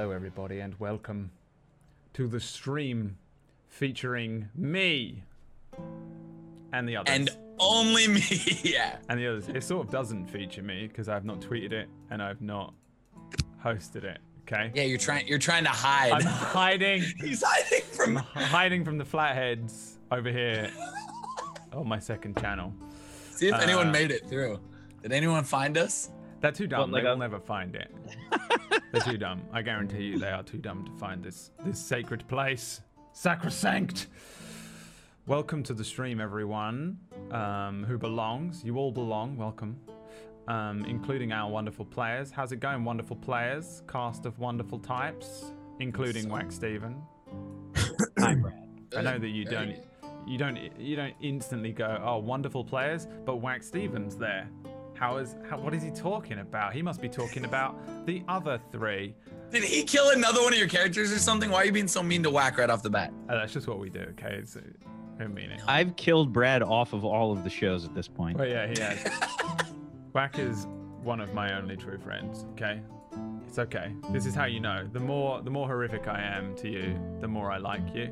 Hello everybody and welcome to the stream featuring me and the others. And only me, yeah. And the others. It sort of doesn't feature me because I've not tweeted it and I've not hosted it, okay? Yeah, you're trying to hide. I'm hiding. He's hiding from... I'm hiding from the flatheads over here on my second channel. See if anyone made it through. Did anyone find us? They're too dumb. They'll never find it. They're too dumb. I guarantee you they are too dumb to find this sacred place. Sacrosanct. Welcome to the stream, everyone who belongs. You all belong. Welcome. Including our wonderful players. How's it going, wonderful players? Cast of wonderful types, including Wax Steven. Hi, Brad. I know that you don't instantly go, oh, wonderful players, but Wax Steven's there. What is he talking about? He must be talking about the other three. Did he kill another one of your characters or something? Why are you being so mean to Whack right off the bat? That's just what we do, okay? It's, I don't mean it. I've killed Brad off of all of the shows at this point. Oh, yeah, he has. Whack is one of my only true friends, okay? It's okay. This is how you know. The more horrific I am to you, the more I like you.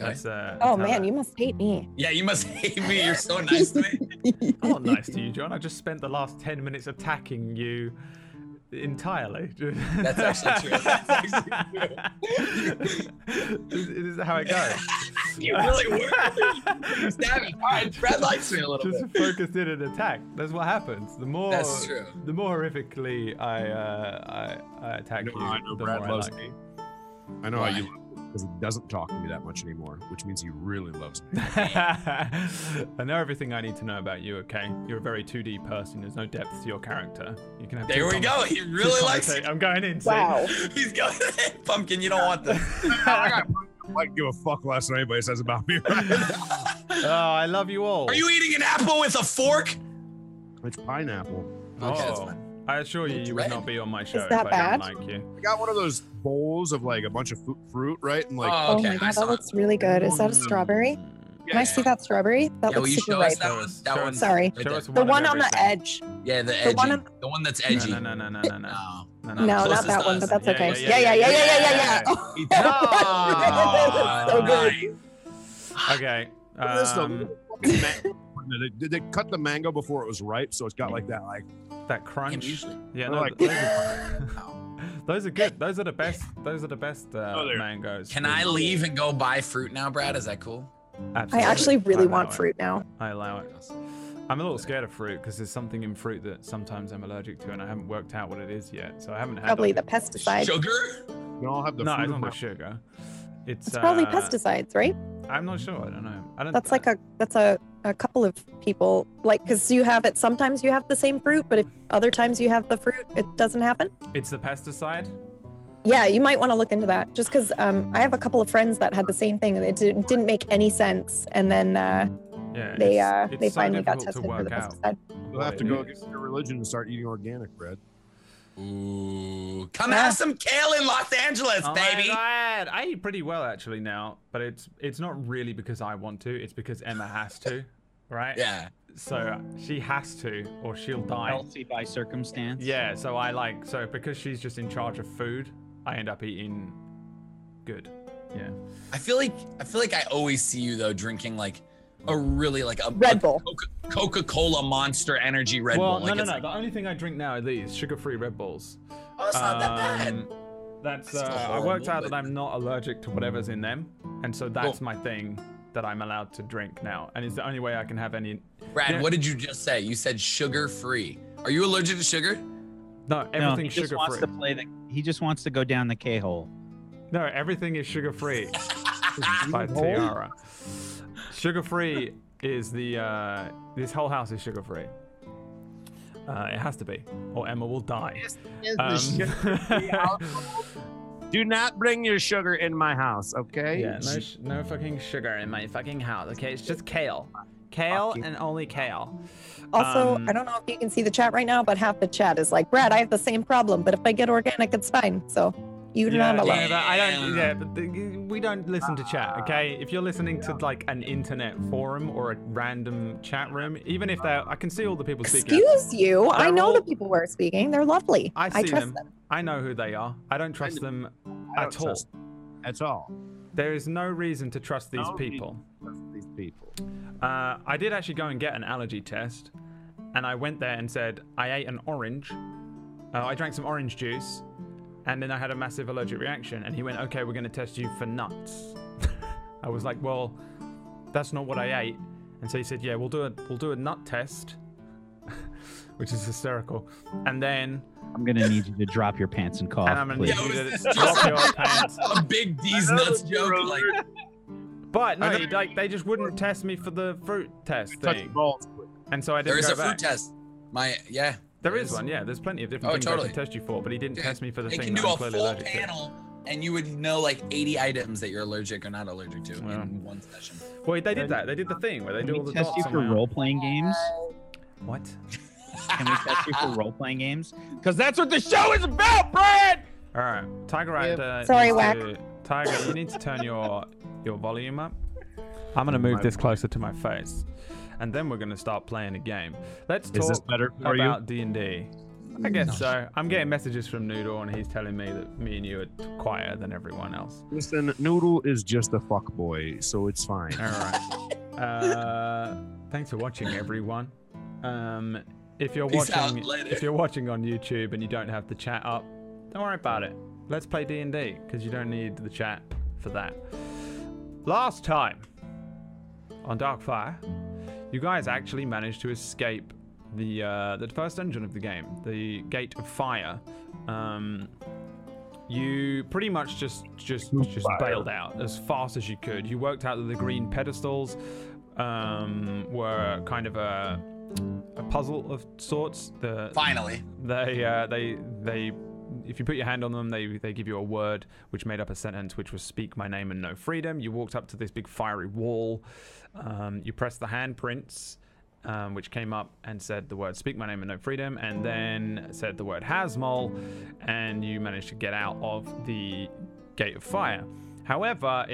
Okay. That's man, you must hate me. Yeah, you must hate me. You're so nice to me. I'm not nice to you, John. I just spent the last 10 minutes attacking you entirely. That's actually true. That's actually true. This is how it goes. You really were. Stabbing. All right, Brad likes me a little bit. Just focused in an attack. That's what happens. That's true. The more horrifically I attack you, the Brad more loves I like me. I know how you love me. Because he doesn't talk to me that much anymore, which means he really loves me. I know everything I need to know about you, okay? You're a very 2D person. There's no depth to your character. You can have. There we go. He really likes it. I'm going in. Wow. He's going in. Pumpkin, you don't want this. I don't give a fuck less than anybody says about me. Oh, I love you all. Are you eating an apple with a fork? It's pineapple. Okay, that's fine. I assure you, you would not be on my show if I didn't like you. I got one of those bowls of like a bunch of fruit, right? And like, oh my god, that looks really good. Is that a strawberry? Yeah. Can I see that strawberry? That looks super ripe. That one. Sorry. The one on the edge. Yeah, the edge. The one that's edgy. No, not that one, but that's okay. Yeah. So good. Okay. They cut the mango before it was ripe, so it's got like that crunch. Yeah, no, like, those are good. Those are the best. Those are the best mangoes. Can I leave and go buy fruit now, Brad? Is that cool? Absolutely. I actually really want fruit now. I allow it. I'm a little scared of fruit because there's something in fruit that sometimes I'm allergic to, and I haven't worked out what it is yet. So I haven't had probably the pesticide. Sugar? No, it's not the sugar. It's probably pesticides, right? I'm not sure. I don't know. A couple of people, like, because you have it, sometimes you have the same fruit, but if other times you have the fruit, it doesn't happen. It's the pesticide? Yeah, you might want to look into that, just because I have a couple of friends that had the same thing and it didn't make any sense, and then they finally got tested for the pesticide. You'll have to go against your religion and start eating organic bread. Ooh, come have some kale in Los Angeles, baby. I eat pretty well actually now, but it's not really because I want to. It's because Emma has to, right? Yeah. So she has to, or she'll die. Healthy by circumstance. Yeah. So because she's just in charge of food, I end up eating good. Yeah. I feel like I always see you though drinking like a really like a Red Bull. Coca-Cola Monster Energy Red Bull. Well, no. The only thing I drink now are these sugar-free Red Bulls. Oh, it's not that bad. That's I worked out that I'm not allergic to whatever's in them, and so that's my thing that I'm allowed to drink now, and it's the only way I can have any. Brad, what did you just say? You said sugar-free. Are you allergic to sugar? No, everything's sugar-free. He just wants to go down the K-hole. No, everything is sugar-free. By Tiara. Sugar-free is the this whole house is sugar-free. It has to be, or Emma will die. Do not bring your sugar in my house, okay? Yeah, no fucking sugar in my fucking house, okay? It's just kale. Kale and only kale. Also, I don't know if you can see the chat right now, but half the chat is like, Brad, I have the same problem, but if I get organic, it's fine. So you don't have a lot. Yeah, but I don't. we don't listen to chat, okay? If you're listening to like an internet forum or a random chat room, even if they're, I can see all the people speaking. Excuse you, I know all the people were speaking. They're lovely. I trust them. I know who they are. I don't trust them at all. At all. There is no reason to trust these people. I did actually go and get an allergy test, and I went there and said I ate an orange. I drank some orange juice, and then I had a massive allergic reaction. And he went, "Okay, we're going to test you for nuts." I was like, "Well, that's not what I ate." And so he said, "Yeah, we'll do a nut test," which is hysterical. And then I'm going to need you to drop your pants and cough. And I'm going to need you to drop your pants. A big D's nuts joke, like. But no, like they just wouldn't test me for the fruit test thing. And so I didn't go back. There is a fruit test. There is one. Yeah, there's plenty of different things they can test you for, but he didn't test me for the thing that I'm clearly allergic to. They can do a full panel, and you would know like 80 items that you're allergic or not allergic to in one session. Well, they did that. They did the thing where they do all the dots. Can we test you for role-playing games? What? Can we test you for role-playing games? Because that's what the show is about, Brad! All right, Tiger Raptor. Sorry, Wack. Tiger, you need to turn your volume up. I'm gonna move this closer to my face, and then we're gonna start playing a game. Let's talk about D&D. I guess so. I'm getting messages from Noodle, and he's telling me that me and you are quieter than everyone else. Listen, Noodle is just a fuckboy, so it's fine. All right. Thanks for watching, everyone. If you're watching on YouTube and you don't have the chat up, don't worry about it. Let's play D&D, because you don't need the chat for that. Last time on Darkfire, you guys actually managed to escape the first dungeon of the game, the Gate of Fire. You pretty much just bailed out as fast as you could. You worked out that the green pedestals were kind of a puzzle of sorts. Finally. They if you put your hand on them, they give you a word, which made up a sentence, which was "Speak my name and no freedom." You walked up to this big fiery wall. You pressed the handprints, which came up and said the word "Speak my name and no freedom," and then said the word "Hasmol," and you managed to get out of the Gate of Fire. However,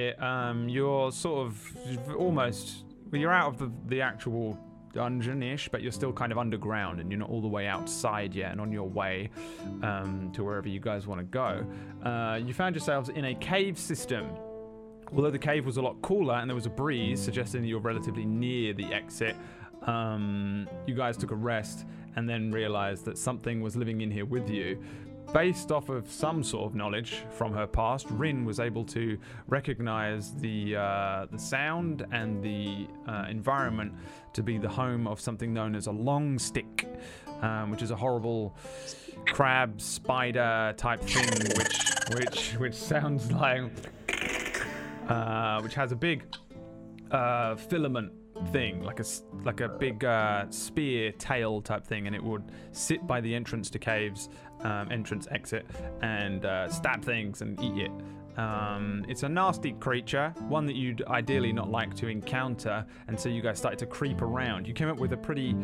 you're sort of almost... You're out of the actual dungeon-ish, but you're still kind of underground and you're not all the way outside yet and on your way to wherever you guys want to go. You found yourselves in a cave system. Although the cave was a lot cooler and there was a breeze suggesting that you're relatively near the exit, you guys took a rest and then realized that something was living in here with you. Based off of some sort of knowledge from her past, Rin was able to recognize the sound and the environment to be the home of something known as a long stick, which is a horrible crab spider type thing, which sounds like which has a big filament thing, like a big spear tail type thing, and it would sit by the entrance to caves, entrance exit, and stab things and eat it. It's a nasty creature, one that you'd ideally not like to encounter, and so you guys started to creep around. You came up with a pretty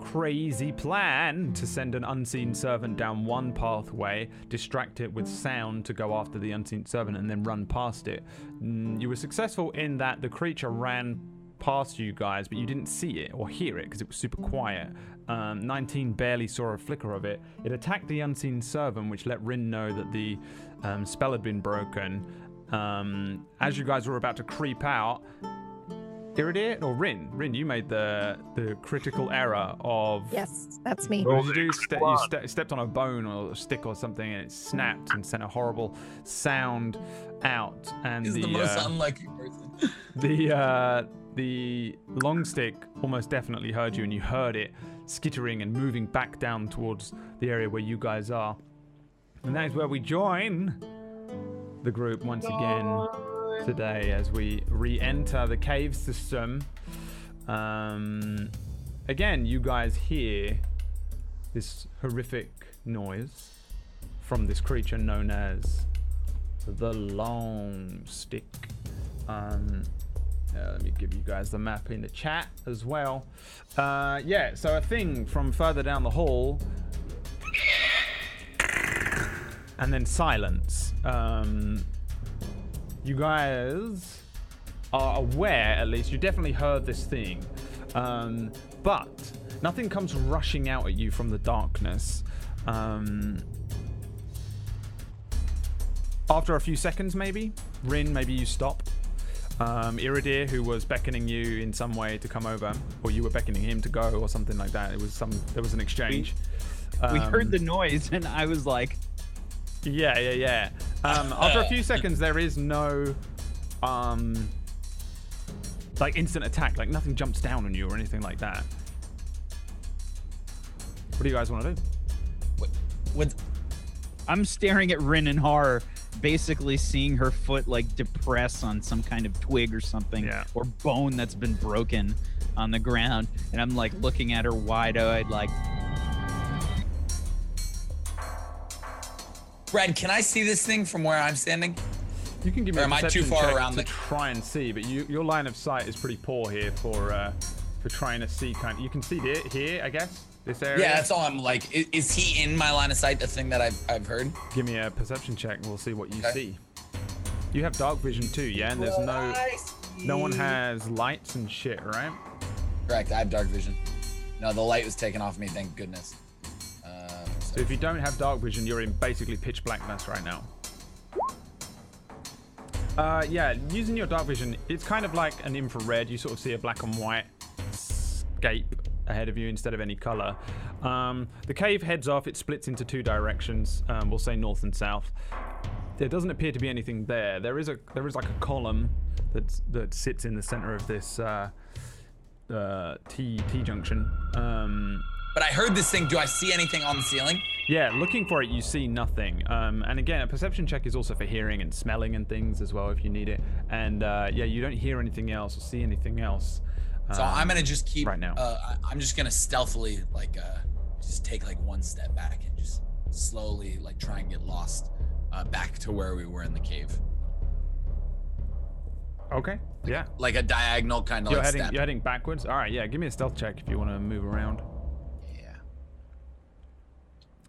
crazy plan to send an unseen servant down one pathway, distract it with sound to go after the unseen servant, and then run past it. You were successful in that the creature ran past you guys, but you didn't see it or hear it because it was super quiet. 19 barely saw a flicker of it. It attacked the unseen servant, which let Rin know that the spell had been broken. As you guys were about to creep out, Iridate or Rin, you made the critical error of... Yes, that's me. You stepped on a bone or a stick or something, and it snapped and sent a horrible sound out. And He's the most unlucky person. The long stick almost definitely heard you, and you heard it skittering and moving back down towards the area where you guys are. And that is where we join the group once again today as we re-enter the cave system. Again, you guys hear this horrific noise from this creature known as the long stick. Let me give you guys the map in the chat as well. So a thing from further down the hall, and then silence. you guys are aware, at least, you definitely heard this thing, but nothing comes rushing out at you from the darkness. After a few seconds, maybe, Rin, maybe you stop. Iridir, who was beckoning you in some way to come over, or you were beckoning him to go, or something like that. It was some. There was an exchange. We heard the noise, and I was like, "Yeah." After a few seconds, there is no, like instant attack. Like nothing jumps down on you or anything like that. What do you guys want to do? What? I'm staring at Rin in horror, basically seeing her foot like depress on some kind of twig or something, or bone that's been broken on the ground, and I'm like looking at her wide-eyed like... Brad, can I see this thing from where I'm standing? You can give me a perception check to try and see, but your line of sight is pretty poor here for trying to see kind of... You can see it here, I guess? This area? Yeah, that's all I'm like. Is he in my line of sight, the thing that I've heard? Give me a perception check and we'll see what you see. You have dark vision too, yeah? And there's no one has lights and shit, right? Correct, I have dark vision. No, the light was taken off me, thank goodness. So if you don't have dark vision, you're in basically pitch blackness right now. Yeah, using your dark vision, it's kind of like an infrared. You sort of see a black and white scape ahead of you instead of any color. The cave heads off. It splits into two directions. We'll say north and south. There doesn't appear to be anything there. There is like a column that sits in the center of this T junction. But I heard this thing. Do I see anything on the ceiling? Yeah, looking for it, you see nothing. And again, a perception check is also for hearing and smelling and things as well if you need it. And yeah, you don't hear anything else or see anything else. So I'm gonna just keep. Right now. I'm just gonna stealthily, like, just take like one step back and just slowly, like, try and get lost back to where we were in the cave. Okay. Yeah. Like a diagonal kind of. You're heading backwards. All right. Yeah. Give me a stealth check if you want to move around. Yeah.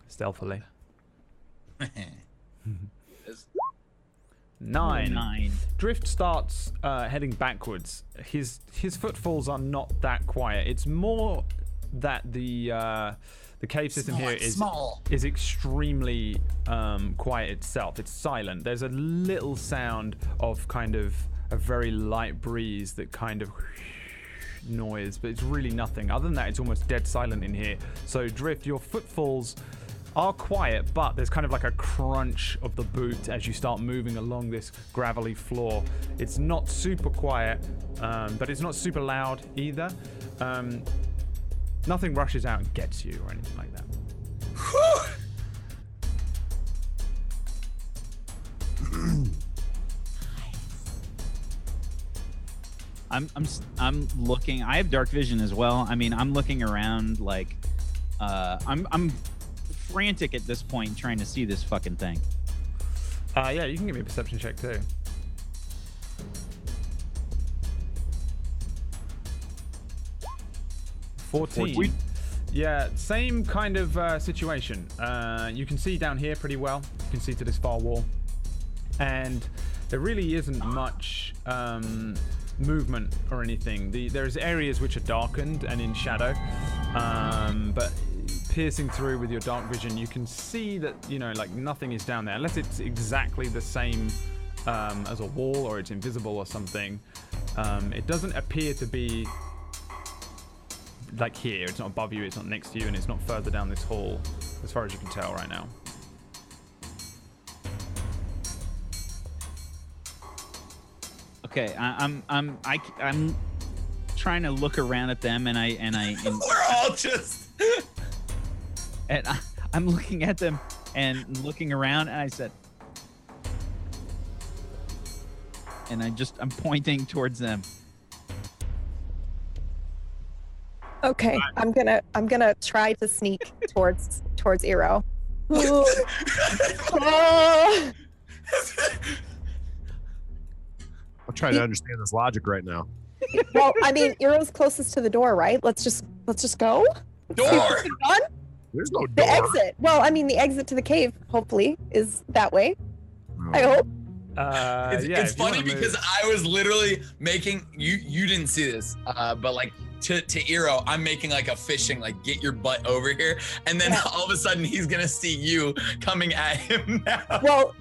Stealthily. 9. Drift starts heading backwards. His footfalls are not that quiet. It's more that the cave system here is extremely quiet itself. It's silent. There's a little sound of kind of a very light breeze, that kind of noise, but it's really nothing. Other than that, it's almost dead silent in here. So Drift, your footfalls are quiet, but there's kind of like a crunch of the boot as you start moving along this gravelly floor. It's not super quiet, but it's not super loud either. Nothing rushes out and gets you or anything like that. I'm looking. I have dark vision as well. I mean, I'm looking around like I'm frantic at this point trying to see this fucking thing. Yeah, you can give me a perception check too. Fourteen. Yeah, same kind of situation. You can see down here pretty well. You can see to this far wall. And there really isn't much movement or anything. There's areas which are darkened and in shadow. But piercing through with your dark vision, you can see that, you know, like nothing is down there, unless it's exactly the same as a wall or it's invisible or something. It doesn't appear to be like here. It's not above you, it's not next to you, and it's not further down this hall, as far as you can tell right now. Okay, I'm trying to look around at them, and we're all just. And I'm looking at them and looking around, and I said, and I'm pointing towards them. Okay, I'm gonna try to sneak towards Eero. I'm trying to understand this logic right now. Well, I mean, Eero's closest to the door, right? Let's just go. Door. There's no door. The exit. Well, I mean, the exit to the cave, hopefully, is that way. I hope. It's funny because I was literally making, you didn't see this, but like to Iro, I'm making like a fishing, like get your butt over here. And then all of a sudden he's going to see you coming at him now. Well,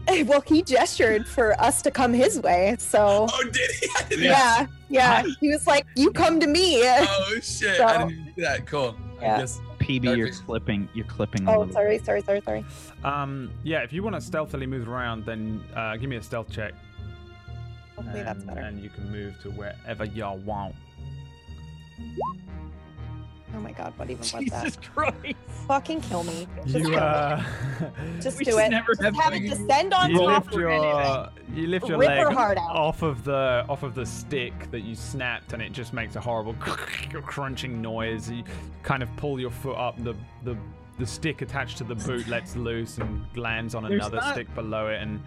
he gestured for us to come his way. So. Oh, did he? Yeah. He was like, you come to me. Oh shit. So, I didn't even see that. Cool. Yeah. I guess. PB, you're clipping. Oh, sorry. Yeah, if you want to stealthily move around, then give me a stealth check. Hopefully that's better. And you can move to wherever y'all want. Oh my God, what even was that? Jesus Christ! Fucking kill me. Just do it. Just have it descend on top of anything. You lift your leg off of the stick that you snapped, and it just makes a horrible crunching noise. You kind of pull your foot up, the stick attached to the boot lets loose and lands on another stick below it, and.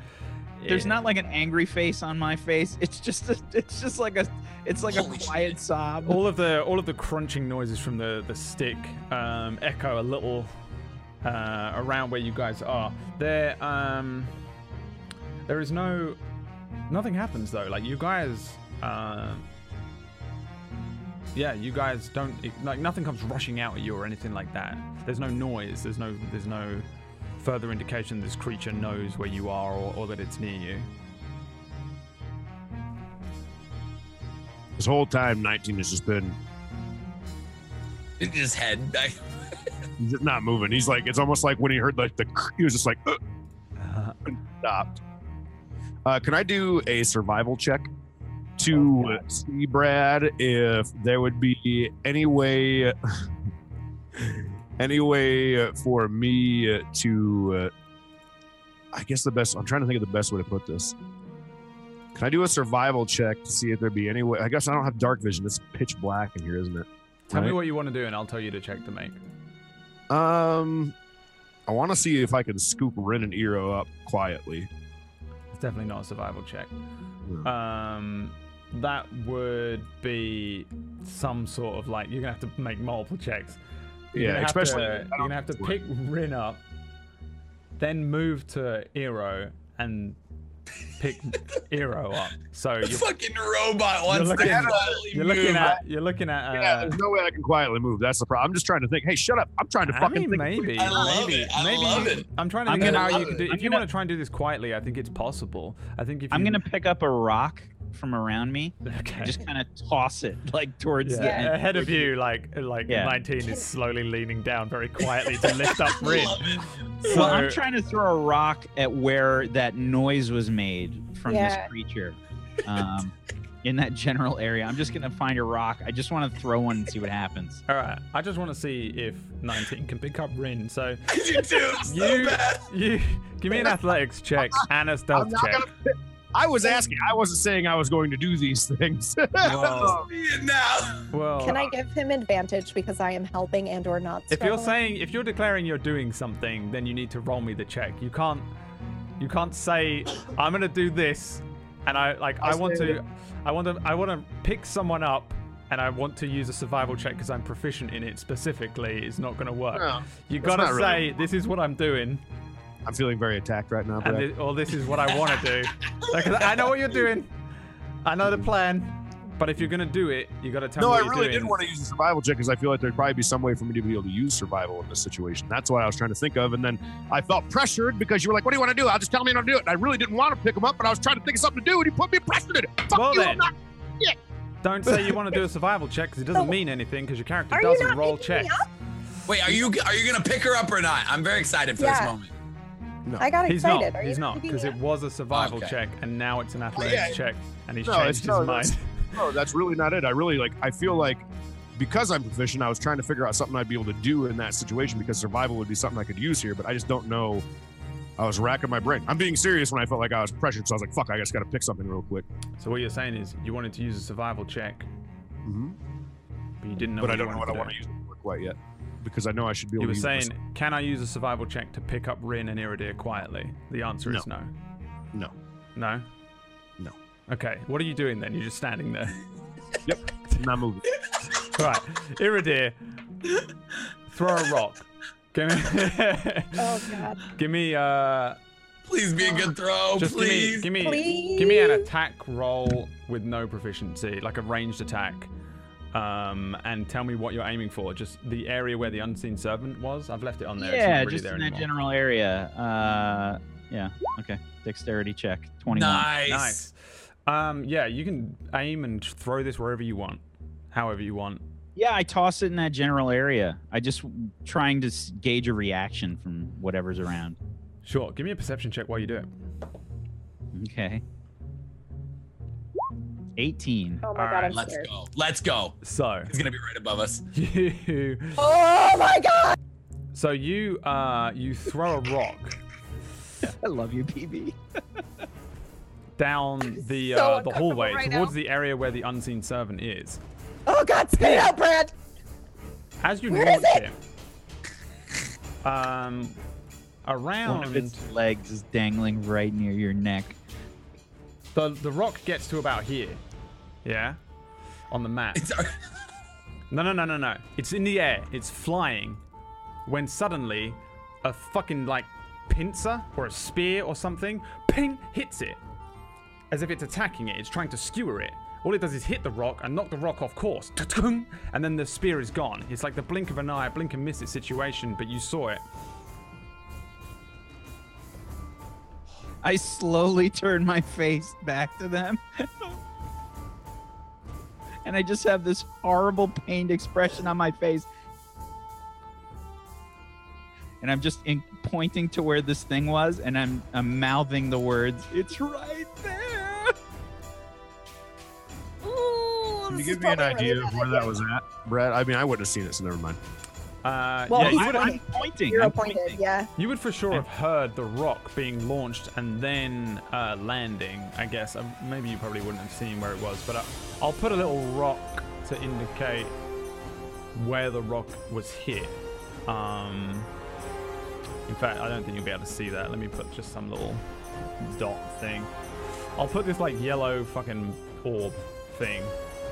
There's not like an angry face on my face. It's just like a quiet sob. All of the crunching noises from the stick echo a little around where you guys are. There is nothing happens though. Like you guys, you guys don't like nothing comes rushing out at you or anything like that. There's no noise. There's no further indication this creature knows where you are or that it's near you. This whole time, 19 has just been in his head. He's just not moving. He's like, it's almost like when he heard like he was just like, and stopped. Can I do a survival check to see, Brad, if there would be any way? Anyway, for me to, I guess I'm trying to think of the best way to put this. Can I do a survival check to see if there'd be any way? I guess I don't have dark vision. It's pitch black in here, isn't it? Tell me what you want to do, and I'll tell you to check to make. I want to see if I can scoop Rin and Iro up quietly. It's definitely not a survival check. Yeah. That would be some sort of like, you're going to have to make multiple checks. You're gonna have to pick Rin up, then move to Iro and pick Iro up. So the fucking robot wants to quietly move. You're looking at. Yeah, there's no way I can quietly move. That's the problem. I'm just trying to think. Hey, shut up! I'm trying to fucking think. Maybe. I love it. I'm trying to think how you can do. If you want to try and do this quietly, I think it's possible. I'm gonna pick up a rock from around me, and just kind of toss it like towards the end. Ahead of you, like 19 is slowly leaning down very quietly to lift up Rin. So I'm trying to throw a rock at where that noise was made from this creature, in that general area. I'm just gonna find a rock. I just want to throw one and see what happens. All right, I just want to see if 19 can pick up Rin. So you give me an athletics check and a stealth check. I was asking. I wasn't saying I was going to do these things. Well, can I give him advantage because I am helping and or not struggling? If you're declaring you're doing something, then you need to roll me the check. You can't say I'm going to do this, and I want to pick someone up, and I want to use a survival check because I'm proficient in it specifically. It's not going to work. No, you got to say this is what I'm doing. I'm feeling very attacked right now. And this is what I want to do. I know what you're doing. I know the plan. But if you're going to do it, you got to tell me what you're doing. No, I really didn't want to use the survival check because I feel like there'd probably be some way for me to be able to use survival in this situation. That's what I was trying to think of. And then I felt pressured because you were like, what do you want to do? I'll just tell me how to do it. And I really didn't want to pick him up, but I was trying to think of something to do, and you put me pressured in it. Don't say you want to do a survival check because it doesn't mean anything because your character doesn't roll checks. Wait, are you going to pick her up or not? I'm very excited for this moment. No. I got excited. He's not, because it was a survival check, and now it's an athletics check, and he's changed his mind. No, that's really not it. I feel like because I'm proficient, I was trying to figure out something I'd be able to do in that situation because survival would be something I could use here, but I just don't know. I was racking my brain. I'm being serious when I felt like I was pressured, so I was like, fuck, I just got to pick something real quick. So what you're saying is you wanted to use a survival check, but you didn't know I want to use it quite yet. Because I know I should be able to. You were saying, can I use a survival check to pick up Rin and Iridir quietly? The answer is no. No. No? No. Okay, what are you doing then? You're just standing there. Yep, not moving. Right, Iridir, throw a rock. Give me Please be a good throw. Just please. Give me an attack roll with no proficiency, like a ranged attack. And tell me what you're aiming for. Just the area where the unseen servant was. I've left it on there. Yeah, it's not really just there in that general area. Yeah. Okay. Dexterity check. 21. Nice. Yeah, you can aim and throw this wherever you want, however you want. Yeah, I toss it in that general area. I just trying to gauge a reaction from whatever's around. Sure. Give me a perception check while you do it. Okay. 18. Oh my God, I'm scared. Let's go. Let's go. So he's gonna be right above us. Oh my God. So you you throw a rock. I love you, PB. Down the so the hallway right towards the area where the unseen servant is. Oh God, spit it out, Brad! As you launch it, around one of its legs is dangling right near your neck. The rock gets to about here. Yeah? On the map. No. It's in the air. It's flying. When suddenly a fucking like pincer or a spear or something ping hits it. As if it's attacking it. It's trying to skewer it. All it does is hit the rock and knock the rock off course. And then the spear is gone. It's like the blink of an eye, blink and miss it situation, but you saw it. I slowly turn my face back to them. And I just have this horrible pained expression on my face. And I'm just pointing to where this thing was, and I'm mouthing the words, "It's right there." Ooh, can you give me an idea of where that was at, Brad? I mean, I wouldn't have seen it, so never mind. Well, yeah, I'm pointing. You're pointing. Yeah. You would for sure have heard the rock being launched and then landing, I guess. Maybe you probably wouldn't have seen where it was, but I'll put a little rock to indicate where the rock was hit. In fact, I don't think you'll be able to see that. Let me put just some little dot thing. I'll put this like yellow fucking orb thing,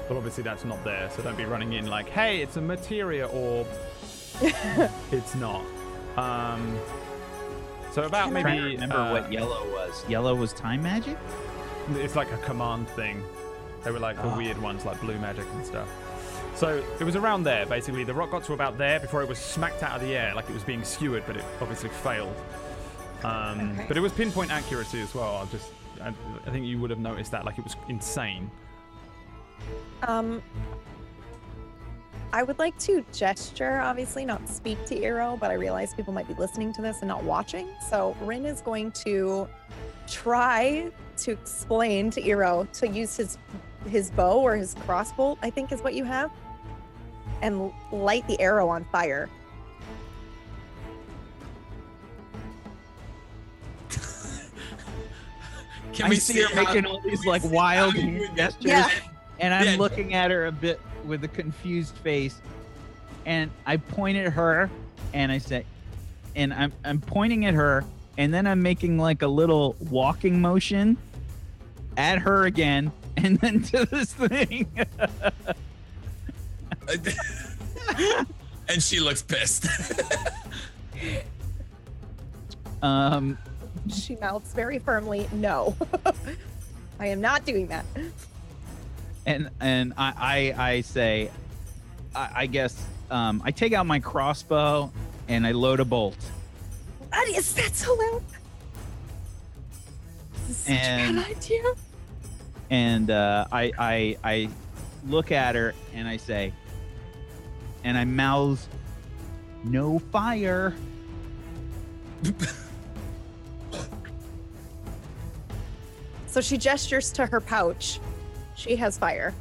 but obviously that's not there, so don't be running in like, "Hey, it's a materia orb." It's not. So about maybe I remember what yellow was. Yellow was time magic? It's like a command thing. They were like the weird ones, like blue magic and stuff. So it was around there, basically. The rock got to about there before it was smacked out of the air, like it was being skewered, but it obviously failed. Okay. But it was pinpoint accuracy as well. I think you would have noticed that, like it was insane. I would like to gesture, obviously, not speak to Eero, but I realize people might be listening to this and not watching. So Rin is going to try to explain to Eero to use his bow or his crossbow, I think is what you have, and light the arrow on fire. Can we see her making all these like wild gestures? Yeah. And I'm looking at her a bit with a confused face, and I point at her, and I say, and I'm pointing at her, and then I'm making like a little walking motion at her again, and then to this thing. And she looks pissed. She mouths very firmly, "No, I am not doing that." And I say, I guess, I take out my crossbow and I load a bolt. That is, that's allowed. Such a bad idea. And I look at her and I say, and I mouth, "No fire." So she gestures to her pouch. She has fire.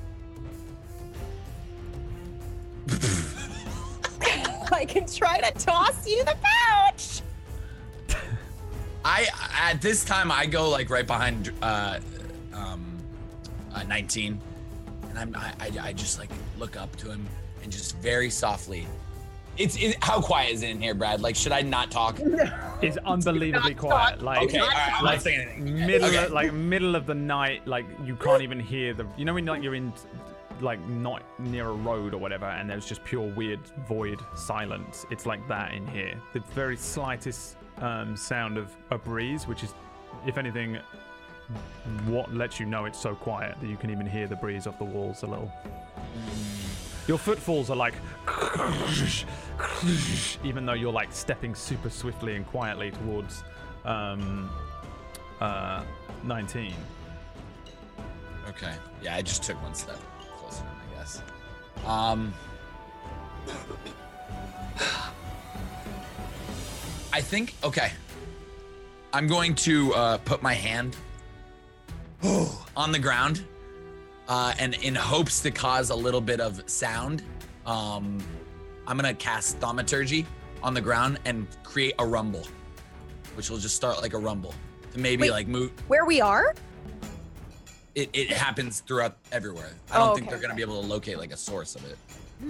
I can try to toss you the pouch. I at this time I go like right behind 19, and I just like look up to him and just very softly. It's how quiet is it in here, Brad? Like, should I not talk? It's unbelievably quiet. Like, okay, I'm not saying anything. Middle of the night, like you can't even hear the. You know when like you're in, like not near a road or whatever, and there's just pure weird void silence. It's like that in here. The very slightest sound of a breeze, which is if anything, what lets you know it's so quiet that you can even hear the breeze off the walls a little. Your footfalls are like, even though you're like stepping super swiftly and quietly towards 19. Okay. Yeah, I just took one step closer, I guess. I think, okay. I'm going to put my hand on the ground and in hopes to cause a little bit of sound, I'm gonna cast Thaumaturgy on the ground and create a rumble, which will just start like a rumble to maybe like move. Where we are? It happens throughout everywhere. I don't think they're gonna be able to locate like a source of it.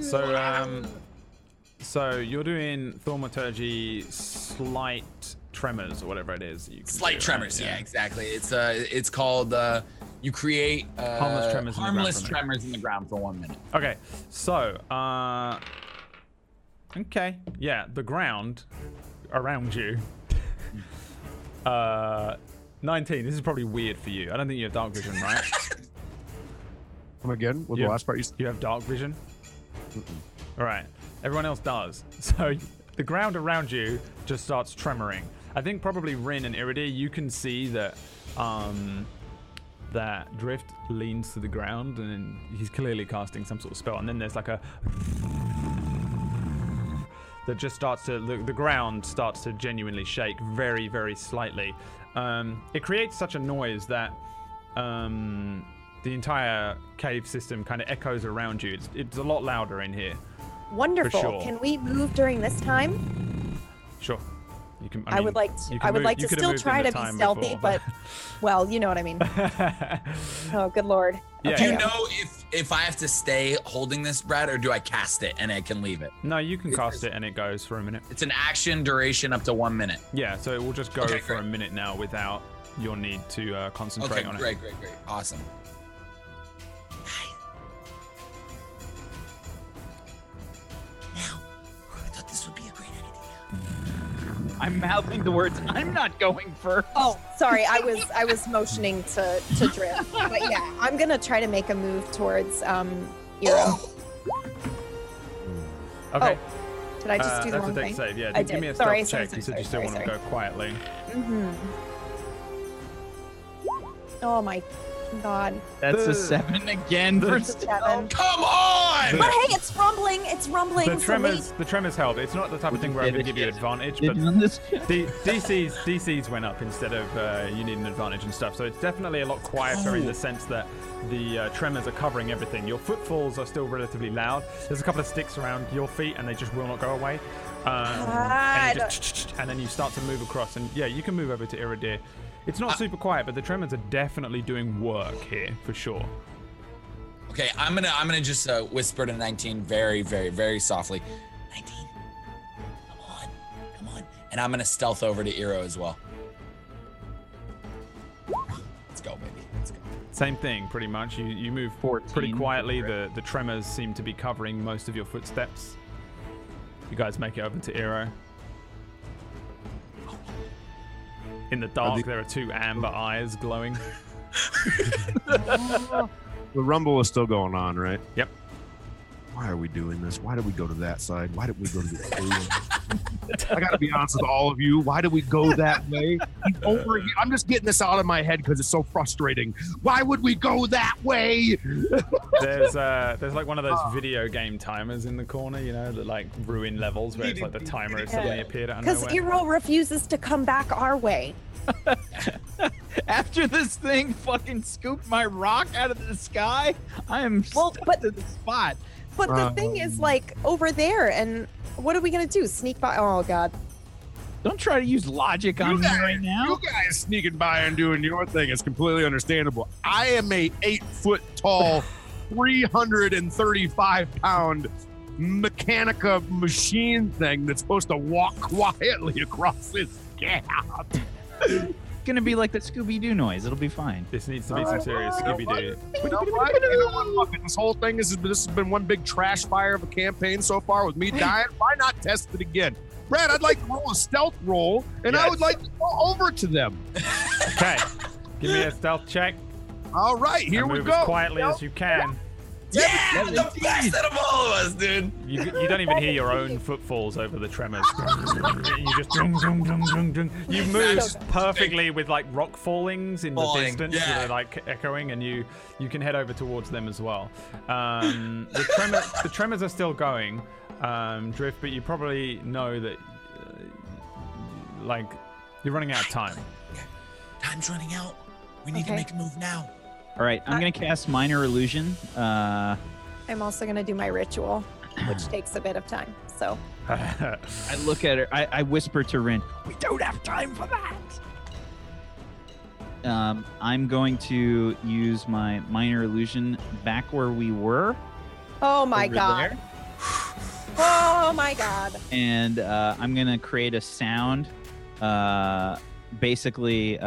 So, so you're doing Thaumaturgy slight tremors or whatever it is. You can slight do, tremors, right? Yeah, exactly. It's called, you create harmless tremors in the ground for 1 minute. Okay, so, okay. Yeah, the ground around you, 19, this is probably weird for you. I don't think you have dark vision, right? Come again? What was the last part? You have dark vision? Mm-hmm. All right. Everyone else does. So the ground around you just starts tremoring. I think probably Rin and Iridy, you can see that that Drift leans to the ground and he's clearly casting some sort of spell. And then there's like a... that just starts to... The ground starts to genuinely shake very, very slightly. It creates such a noise that the entire cave system kind of echoes around you. It's a lot louder in here. Wonderful. Sure. Can we move during this time? Sure. You can. I mean, would like to. I would move, like to still try to be stealthy, before, but well, you know what I mean. Oh, good lord. Okay. Do you know if I have to stay holding this, Brad, or do I cast it and I can leave it? No, you can cast it and it goes for a minute. It's an action duration up to 1 minute. Yeah, so it will just go for a minute now without your need to concentrate on it. Okay, great. Awesome. I'm mouthing the words, I'm not going first. Oh, sorry, I was motioning to Drift. But yeah, I'm gonna try to make a move towards Eero. Okay. Oh, did I just do the wrong thing? That's a deck save, yeah. Give me a stealth check. Sorry, you said you still want to go quietly. Mm-hmm. Oh my god. That's a 7 again for Stefan. Come on! But hey, it's rumbling. It's rumbling. The tremors held. It's not the type of thing where I would give you advantage, but DCs went up instead of you need an advantage and stuff. So it's definitely a lot quieter in the sense that the tremors are covering everything. Your footfalls are still relatively loud. There's a couple of sticks around your feet and they just will not go away. And then you start to move across. And yeah, you can move over to Iridir. It's not super quiet, but the tremors are definitely doing work here for sure. Okay, I'm gonna just whisper to 19 very, very, very softly. 19, come on, and I'm gonna stealth over to Eero as well. Let's go, baby. Let's go. Same thing, pretty much. You move forward pretty quietly. The tremors seem to be covering most of your footsteps. You guys make it over to Eero. In the dark, there are two amber eyes glowing. The rumble is still going on, right? Yep. Why are we doing this? Why did we go to that side? Why did we go to the other side? I gotta be honest with all of you. Why did we go that way? Over here. I'm just getting this out of my head because it's so frustrating. Why would we go that way? There's like one of those video game timers in the corner, you know, that like ruin levels where it's like the timer has suddenly appeared out of nowhere. Because Eero refuses to come back our way. After this thing fucking scooped my rock out of the sky, I am stuck to the spot. But the thing is, like, over there, and what are we going to do? Sneak by? Oh, God. Don't try to use logic on me right now. You guys sneaking by and doing your thing is completely understandable. I am a 8-foot-tall, 335-pound mechanica machine thing that's supposed to walk quietly across this gap. Gonna be like that Scooby-Doo noise. It'll be fine. This needs to be some serious Scooby-Doo. This whole thing, this has been one big trash fire of a campaign so far with me dying. Why not test it again? Brad, I'd like to roll a stealth roll, and yes. I would like to go over to them. Okay. Give me a stealth check. All right, here we go. Move as quietly as you can. Yeah, the best out of all of us, dude. You don't even hear your own footfalls over the tremors. You just dung, dung, dung, dung, dung. You move perfectly with like rock fallings in the distance, yeah. They're like echoing, and you can head over towards them as well. The tremors are still going, Drift, but you probably know that, like, you're running out of time. Time's running out. We need to make a move now. All right, I'm going to cast Minor Illusion. I'm also going to do my ritual, which takes a bit of time, so. I look at her. I whisper to Rin, we don't have time for that. I'm going to use my Minor Illusion back where we were. Oh, my God. There. Oh, my God. And I'm going to create a sound. Basically,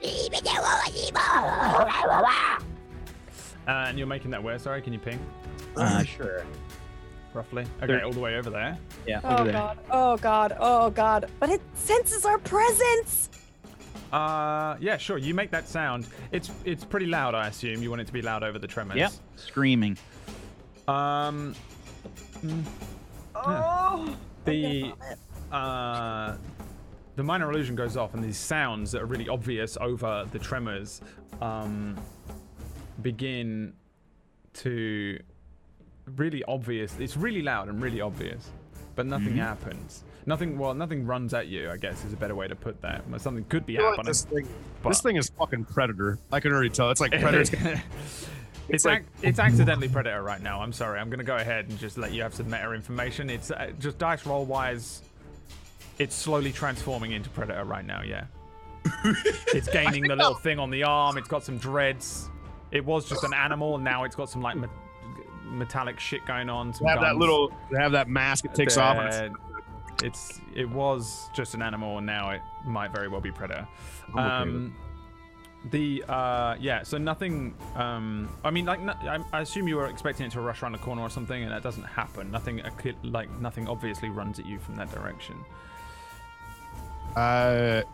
and you're making that where? Sorry, can you ping? Sure. Roughly. Okay, all the way over there. Yeah. Oh God. Oh God. Oh God. But it senses our presence. Yeah, sure. You make that sound. It's pretty loud, I assume. You want it to be loud over the tremors. Yep. Screaming. Oh. Yeah. The minor illusion goes off, and these sounds that are really obvious over the tremors begin to really obvious. It's really loud and really obvious, but nothing happens. Nothing runs at you, I guess, is a better way to put that. Something could be happening. Like this thing is fucking Predator. I can already tell. It's like Predator. It's accidentally Predator right now. I'm sorry. I'm going to go ahead and just let you have some meta information. It's just dice roll wise. It's slowly transforming into Predator right now, yeah. It's gaining the little thing on the arm. It's got some dreads. It was just an animal, and now it's got some like metallic shit going on. They have that mask. It takes off. And it was just an animal, and now it might very well be Predator. So nothing. I assume you were expecting it to rush around the corner or something, and that doesn't happen. Nothing obviously runs at you from that direction.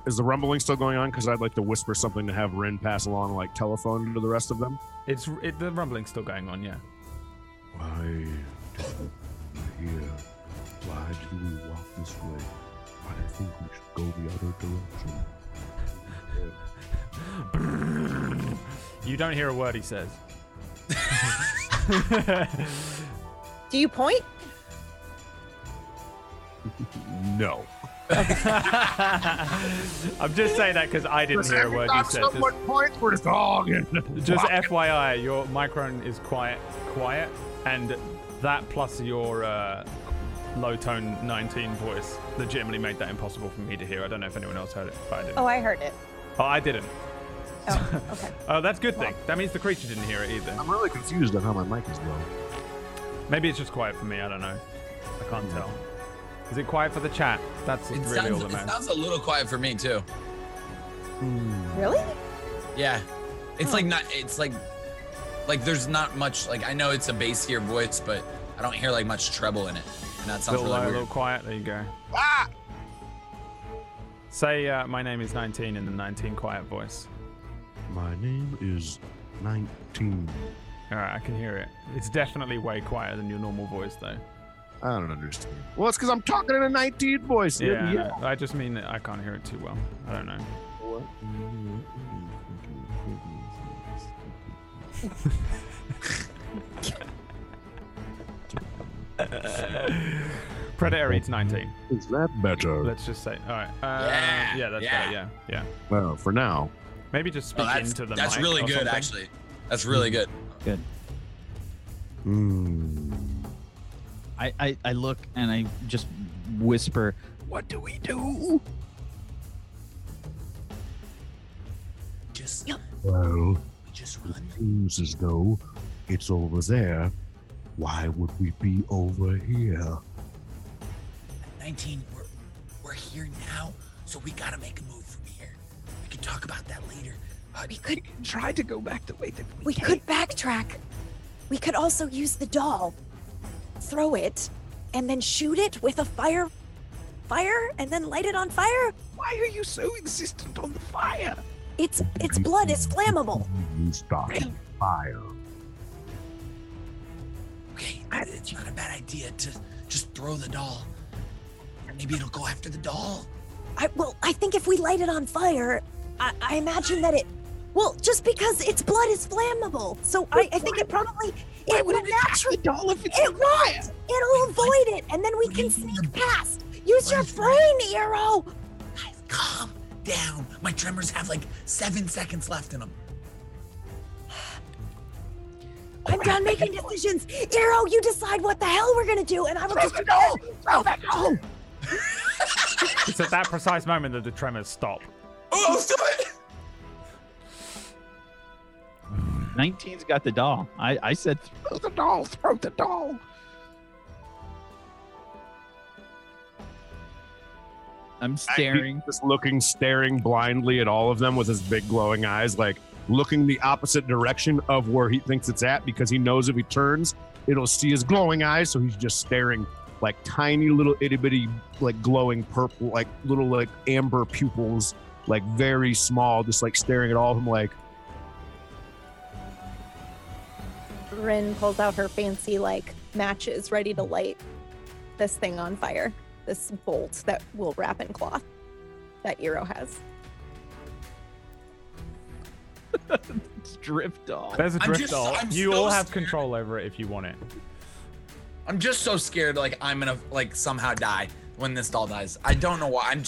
Is the rumbling still going on? Because I'd like to whisper something to have Rin pass along, like telephone to the rest of them. The rumbling's still going on, yeah. Why do we walk this way? I think we should go the other direction. You don't hear a word he says. Do you point? No. I'm just saying that because I didn't hear a word you said. Just FYI, your microphone is quiet, and that plus your low tone 19 voice legitimately made that impossible for me to hear. I don't know if anyone else heard it, but I didn't. Oh, I heard it. Oh, I didn't. Oh, okay. Oh, that's a good thing. That means the creature didn't hear it either. I'm really confused on how my mic is low. Maybe it's just quiet for me. I don't know. I can't tell. Is it quiet for the chat? That's really all that matters. It sounds a little quiet for me too. Really? Yeah. It's like not. It's like there's not much. Like I know it's a bassier voice, but I don't hear like much treble in it. And that sounds really low, weird. A little quiet. There you go. Ah! Say my name is 19 in the 19 quiet voice. My name is 19. All right, I can hear it. It's definitely way quieter than your normal voice, though. I don't understand. Well, it's because I'm talking in a 19 voice. Yeah. I just mean that I can't hear it too well. I don't know. Predator eats 19. Is that better? Let's just say. All right. Yeah, that's better. Yeah. Well, for now. Maybe just speak into the mic really or good, something. That's really good, actually. That's really good. Good. I look and I just whisper, what do we do? We just run. It seems as though it's over there. Why would we be over here? 19, we're here now, so we gotta make a move from here. We can talk about that later. We could try to go back the way that we could backtrack. We could also use the doll. Throw it and then shoot it with a fire and then light it on fire? Why are you so insistent on the fire? Its blood is flammable. You stop fire. Okay, it's not a bad idea to just throw the doll. Maybe it'll go after the doll. I think if we light it on fire, I imagine that it... Well, just because its blood is flammable. So I think it probably... It would naturally... It won't! It'll avoid it, and then we can sneak past. Use your brain, Eero! Guys, calm down. My tremors have 7 seconds left in them. I'm done making decisions. Eero, you decide what the hell we're going to do, and I will just... Throw that doll! It's at that precise moment that the tremors stop. Oh, stop it! 19's got the doll. I said, throw the doll, throw the doll. I'm staring. Just looking, staring blindly at all of them with his big glowing eyes, looking the opposite direction of where he thinks it's at, because he knows if he turns, it'll see his glowing eyes, so he's just staring tiny little itty-bitty glowing purple, little amber pupils, very small, just staring at all of them Rin pulls out her fancy matches ready to light this thing on fire. This bolt that will wrap in cloth that Eero has. It's drift doll. There's a drift doll. You all have control over it if you want it. I'm just so scared I'm gonna somehow die when this doll dies. I don't know why. I'm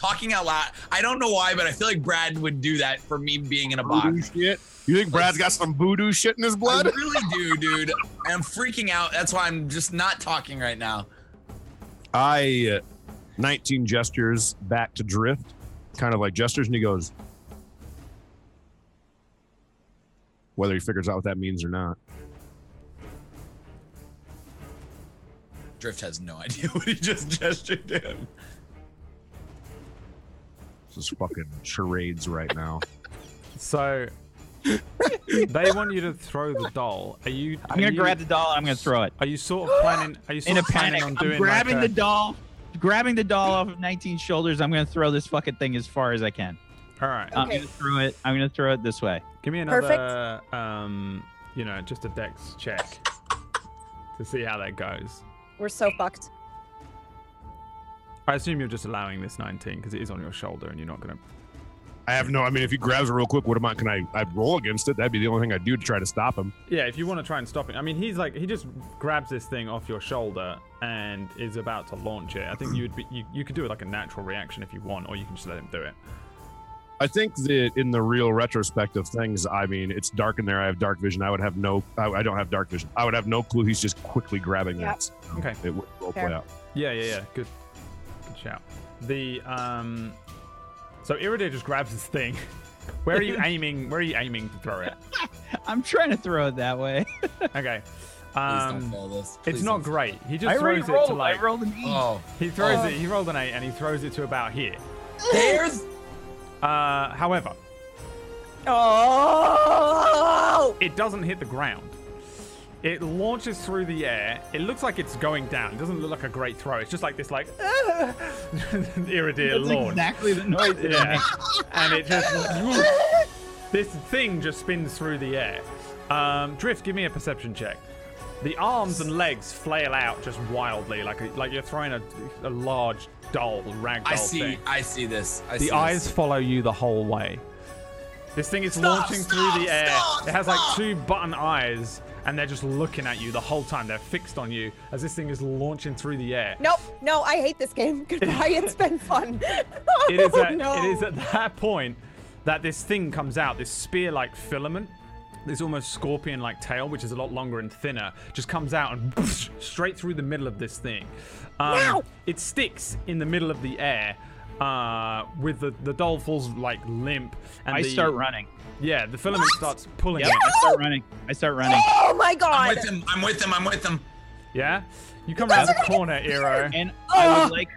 talking out loud. I don't know why, but I feel like Brad would do that for me being in a box. Shit. You think Brad's got some voodoo shit in his blood? I really do, dude. I'm freaking out. That's why I'm just not talking right now. 19 gestures back to Drift, kind of gestures, and he goes, whether he figures out what that means or not. Drift has no idea what he just gestured to him. This is fucking charades right now. So, they want you to throw the doll. Are you? I'm going to grab the doll and I'm going to throw it. Are you sort of planning? Are you sort in of a planning panic, on doing I'm grabbing the doll, off of 19's shoulders. I'm going to throw this fucking thing as far as I can. All right. Okay. I'm going to throw it this way. Give me another, just a dex check to see how that goes. We're so fucked. I assume you're just allowing this 19 because it is on your shoulder and you're not going to... if he grabs it real quick, what am I, can I roll against it? That'd be the only thing I'd do to try to stop him. Yeah, if you want to try and stop him. I mean, he's he just grabs this thing off your shoulder and is about to launch it. I think you could do it a natural reaction if you want, or you can just let him do it. I think that in the real retrospect of things, it's dark in there. I have dark vision. I don't have dark vision. I would have no clue. He's just quickly grabbing that. Okay. It will play out. Yeah. Good shout. So Iridia just grabs his thing. Where are you aiming? Where are you aiming to throw it? I'm trying to throw it that way. Okay. Please don't fail this. Please it's not great. He just throws it to I rolled an 8. Oh. He throws it. He rolled an 8 and he throws it to about here. There's. However. Oh! It doesn't hit the ground. It launches through the air. It looks like it's going down. It doesn't look like a great throw. It's just Iridia launch. That's exactly the noise. Yeah. And it just... this thing just spins through the air. Drift, give me a perception check. The arms and legs flail out just wildly, like you're throwing a large doll, rag doll thing. I see this. The eyes follow you the whole way. This thing is launching through the air. It has two button eyes. And they're just looking at you the whole time. They're fixed on you as this thing is launching through the air. Nope. No, I hate this game. Goodbye. It's been fun. It is at that point that this thing comes out, this spear-like filament, this almost scorpion-like tail, which is a lot longer and thinner, just comes out and whoosh, straight through the middle of this thing. Wow. It sticks in the middle of the air with the doll falls limp. And I start running. Yeah, the filament starts pulling out. I start running. Oh my god! I'm with them. Yeah? You come around the corner, Eero. And I would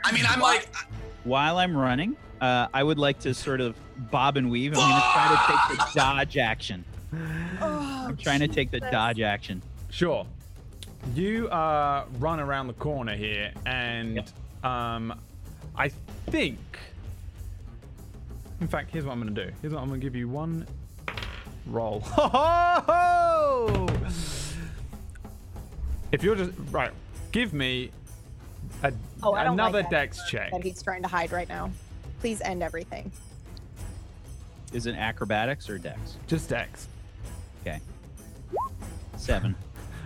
while I'm running, I would like to sort of bob and weave. I'm going to try to take the dodge action. Sure. You run around the corner here, and yep. I think, in fact, here's what I'm going to do. Here's what I'm going to give you one roll. If you're just right, give me a, another like dex check. That he's trying to hide right now. Please end everything. Is it acrobatics or dex? Just dex. Okay. 7.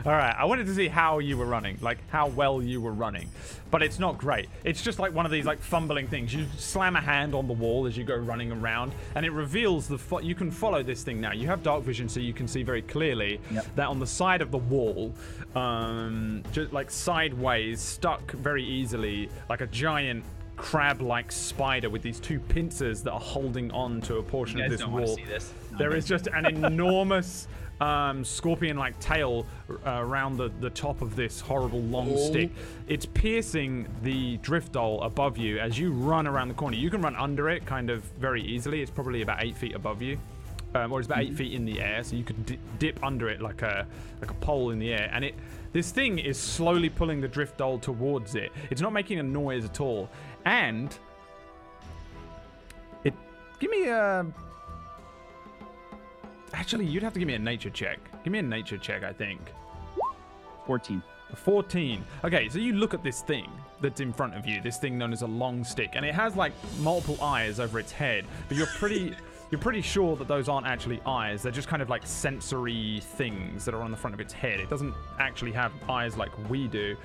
All right, I wanted to see how you were running, like how well you were running, but it's not great. It's just like one of these like fumbling things. You slam a hand on the wall as you go running around, and it reveals the you can follow this thing now. You have dark vision, so you can see very clearly that on the side of the wall, just like sideways, stuck very easily, like a giant crab-like spider with these two pincers that are holding on to a portion of this wall. You guys don't want to see this. There is just an enormous scorpion-like tail around the top of this horrible long stick. It's piercing the drift doll above you as you run around the corner. You can run under it kind of very easily. It's probably about 8 feet above you, or it's about 8 feet in the air, so you could dip under it like a pole in the air. And this thing is slowly pulling the drift doll towards it. It's not making a noise at all, and it give me a. Actually, you'd have to give me a nature check. Give me a nature check, I think. 14. 14. Okay, so you look at this thing that's in front of you, this thing known as a long stick, and it has like multiple eyes over its head, but you're pretty sure that those aren't actually eyes. They're just kind of like sensory things that are on the front of its head. It doesn't actually have eyes like we do.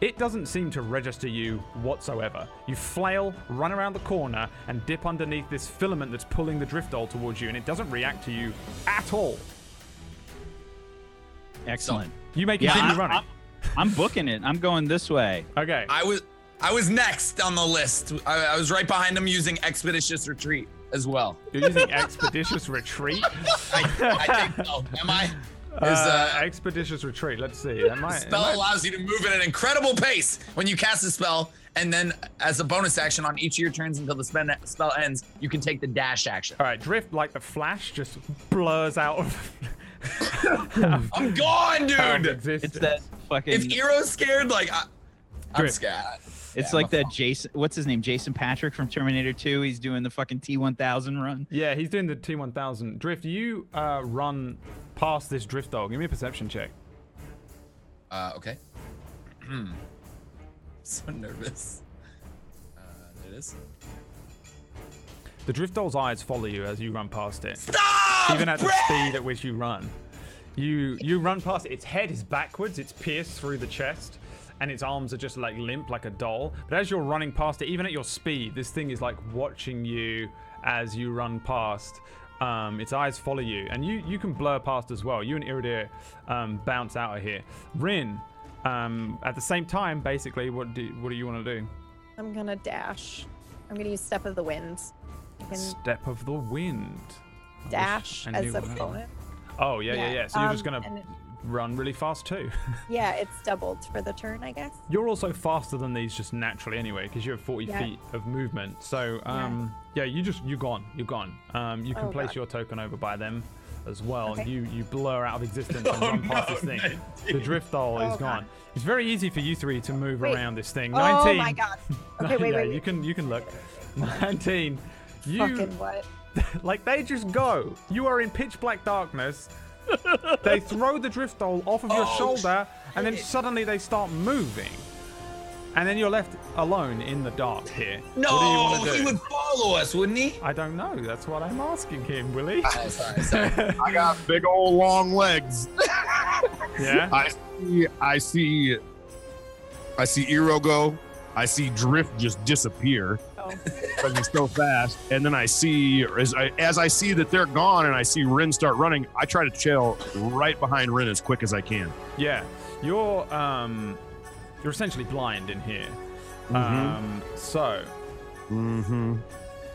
It doesn't seem to register you whatsoever. You flail, run around the corner, and dip underneath this filament that's pulling the drift doll towards you, and it doesn't react to you at all. Excellent. You make it continue running. I'm booking it. I'm going this way. Okay. I was next on the list. I was right behind him using Expeditious Retreat as well. You're using Expeditious Retreat? I think so. Am I? Expeditious Retreat. Let's see. The spell allows you to move at an incredible pace when you cast a spell, and then as a bonus action on each of your turns until the spell ends, you can take the dash action. All right. Drift, like the Flash, just blurs out of... I'm gone, dude! It's that fucking... If Eero's scared, like... I'm scared. It's like that Jason, what's his name? Jason Patrick from Terminator 2. He's doing the fucking T-1000 run. Yeah, he's doing the T-1000. Drift, you run past this drift dog. Give me a perception check. Okay. So nervous. There it is. The drift doll's eyes follow you as you run past it. Stop! Even at the speed at which you run. You run past it. Its head is backwards. It's pierced through the chest. And its arms are just like limp, like a doll. But as you're running past it, even at your speed, this thing is like watching you as you run past. Its eyes follow you, and you can blur past as well. You and Iridir bounce out of here. Rin, at the same time, basically, what do you want to do? I'm gonna dash. I'm gonna use Step of the Wind. Step of the Wind. Dash as a bonus. Oh yeah. So you're just gonna run really fast too. Yeah, it's doubled for the turn, I guess. You're also faster than these just naturally anyway, because you have 40 feet of movement. So you're gone. You can place your token over by them as well. Okay. You blur out of existence and run past this thing. 19. The drift doll is gone. God. It's very easy for you three to move around this thing. 19. Oh my god. Okay, wait. You can look. 19. You fucking what? Like they just go. You are in pitch black darkness. They throw the drift doll off of your shoulder, and then suddenly they start moving. And then you're left alone in the dark here. No, he would follow us, wouldn't he? I don't know. That's what I'm asking him, Willie. Sorry. I got big old long legs. Yeah. I see Eero go. I see Drift just disappear because he's so fast, and then I see as I see that they're gone, and I see Rin start running. I try to trail right behind Rin as quick as I can. Yeah, you're essentially blind in here. Mm-hmm.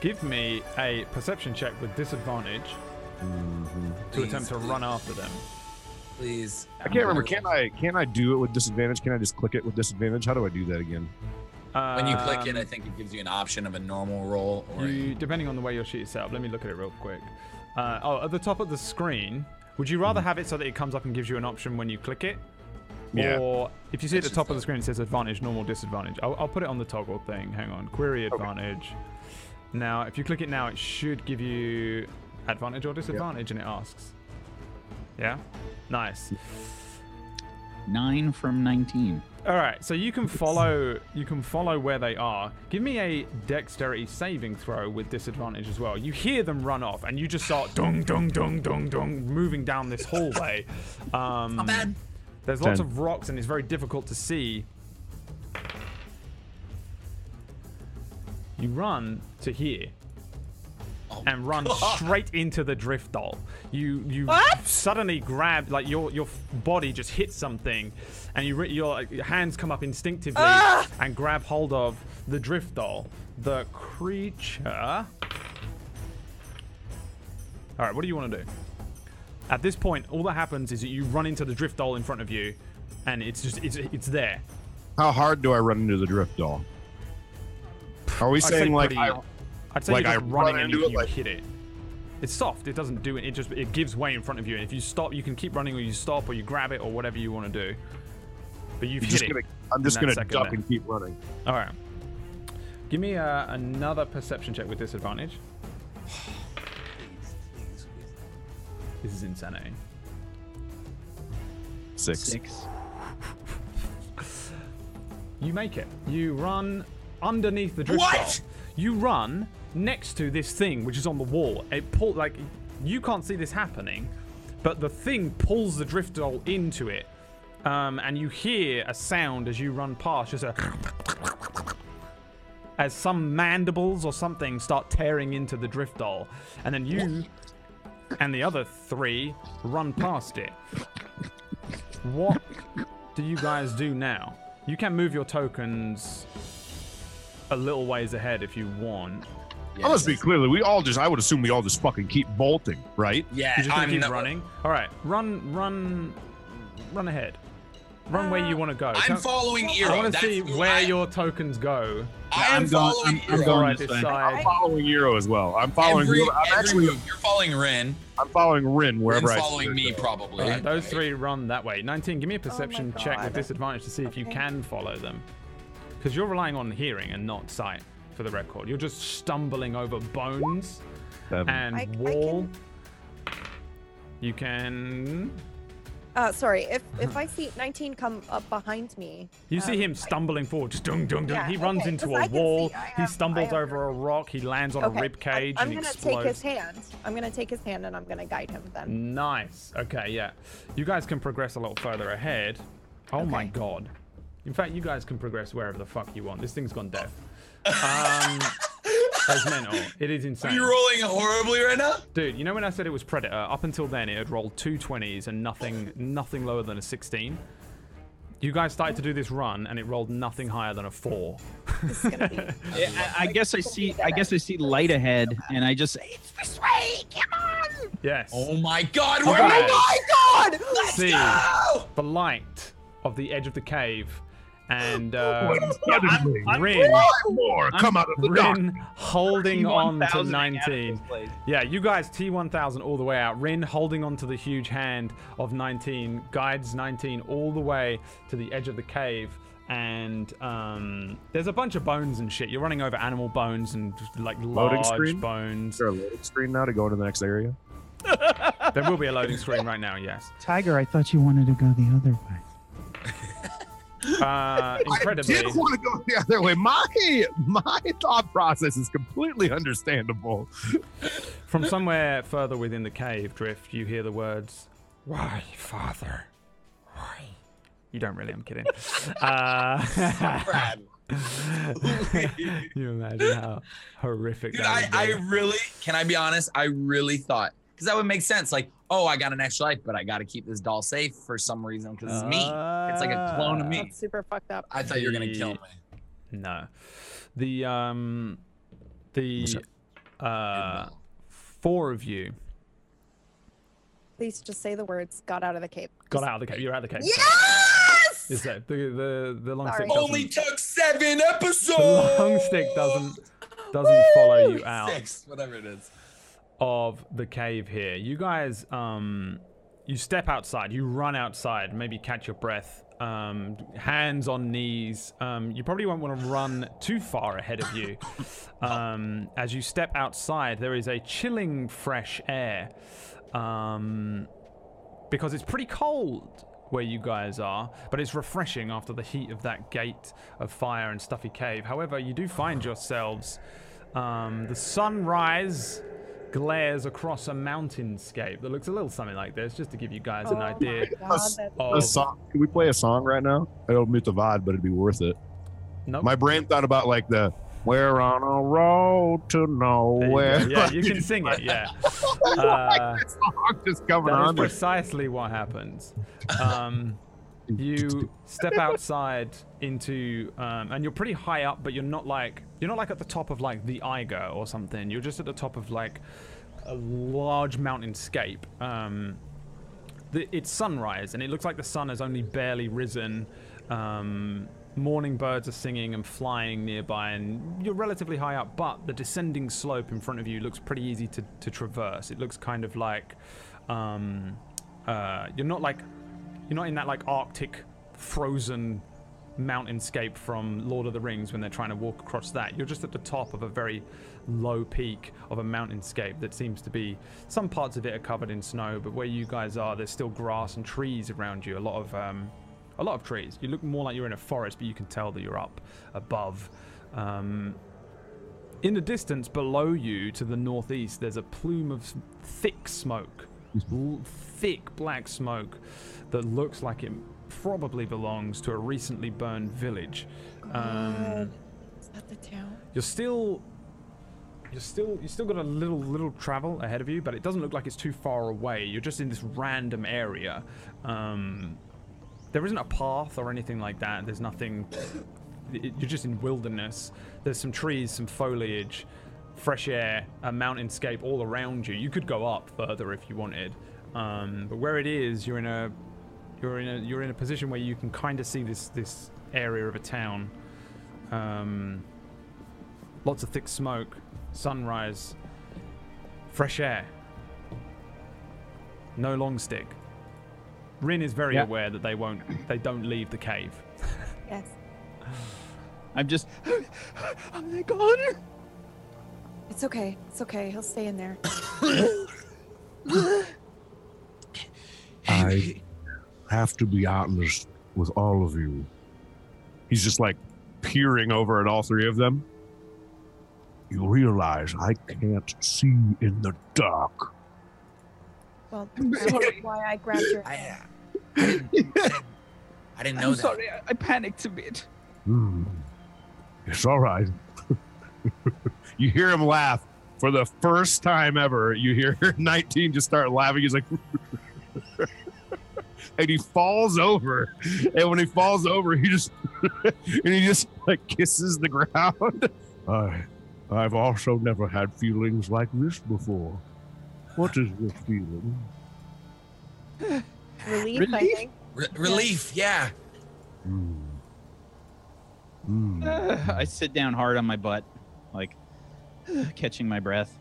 Give me a perception check with disadvantage to attempt to run after them. Please, I can't remember. Can I do it with disadvantage? Can I just click it with disadvantage? How do I do that again? When you click it, I think it gives you an option of a normal roll. Or depending on the way your sheet is set up. Let me look at it real quick. At the top of the screen, would you rather have it so that it comes up and gives you an option when you click it? Yeah. Or if you see at the top of the screen it says advantage, normal, disadvantage. I'll put it on the toggle thing. Hang on. Query advantage. Okay. Now, if you click it now, it should give you advantage or disadvantage, and it asks. Yeah? Nice. 9 from 19. All right, so you can follow where they are. Give me a dexterity saving throw with disadvantage as well. You hear them run off, and you just start dung, dung, dung, dung, dung, moving down this hallway. Not bad. There's lots of rocks, and it's very difficult to see. You run to here. And run straight into the drift doll. You what? Suddenly grab, like, your body just hits something, and your hands come up instinctively and grab hold of the drift doll. The creature. All right, what do you want to do? At this point, all that happens is that you run into the drift doll in front of you, and it's there. How hard do I run into the drift doll? Are we saying like? I'd say like you're just running into it, you hit it. It's soft. It doesn't do it. It gives way in front of you. And if you stop, you can keep running, or you stop, or you grab it, or whatever you want to do. But you've hit it. I'm just going to duck and keep running. All right. Give me another perception check with disadvantage. Please. This is insanity. 6. You make it. You run underneath the drift doll. You run next to this thing, which is on the wall. It pulls, like, you can't see this happening, but the thing pulls the drift doll into it, and you hear a sound as you run past, just a as some mandibles or something start tearing into the drift doll, and then you and the other three run past it. What do you guys do now? You can move your tokens a little ways ahead if you want. Yeah, let's be clearly, I would assume we all just fucking keep bolting, right? Yeah, you just keep running. All right, run ahead. Run where you want to go. I'm following Eero. I want to see where your tokens go. I'm following Eero. I'm following Eero as well. I'm following Eero. You're following Rin. I'm following Rin wherever I go. You're following me, probably. Right, those three run that way. 19, give me a perception check with disadvantage to see if you can follow them. Because you're relying on hearing and not sight, for the record. You're just stumbling over bones and wall. You can... sorry, if I see 19 come up behind me... You see him stumbling forward, just dung, dung, dung. Yeah, he runs into a wall, he stumbles over a rock, he lands on a rib cage and explodes. I'm going to take his hand and I'm going to guide him then. Nice, okay, yeah. You guys can progress a little further ahead. Oh my god. In fact, you guys can progress wherever the fuck you want. This thing's gone deaf. That's mental. It is insane. Are you rolling horribly right now? Dude, you know when I said it was Predator? Up until then, it had rolled two 20s and nothing lower than a 16. You guys started to do this run, and it rolled nothing higher than a 4. This is gonna be I guess I see light ahead, and I just say, it's this way, come on! Yes. Oh my god, where am I going? Let's go! The light of the edge of the cave. And Rin holding on to 19. Yeah, you guys T1000 all the way out. Rin holding on to the huge hand of 19, guides 19 all the way to the edge of the cave. And there's a bunch of bones and shit. You're running over animal bones and like large bones. Is there a loading screen now to go into the next area? There will be a loading screen right now, yes. Tiger, I thought you wanted to go the other way. Incredibly, I did want to go the other way. My thought process is completely understandable. From somewhere further within the cave, Drift, you hear the words, "Why, Father? Why?" You don't really. I'm kidding. You imagine how horrific. Dude, Can I be honest? I really thought, because that would make sense. Like, oh, I got an extra life, but I got to keep this doll safe for some reason because it's me. It's like a clone of me. That's super fucked up. I thought you were gonna kill me. No, the four of you. Please just say the words. Got out of the cave. Got out of the cave. You're out of the cave. Yes. Is that the long stick? Only took 7 episodes. The long stick doesn't follow you out. 6, whatever it is. Of the cave here. You guys You step outside, you run outside, maybe catch your breath, hands on knees. You probably won't want to run too far ahead of you. As you step outside, there is a chilling fresh air, because it's pretty cold where you guys are, but it's refreshing after the heat of that Gate of Fire and stuffy cave. However, you do find yourselves, the sunrise glares across a mountainscape that looks a little something like this, just to give you guys an idea. Can we play a song right now? I don't admit the vibe, but it'd be worth it. Nope. My brain thought about like the "We're on a road to nowhere." Yeah, you can sing it. Yeah, this song just coming on. That's precisely what happens. You step outside into, and you're pretty high up, but you're not like at the top of like the Eiger or something. You're just at the top of like a large mountainscape. It's sunrise, and it looks like the sun has only barely risen. Morning birds are singing and flying nearby, and you're relatively high up, but the descending slope in front of you looks pretty easy to traverse. It looks kind of like, you're not in that like Arctic frozen mountainscape from Lord of the Rings when they're trying to walk across that. You're just at the top of a very low peak of a mountainscape that seems to be, some parts of it are covered in snow, but where you guys are, there's still grass and trees around you. A lot of trees. You look more like you're in a forest, but you can tell that you're up above. In the distance below you to the northeast, there's a plume of thick smoke, thick black smoke that looks like it probably belongs to a recently burned village. Is that the town? You still got a little travel ahead of you, but it doesn't look like it's too far away. You're just in this random area. There isn't a path or anything like that. There's nothing. You're just in wilderness. There's some trees, some foliage, fresh air, a mountainscape all around you. You could go up further if you wanted, but where it is, you're in a position where you can kind of see this area of a town. Lots of thick smoke, sunrise, fresh air. No long stick. Rin is very aware that they don't leave the cave. Yes. I'm like, Connor. It's okay. He'll stay in there. I have to be honest with all of you. He's just like peering over at all three of them. You realize I can't see in the dark. Well, that's why I grabbed your hand. I didn't know that. Sorry, I panicked a bit. It's all right. You hear him laugh for the first time ever. You hear 19 just start laughing. He's like, and he falls over. And when he falls over, he just and he just like kisses the ground. I've also never had feelings like this before. What is this feeling? Relief, I think. Relief, yeah. I sit down hard on my butt, like catching my breath.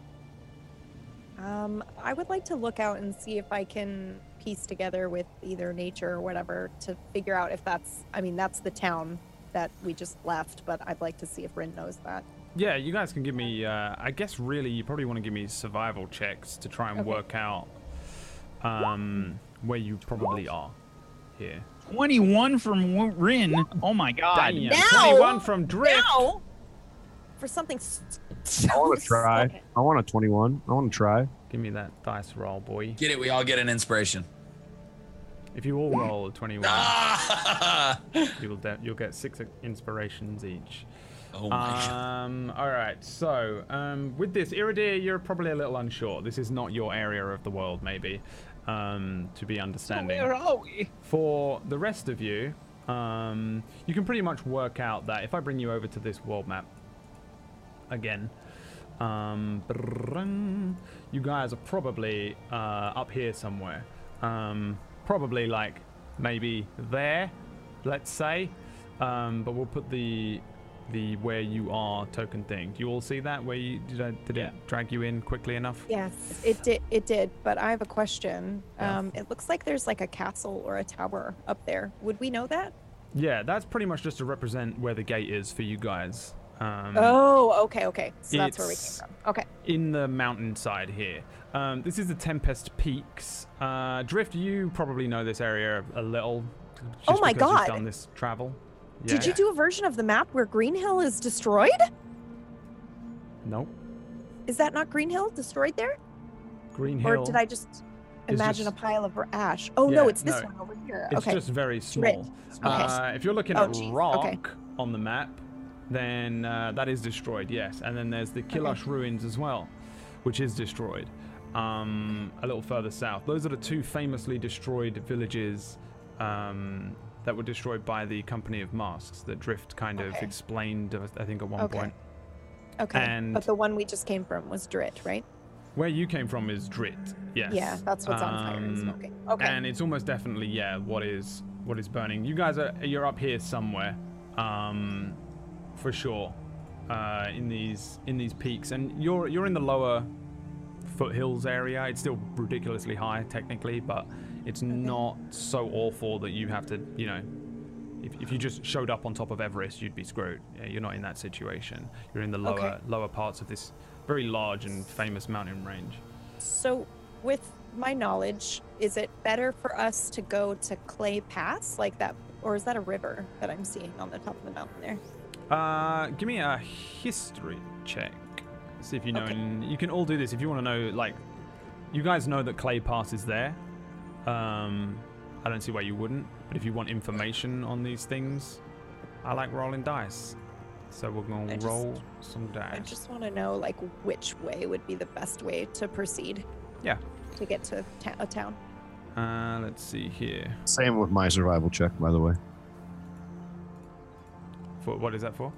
I would like to look out and see if I can piece together with either nature or whatever to figure out if that's the town that we just left, but I'd like to see if Rin knows that. Yeah, you guys can give me, I guess really you probably want to give me survival checks to try and work out where you probably are here. 21 from Rin. Oh my god. Damn. Now, 21 from Drit. Now, for something. I want to try. Okay. I want a 21. I want to try. Give me that dice roll, boy. Get it. We all get an inspiration. If you all roll a 21, you'll get 6 inspirations each. Oh my God. All right. So, with this, Iridir, you're probably a little unsure. This is not your area of the world, maybe, to be understanding. So where are we? For the rest of you, you can pretty much work out that if I bring you over to this world map again, you guys are probably up here somewhere. Probably like maybe there, let's say. But we'll put the the where you are token thing. Do you all see that? Where you did it drag you in quickly enough? Yes, it did. But I have a question. Yeah. It looks like there's like a castle or a tower up there. Would we know that? Yeah, that's pretty much just to represent where the gate is for you guys. Okay. So that's where we came from. Okay. In the mountainside here. This is the Tempest Peaks. Drift, you probably know this area a little. Oh my God! You've done this travel. Yeah. Did you do a version of the map where Green Hill is destroyed? No. Is that not Green Hill destroyed there? Green Hill. Or did I just imagine a pile of ash? Oh yeah, no, it's this one over here. It's just very small. If you're looking at rock on the map, then that is destroyed. Yes, and then there's the Kilosh ruins as well, which is destroyed. A little further south. Those are the two famously destroyed villages. That were destroyed by the Company of Masks that Drift kind of explained, I think, at one point. Okay, and but the one we just came from was Drit, right? Where you came from is Drit, yes. Yeah, that's what's on fire and smoking. Okay. And it's almost definitely, what is burning. You guys, you're up here somewhere, for sure, in these peaks. And you're in the lower foothills area. It's still ridiculously high, technically, but... It's not so awful that you have to, you know, if you just showed up on top of Everest, you'd be screwed. Yeah, you're not in that situation. You're in the lower parts of this very large and famous mountain range. So with my knowledge, is it better for us to go to Clay Pass like that? Or is that a river that I'm seeing on the top of the mountain there? Give me a history check. See if you know, and you can all do this if you want to know, like, you guys know that Clay Pass is there. I don't see why you wouldn't, but if you want information on these things, I like rolling dice. So we're going to roll some dice. I just want to know, like, which way would be the best way to proceed. Yeah. To get to a town. Let's see here. Same with my survival check, by the way. For, what is that for?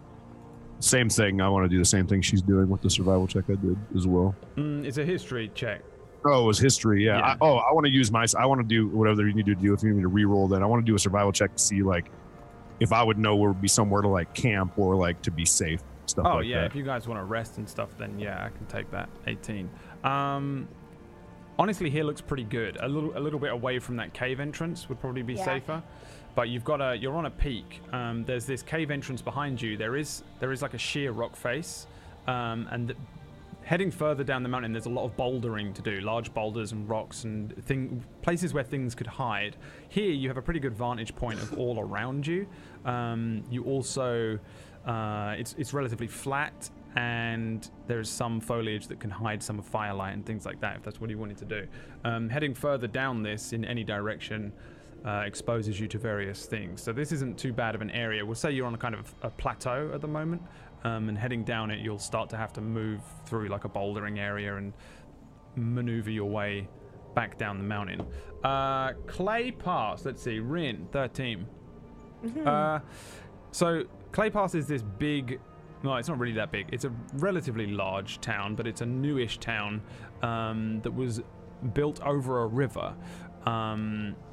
Same thing. I want to do the same thing she's doing with the survival check I did as well. It's a history check. Oh, it was history, yeah. I want to use my... I want to do whatever you need to do. If you need me to re-roll that, I want to do a survival check to see, like, if I would know where would be somewhere to, like, camp or, like, to be safe, stuff like that. Oh, yeah, if you guys want to rest and stuff, then, yeah, I can take that. 18. Honestly, here looks pretty good. A little bit away from that cave entrance would probably be safer. But you're on a peak. There's this cave entrance behind you. There is like, a sheer rock face, heading further down the mountain, there's a lot of bouldering to do, large boulders and rocks and places where things could hide. Here, you have a pretty good vantage point of all around you. You also, it's relatively flat, and there is some foliage that can hide some firelight and things like that, if that's what you wanted to do. Heading further down this in any direction exposes you to various things. So this isn't too bad of an area. We'll say you're on a kind of a plateau at the moment. And heading down it, you'll start to have to move through like a bouldering area and maneuver your way back down the mountain. Clay Pass, let's see, Rin, 13. Mm-hmm. So Clay Pass is this big, well, it's not really that big. It's a relatively large town, but it's a newish town that was built over a river.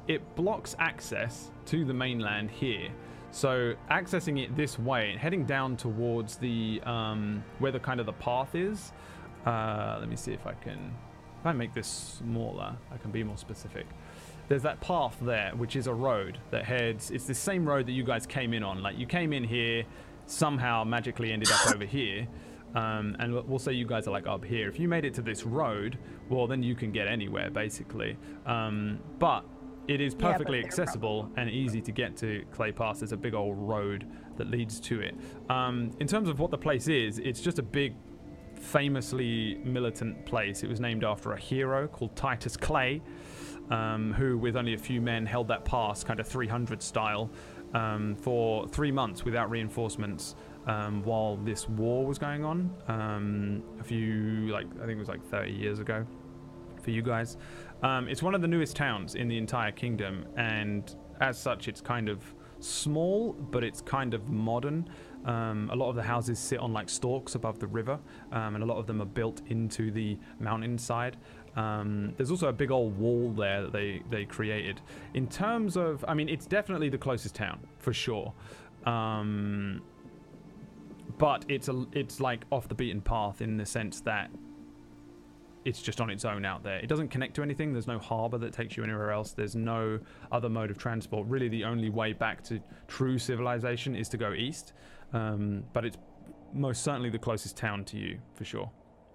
It blocks access to the mainland here. So accessing it this way and heading down towards the where the kind of the path is. Let me see if I can. If I make this smaller, I can be more specific. There's that path there, which is a road that heads. It's the same road that you guys came in on. Like you came in here, somehow magically ended up over here. And we'll say you guys are like up here. If you made it to this road, well then you can get anywhere basically. But it is perfectly accessible and easy to get to Clay Pass. There's a big old road that leads to it. In terms of what the place is, it's just a big, famously militant place. It was named after a hero called Titus Clay, who, with only a few men, held that pass, kind of 300 style, for 3 months without reinforcements while this war was going on. I think it was like 30 years ago for you guys. It's one of the newest towns in the entire kingdom, and as such, it's kind of small, but it's kind of modern. A lot of the houses sit on like stalks above the river, and a lot of them are built into the mountainside. There's also a big old wall there that they created. In terms of, I mean, it's definitely the closest town, for sure. But it's like off the beaten path in the sense that it's just on its own out there. It doesn't connect to anything. There's no harbour that takes you anywhere else. There's no other mode of transport. Really, the only way back to true civilization is to go east. But it's most certainly the closest town to you, for sure.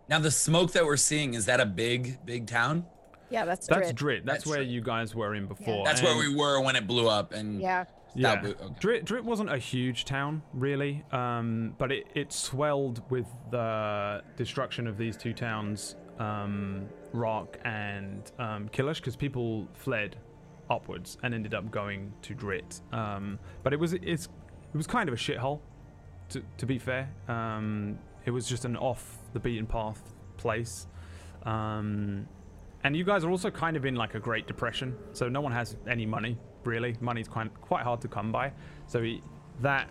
Now, the smoke that we're seeing, is that a big town? Yeah, that's Drit. That's where you guys were in before. Yeah. That's where we were when it blew up. And yeah. Yeah. Okay. Drit wasn't a huge town, really, but it swelled with the destruction of these two towns, Rock and Kilosh, because people fled upwards and ended up going to Drit. But it was kind of a shithole, to be fair. It was just an off the beaten path place. And you guys are also kind of in like a Great Depression, so no one has any money, really. Money's quite hard to come by. So that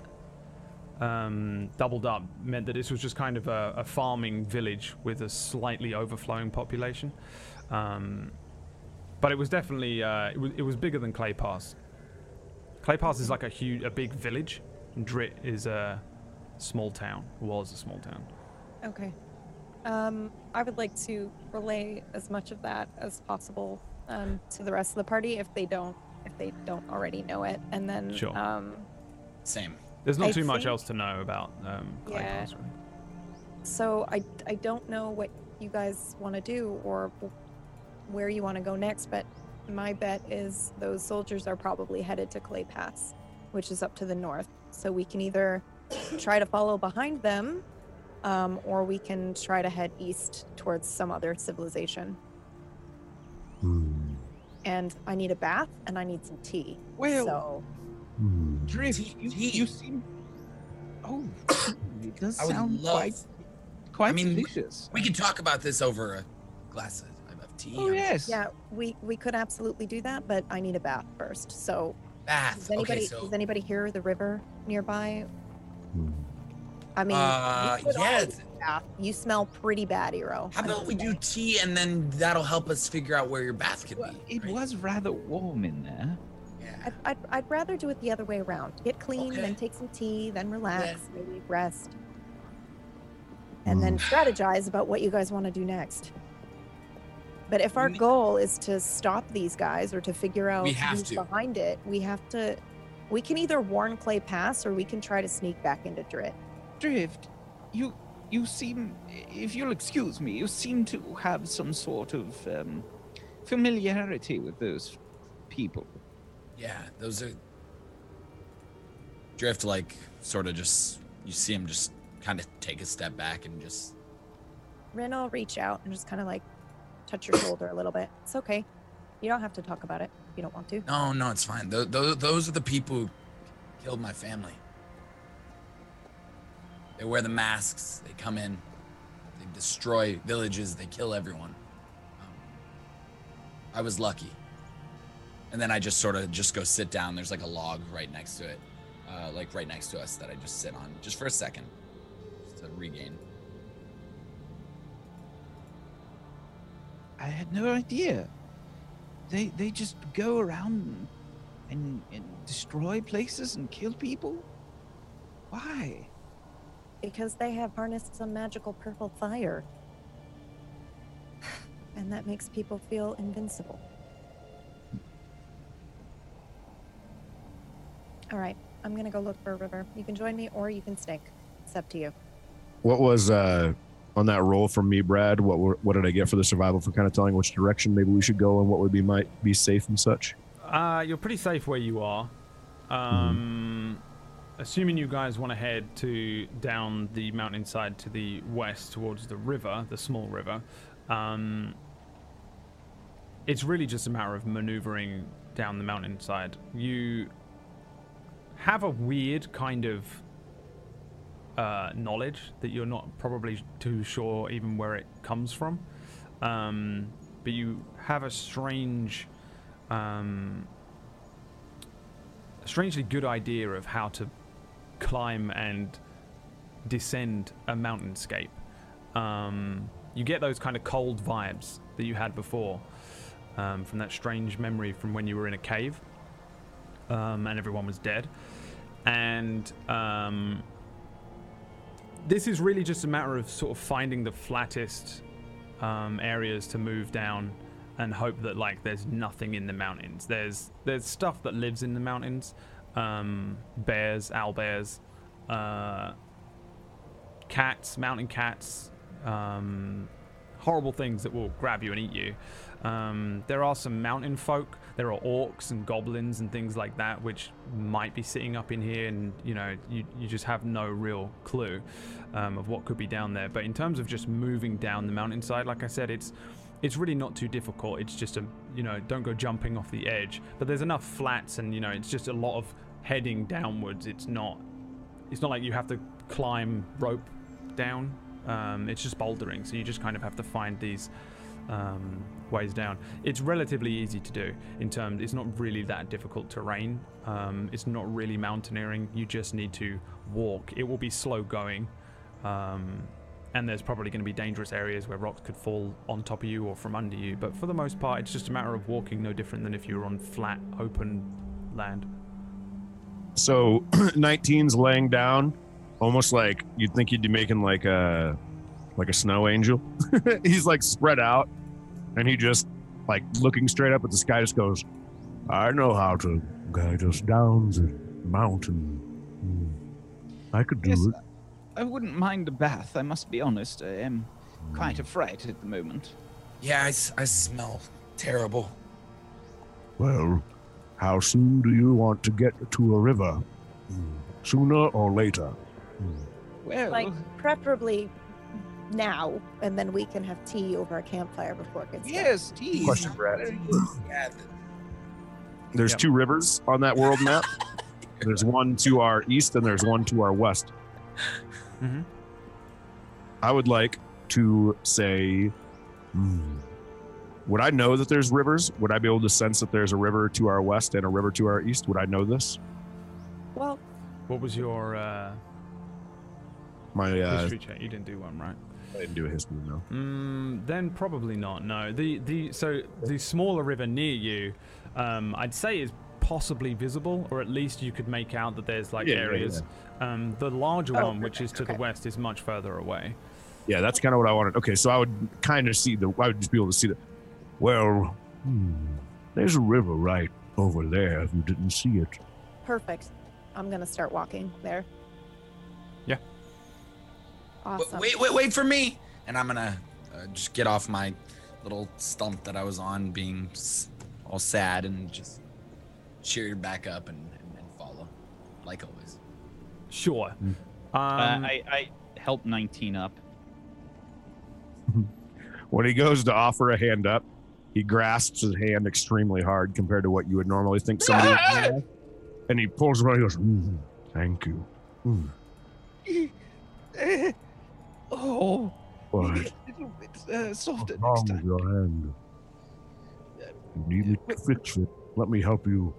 doubled up meant that this was just kind of a farming village with a slightly overflowing population. But it was definitely, it was bigger than Clay Pass. Clay Pass is like a big village. Drit is a small town, was a small town. Okay. I would like to relay as much of that as possible to the rest of the party if they don't already know it, and then sure. Same. There's not much else to know about Clay Pass, really. So I don't know what you guys want to do or where you want to go next, but my bet is those soldiers are probably headed to Clay Pass, which is up to the north. So we can either try to follow behind them, or we can try to head east towards some other civilization. And I need a bath and I need some tea. Well, so... Drit, you seem... Oh, it does sound quite delicious. We can talk about this over a glass of tea. Oh, yes. Yeah, we could absolutely do that, but I need a bath first, so... Bath. Does anybody hear the river nearby? I mean, you yes. You smell pretty bad, Eero. How about we do tea, and then that'll help us figure out where your bath could be. It was rather warm in there. Yeah. I'd rather do it the other way around. Get clean, then take some tea, then relax, maybe rest, and then strategize about what you guys want to do next. But if our goal is to stop these guys or to figure out who's behind it, we have to. We can either warn Clay Pass or we can try to sneak back into Drit. Drift, you seem, if you'll excuse me, you seem to have some sort of familiarity with those people. Yeah, those are... Drift, like, sort of just, you see him just kind of take a step back and just... Rin will reach out and just kind of, like, touch your shoulder a little bit. It's okay. You don't have to talk about it if you don't want to. No, it's fine. Those are the people who killed my family. They wear the masks, they come in, they destroy villages, they kill everyone. I was lucky. And then I just sort of just go sit down. There's like a log right next to it, like right next to us that I just sit on just for a second, just to regain. I had no idea. They just go around and destroy places and kill people? Why? Because they have harnessed some magical purple fire. And that makes people feel invincible. All right, I'm going to go look for a river. You can join me or you can stink. It's up to you. What was on that roll from me, Brad? What did I get for the survival for kind of telling which direction maybe we should go and what would be might be safe and such? You're pretty safe where you are. Assuming you guys want to head down the mountainside to the west towards the river, the small river, it's really just a matter of maneuvering down the mountainside. You have a weird kind of knowledge that you're not probably too sure even where it comes from, but you have a strange... strangely good idea of how to climb and descend a mountainscape. You get those kind of cold vibes that you had before from that strange memory from when you were in a cave and everyone was dead. And this is really just a matter of sort of finding the flattest areas to move down and hope that like there's nothing in the mountains. There's stuff that lives in the mountains, bears, owlbears, cats, mountain cats, horrible things that will grab you and eat you. There are some mountain folk. There are orcs and goblins and things like that, which might be sitting up in here, and you know, you just have no real clue of what could be down there. But in terms of just moving down the mountainside, like I said, it's really not too difficult. It's just a, you know, don't go jumping off the edge. But there's enough flats, and you know, it's just a lot of heading downwards. It's not like you have to climb rope down. It's just bouldering, so you just kind of have to find these ways down. It's relatively easy to do in terms, it's not really that difficult terrain. It's not really mountaineering. You just need to walk. It will be slow going, and there's probably going to be dangerous areas where rocks could fall on top of you or from under you, but for the most part it's just a matter of walking, no different than if you were on flat open land. So 19's laying down, almost like you'd think you'd be making like a snow angel. He's like spread out, and he just like looking straight up at the sky just goes, I know how to guide us down the mountain. I could do it. I wouldn't mind a bath, I must be honest. I am quite afraid at the moment. Yeah, I smell terrible. Well, how soon do you want to get to a river? Sooner or later? Well, like preferably now, and then we can have tea over a campfire before it gets done. Tea. Question, Brad. There's two rivers on that world map. There's one to our east, and there's one to our west. Mm-hmm. I would like to say, would I know that there's rivers? Would I be able to sense that there's a river to our west and a river to our east? Would I know this? Well, what was your my history check? You didn't do one, right? I didn't do a history, no. Then probably not. No, the smaller river near you, I'd say is possibly visible, or at least you could make out that there's like areas. Yeah. The larger one, which is to the west, is much further away. Yeah, that's kind of what I wanted. Okay, so I would kind of see I would just be able to see the. Well, there's a river right over there. If you didn't see it. Perfect. I'm going to start walking there. Yeah. Awesome. Wait for me! And I'm going to just get off my little stump that I was on, being all sad, and just cheer back up and follow, like always. Sure. I help 19 up. When he goes to offer a hand up, he grasps his hand extremely hard compared to what you would normally think somebody would have. And he pulls around, he goes, thank you. Oh, what? A little bit softer next time. With your hand? You need me to fix it. Let me help you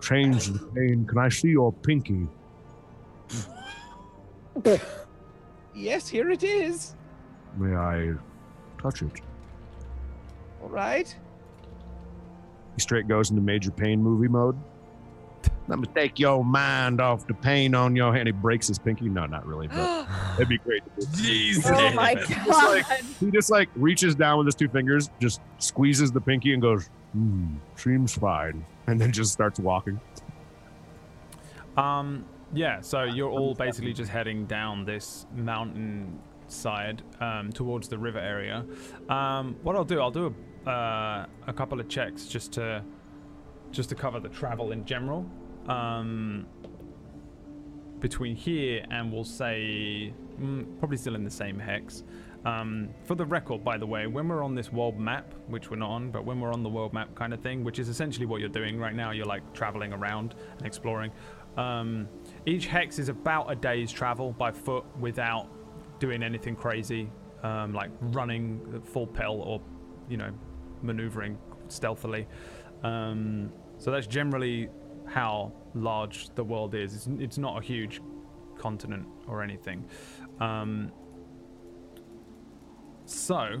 change the pain. Can I see your pinky? Yes, here it is. May I touch it? All right. He straight goes into major pain movie mode. Let me take your mind off the pain on your hand. He breaks his pinky. No, not really, but it'd be great. Jesus. Oh my God. He just reaches down with his two fingers, just squeezes the pinky and goes, seems fine. And then just starts walking. Yeah, so you're all basically just heading down this mountain side towards the river area. What I'll do a couple of checks just to cover the travel in general. Between here and we'll say probably still in the same hex. For the record, by the way, when we're on this world map, which we're not on, but when we're on the world map kind of thing, which is essentially what you're doing right now, you're like traveling around and exploring. Each hex is about a day's travel by foot without doing anything crazy, like running full pelt or, you know, maneuvering stealthily. So that's generally how large the world is. It's not a huge continent or anything. So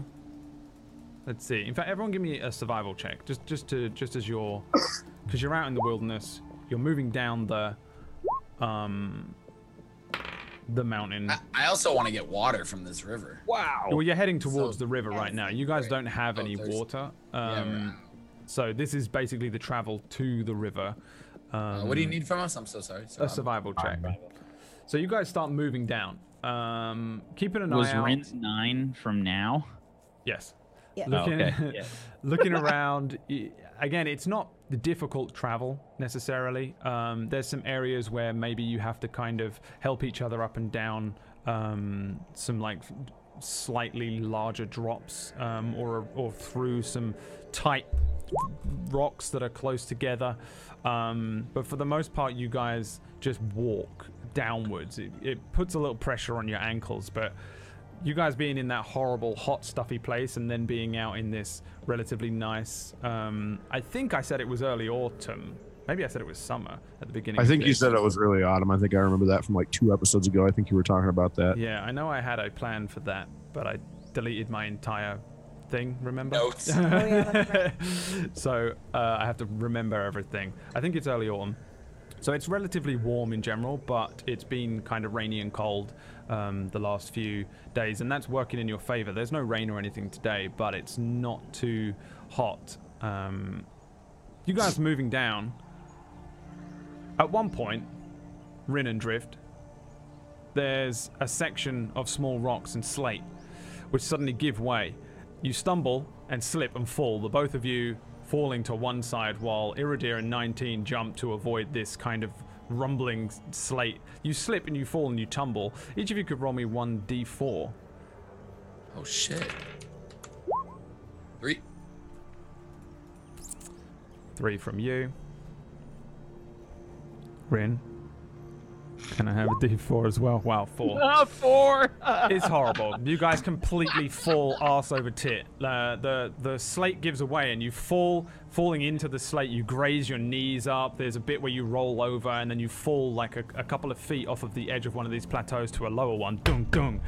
let's see. In fact, everyone give me a survival check. Because you're out in the wilderness, you're moving down the the mountain. I also want to get water from this river. Wow. Well, you're heading towards the river right now. You guys don't have any water. So this is basically the travel to the river. What do you need from us? I'm so sorry. Survival. A survival check. So you guys start moving down. Keeping an eye out. Was Rent 9 from now? Yes. Yeah. Looking, looking around. Again, it's not the difficult travel necessarily. There's some areas where maybe you have to kind of help each other up and down some like slightly larger drops or through some tight rocks that are close together. But for the most part, you guys just walk downwards. It puts a little pressure on your ankles, but you guys being in that horrible, hot, stuffy place and then being out in this relatively nice... I think I said it was early autumn. Maybe I said it was summer at the beginning. I think you said it was early autumn. I think I remember that from like 2 episodes ago. I think you were talking about that. Yeah, I know I had a plan for that, but I deleted my entire thing, remember? Notes. Oh, yeah, that's right. So I have to remember everything. I think it's early autumn. So it's relatively warm in general, but it's been kind of rainy and cold the last few days, and that's working in your favor. There's no rain or anything today, but it's not too hot. You guys moving down. At one point, Rin and Drift, there's a section of small rocks and slate which suddenly give way. You stumble and slip and fall, the both of you falling to one side while Iridir and 19 jump to avoid this kind of rumbling slate. You slip and you fall and you tumble. Each of you could roll me 1d4. Oh shit. 3. 3 from you. Rin. Can I have a d4 as well? Wow, 4. 4! It's horrible. You guys completely fall arse over tit. The slate gives away and you fall. Falling into the slate, you graze your knees up. There's a bit where you roll over and then you fall like a couple of feet off of the edge of one of these plateaus to a lower one. Dung, dung.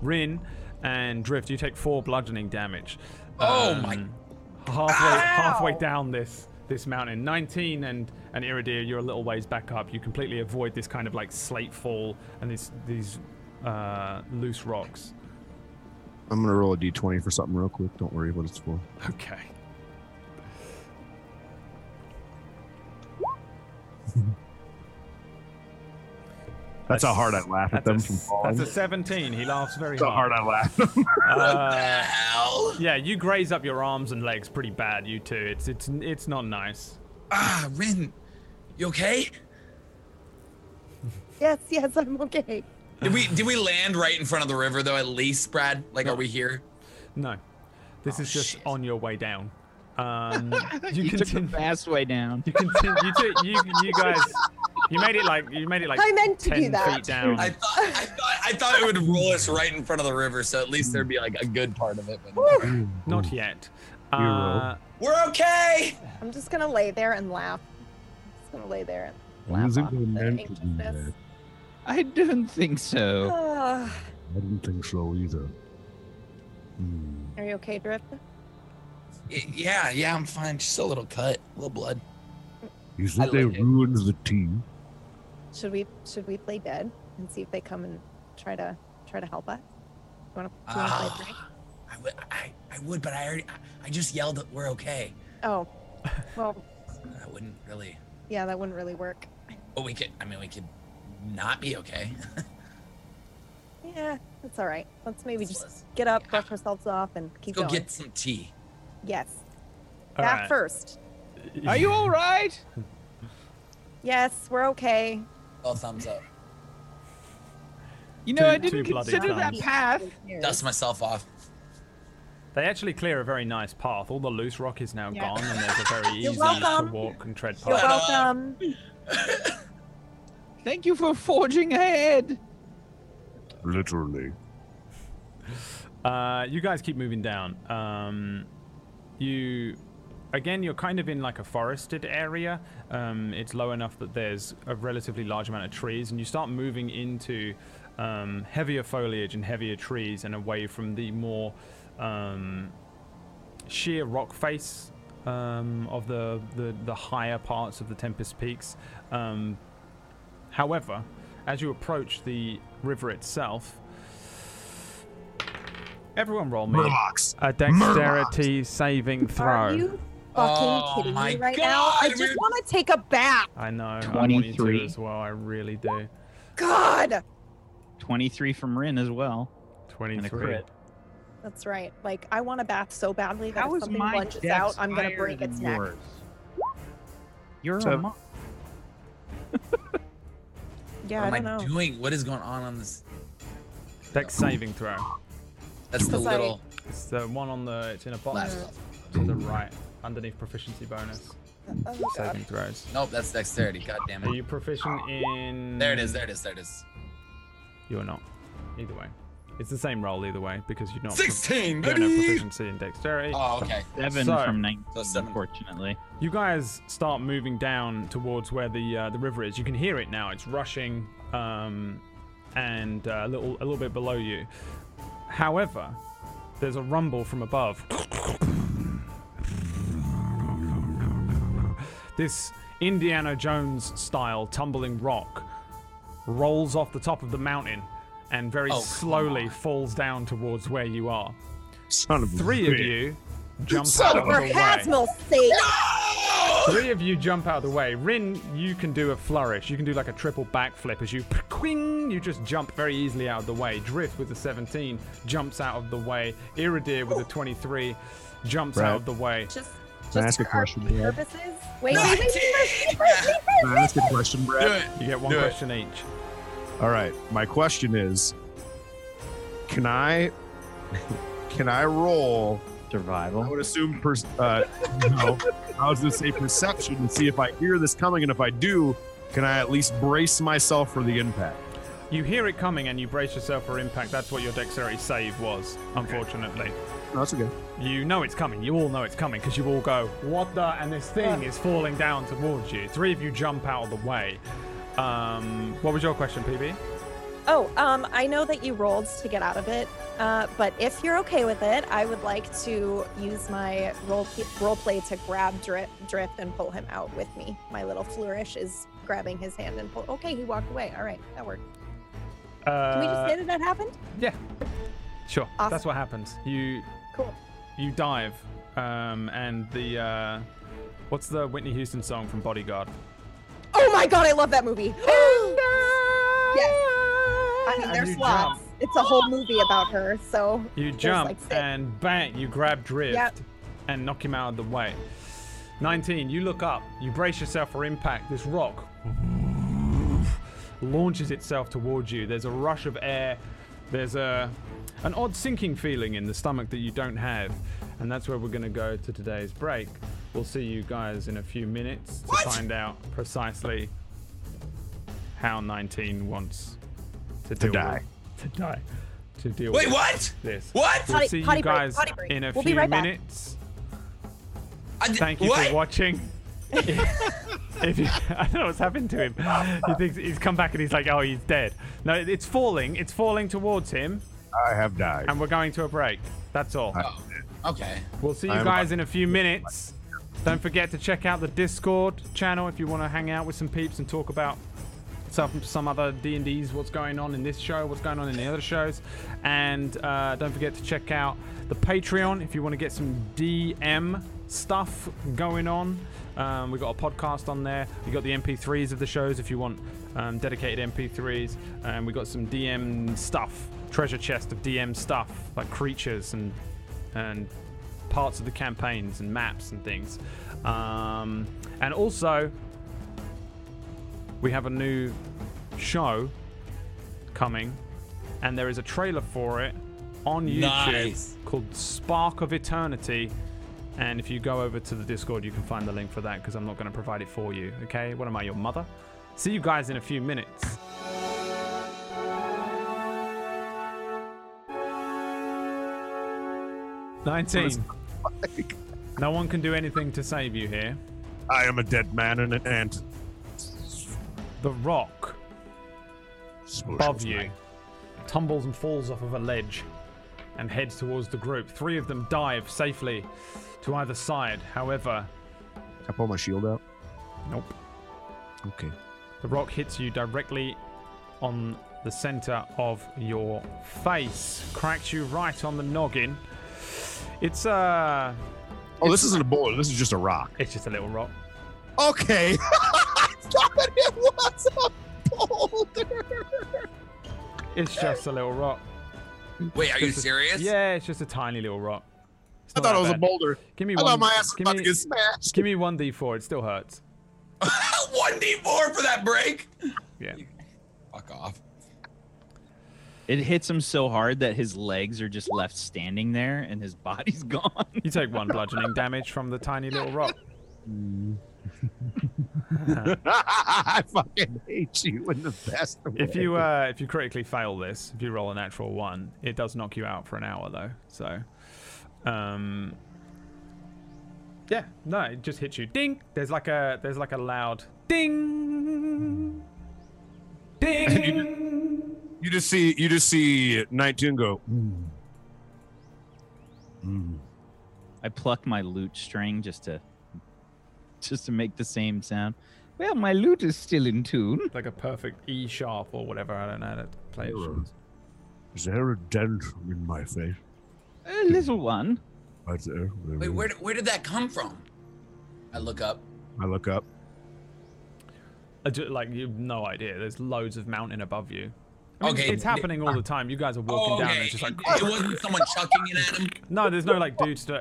Rin and Drift, you take 4 bludgeoning damage. Oh my... Halfway down this mountain. 19 and Iridir, you're a little ways back up. You completely avoid this kind of like slate fall and these loose rocks. I'm gonna roll a d20 for something real quick. Don't worry what it's for. Okay. That's how hard I laugh at them from falling. That's a 17. He laughs very hard. That's how hard I laugh. What the hell? Yeah, you graze up your arms and legs pretty bad, you two. It's not nice. Rin, you okay? Yes, I'm okay. Did we land right in front of the river though? At least, Brad. Like, no. Are we here? No. This is just shit. On your way down. You took the fast way down. You guys made it like I meant to 10 do that. Feet down. I thought it would roll us right in front of the river, so at least there'd be like a good part of it. But not yet. We're okay. I'm just gonna lay there and laugh. I don't think so. I don't think so either. Are you okay, Drift? Yeah, I'm fine. Just a little cut, a little blood. You said they ruined the team. Should we play dead and see if they come and try to help us? Do you want to play dead? I would, but I just yelled that we're okay. Oh, well. That wouldn't really. Yeah, that wouldn't really work. But we could not be okay. Yeah, that's all right. Let's maybe just get up, brush ourselves off, and keep going. Go get some tea. Yes. That first. Are you all right? Yes, we're okay. All thumbs up. You know, I didn't consider that path. Dust myself off. They actually clear a very nice path. All the loose rock is now gone, and there's a very easy to walk and tread path. You're welcome. Thank you for forging ahead. Literally. You guys keep moving down. You're kind of in like a forested area. It's low enough that there's a relatively large amount of trees, and you start moving into heavier foliage and heavier trees and away from the more sheer rock face of the higher parts of the Tempest Peaks. However, as you approach the river itself. Everyone roll me a dexterity saving throw. Are you fucking kidding me right now? I just want to take a bath. I know. 23. I want you to as well. I really do. God. 23 from Rin as well. 23. That's right. Like, I want a bath so badly that if something lunges out, I'm going to break its neck. You're a monk. Yeah, I don't know. What am I doing? What is going on this? Dex saving throw. That's the little. It's the one on the. It's in a box to the right, underneath proficiency bonus. Oh, saving throws. Nope, that's dexterity. God damn it. Are you proficient in? There it is. You're not. Either way, it's the same roll either way because you're not. 16. You don't have proficiency in dexterity. Oh, okay. 7 from 19. So unfortunately, you guys start moving down towards where the river is. You can hear it now. It's rushing, and a little bit below you. However, there's a rumble from above. This Indiana Jones-style tumbling rock rolls off the top of the mountain and very slowly falls down towards where you are. Three of you jump out of the way. Rin, you can do a flourish. You can do like a triple backflip as you quing. You just jump very easily out of the way. Drit with a 17 jumps out of the way. Iridir with a 23 jumps out of the way. Can I ask a question, Brad? Wait, can I ask a question, Brad? You get one question each. All right. My question is, can I roll? Survival. I would assume, I was going to say perception and see if I hear this coming, and if I do, can I at least brace myself for the impact? You hear it coming and you brace yourself for impact. That's what your dexterity save was, unfortunately. No, that's okay. You know it's coming. You all know it's coming because you all go, what the? And this thing is falling down towards you. Three of you jump out of the way. What was your question, PB? I know that you rolled to get out of it, but if you're okay with it, I would like to use my role play to grab Drift and pull him out with me. My little flourish is grabbing his hand and pull. Okay, he walked away. All right, that worked. Can we just say that happened? Yeah, sure. Awesome. That's what happens. You dive, and the what's the Whitney Houston song from Bodyguard? Oh my God, I love that movie. Yes. I mean, there's lots. Jump. It's a whole movie about her, so... You jump, and bang, you grab Drift and knock him out of the way. 19, you look up. You brace yourself for impact. This rock launches itself towards you. There's a rush of air. There's an odd sinking feeling in the stomach that you don't have. And that's where we're going to go to today's break. We'll see you guys in a few minutes to find out precisely how 19 wants... To die. Wait, what? This. What? We'll see you guys in a few minutes. Thank you for watching. I don't know what's happened to him. He thinks he's come back and he's like, oh, he's dead. No, it's falling. It's falling towards him. I have died. And we're going to a break. That's all. Okay. We'll see you guys in a few minutes. Don't forget to check out the Discord channel if you want to hang out with some peeps and talk about some other D&Ds, what's going on in this show, what's going on in the other shows, and don't forget to check out the Patreon if you want to get some DM stuff going on. We've got a podcast on there. We've got the MP3s of the shows if you want dedicated MP3s, and we've got some DM stuff, treasure chest of DM stuff like creatures and parts of the campaigns and maps and things, and also we have a new show coming, and there is a trailer for it on YouTube called Spark of Eternity. And if you go over to the Discord, you can find the link for that because I'm not going to provide it for you. Okay? What am I, your mother? See you guys in a few minutes. No one can do anything to save you here. I am a dead man and an ant. The rock above you tumbles and falls off of a ledge and heads towards the group. Three of them dive safely to either side. However... Can I pull my shield out? Nope. Okay. The rock hits you directly on the center of your face. Cracks you right on the noggin. It's this isn't a boulder. This is just a rock. It's just a little rock. Okay. I thought it was a boulder. It's just a little rock. Wait, are you serious? Yeah, it's just a tiny little rock. I thought it was a boulder. Give me one. I thought my ass was about to get smashed. Give me 1d4. It still hurts. 1d4 for that break? Yeah. Fuck off. It hits him so hard that his legs are just left standing there and his body's gone. You take 1 bludgeoning damage from the tiny little rock. I fucking hate you in the best way. If you critically fail this, if you roll a natural 1, it does knock you out for an hour though. So, yeah, no, it just hits you. Ding. There's like a loud ding. Ding. You just see Nightingale go. Mm. Mm. I pluck my lute string just to make the same sound. Well, my lute is still in tune. Like a perfect E sharp or whatever. I don't know how to play it. Is there a dent in my face? A little one. Right there. Wait, where did that come from? I look up. You've no idea. There's loads of mountain above you. I mean, okay. It's happening all the time. You guys are walking down and it's just like... It wasn't someone chucking it at him? No, there's no dudes to...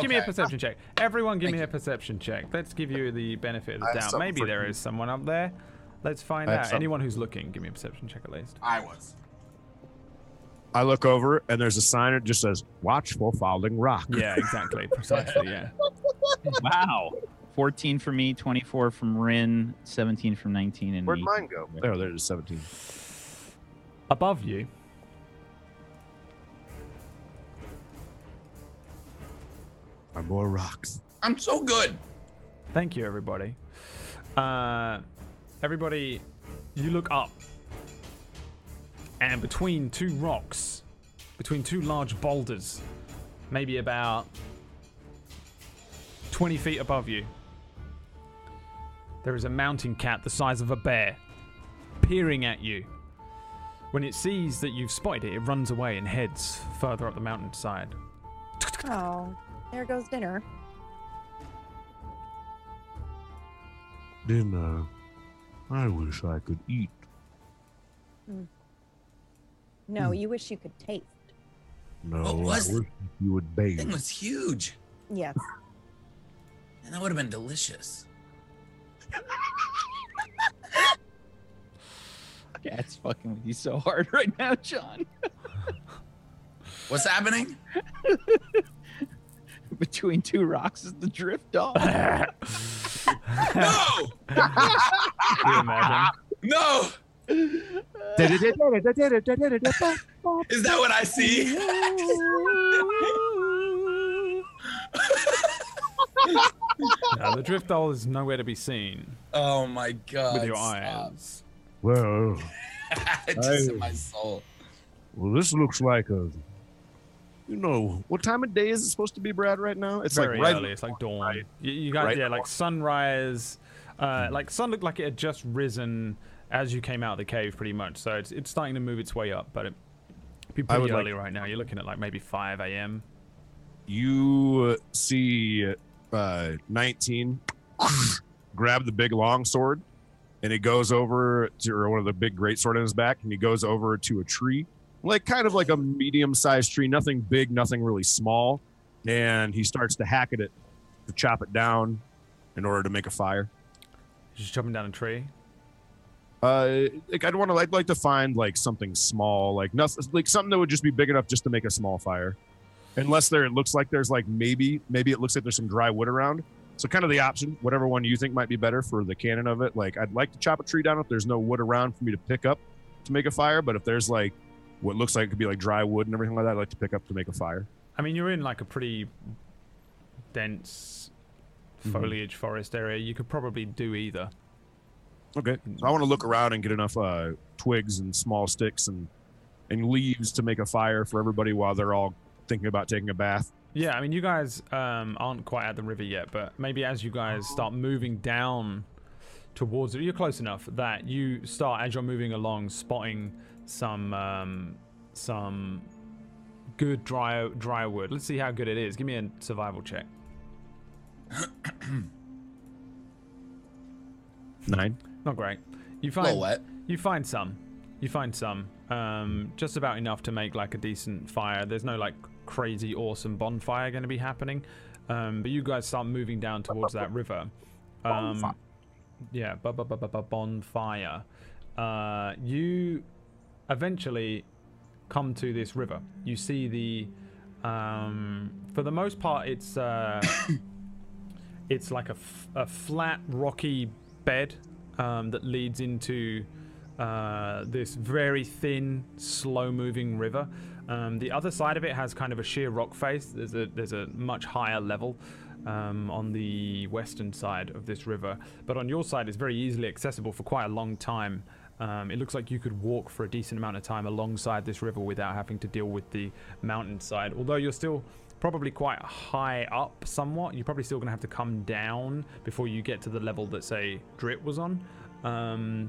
Give me a perception check. Everyone give me a perception check. Let's give you the benefit of the doubt. Maybe there is someone up there. Let's find out. Anyone who's looking, give me a perception check at least. I was. I look over and there's a sign that just says, watch for falling rock. Yeah, exactly. Precisely, yeah. Wow. 14 for me, 24 from Rin, 17 from 19. And where'd mine go? There, there's 17. Above you are more rocks. I'm so good. Thank you, everybody. Everybody, you look up. And between two rocks, between two large boulders, maybe about 20 feet above you, there is a mountain cat the size of a bear peering at you. When it sees that you've spotted it, it runs away and heads further up the mountainside. Oh, there goes dinner. Dinner. I wish I could eat. Mm. No, you wish you could taste. No, I wish you would bathe. That thing was huge. Yes. And that would have been delicious. Cat's fucking with you so hard right now, John. What's happening? Between two rocks is the drift dog. No! Can you imagine? No! Is that what I see? No, the drift doll is nowhere to be seen. Oh my god. With your eyes. Well, just in my soul. Well, this looks like a, what time of day is it supposed to be, Brad? Right now, it's very like early. It's like dawn. Right. You guys, like sunrise. Like sun looked like it had just risen as you came out of the cave, pretty much. So it's starting to move its way up, but it'd be pretty early right now. You're looking at like maybe 5 a.m. You see, 19 grab the big long sword. And he goes over to one of the big greatsword on his back, and he goes over to a tree, like kind of like a medium-sized tree, nothing big, nothing really small. And he starts to hack at it, to chop it down in order to make a fire. Just chopping down a tree? I'd like to find like something small, like nothing, like something that would just be big enough just to make a small fire. Unless it looks like there's like maybe it looks like there's some dry wood around. So kind of the option, whatever one you think might be better for the canon of it. Like, I'd like to chop a tree down if there's no wood around for me to pick up to make a fire. But if there's like what looks like it could be like dry wood and everything like that, I'd like to pick up to make a fire. I mean, you're in like a pretty dense foliage forest area. You could probably do either. Okay. So I want to look around and get enough twigs and small sticks and leaves to make a fire for everybody while they're all thinking about taking a bath. Yeah, I mean, you guys aren't quite at the river yet, but maybe as you guys start moving down towards it. You're close enough that you start, as you're moving along, spotting some good dry wood. Let's see how good it is. Give me a survival check. 9. Not great. You find some. Just about enough to make like a decent fire. There's no like crazy awesome bonfire going to be happening. But you guys start moving down towards that river. Yeah, bonfire. You eventually come to this river. You see the, for the most part, it's like a flat rocky bed that leads into this very thin, slow-moving river. The other side of it has kind of a sheer rock face. There's a much higher level on the western side of this river, but on your side, it's very easily accessible for quite a long time. It looks like you could walk for a decent amount of time alongside this river without having to deal with the mountainside. Although you're still probably quite high up somewhat, you're probably still going to have to come down before you get to the level that, say, Drit was on.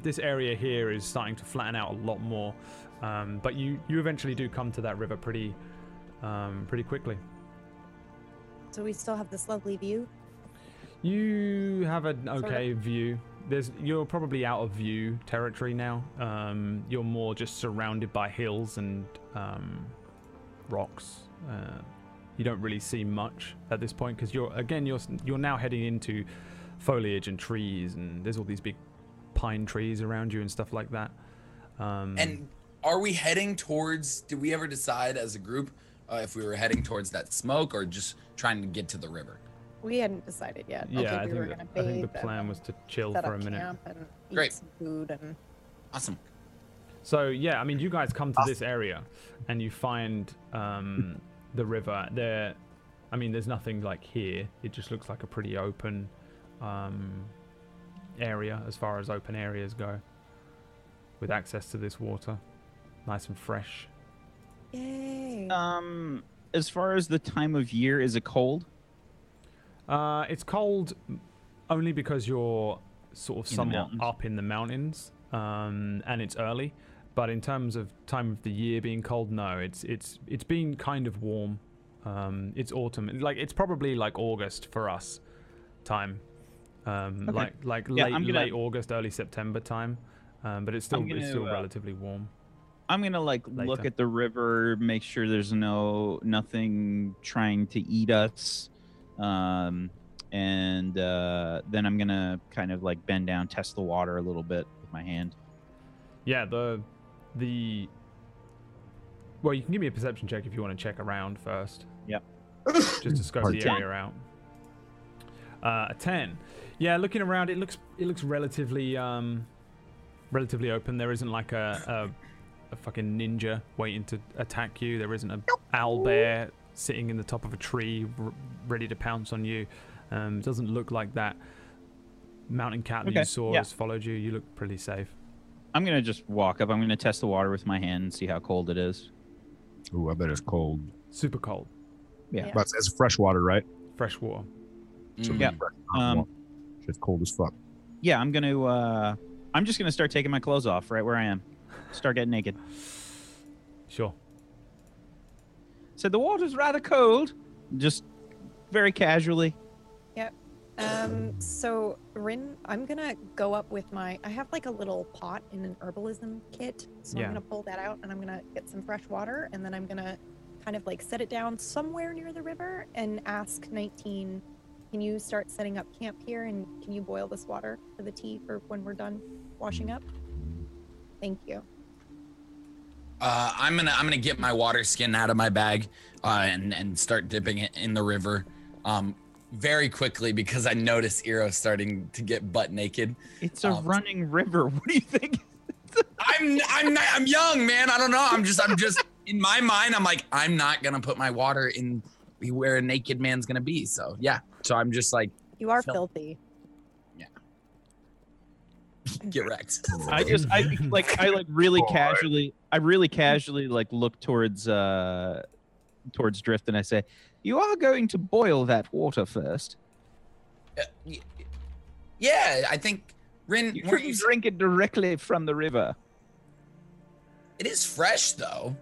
This area here is starting to flatten out a lot more, but you eventually do come to that river pretty quickly. So we still have this lovely view. You have an okay view. You're probably out of view territory now. You're more just surrounded by hills and rocks. You don't really see much at this point because you're now heading into foliage and trees, and there's all these big pine trees around you and stuff like that. And are we heading towards, did we ever decide as a group if we were heading towards that smoke or just trying to get to the river? We hadn't decided yet. Yeah, I think the plan was to chill for a minute. Great. Some food and... Awesome. So yeah, I mean, you guys come to this area and you find the river. I mean, there's nothing like here. It just looks like a pretty open area as far as open areas go, with access to this water, nice and fresh. Yay! As far as the time of year, is it cold? It's cold only because you're sort of somewhat up in the mountains, and it's early. But in terms of time of the year being cold, no, it's been kind of warm. It's autumn, like it's probably like August for us time, okay. like late August, early September time, but it's still relatively warm. I'm gonna look at the river, make sure there's nothing trying to eat us. And then I'm gonna kind of like bend down, test the water a little bit with my hand. Yeah, well, you can give me a perception check if you want to check around first. Yep. Just to scope the area out. A 10. Yeah, looking around, it looks relatively open. There isn't like a fucking ninja waiting to attack you. There isn't an owlbear sitting in the top of a tree ready to pounce on you. It doesn't look like that mountain cat that you saw has followed you. You look pretty safe. I'm going to just walk up. I'm going to test the water with my hand and see how cold it is. Ooh, I bet it's cold. Super cold. Yeah. But it's fresh water, right? Fresh water. So it's cold as fuck. Yeah, I'm going to... I'm just going to start taking my clothes off right where I am. Start getting naked. Sure. So the water's rather cold, just very casually. Yep. So Rin, I'm gonna go up with I have like a little pot in an herbalism kit, so yeah. I'm gonna pull that out and I'm gonna get some fresh water, and then I'm gonna kind of like set it down somewhere near the river and ask 19, can you start setting up camp here, and can you boil this water for the tea for when we're done washing up? Thank you. I'm gonna get my water skin out of my bag and start dipping it in the river very quickly, because I notice Eero starting to get butt naked. It's a running river. What do you think? I'm young, man. I don't know. I'm just in my mind, I'm like, I'm not gonna put my water in where a naked man's gonna be. So yeah. So I'm just like, you are filthy. Get wrecked. I really casually like look towards Drift, and I say, you are going to boil that water first. Yeah, I think Rin, you shouldn't drink it directly from the river. It is fresh, though.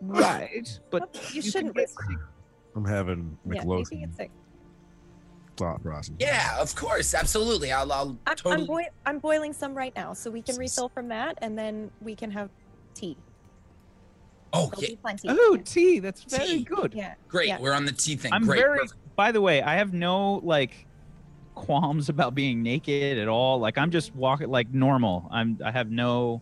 Right, but you shouldn't get sick. I'm having McLaughlin. Yeah, you get sick. Thought process. Yeah, of course, absolutely. I'm boiling some right now, so we can refill from that, and then we can have tea. Oh, so yeah. Oh, tea. That's very good. Yeah. Great. Yeah. We're on the tea thing. I'm Perfect. By the way, I have no like qualms about being naked at all. Like I'm just walking like normal. I have no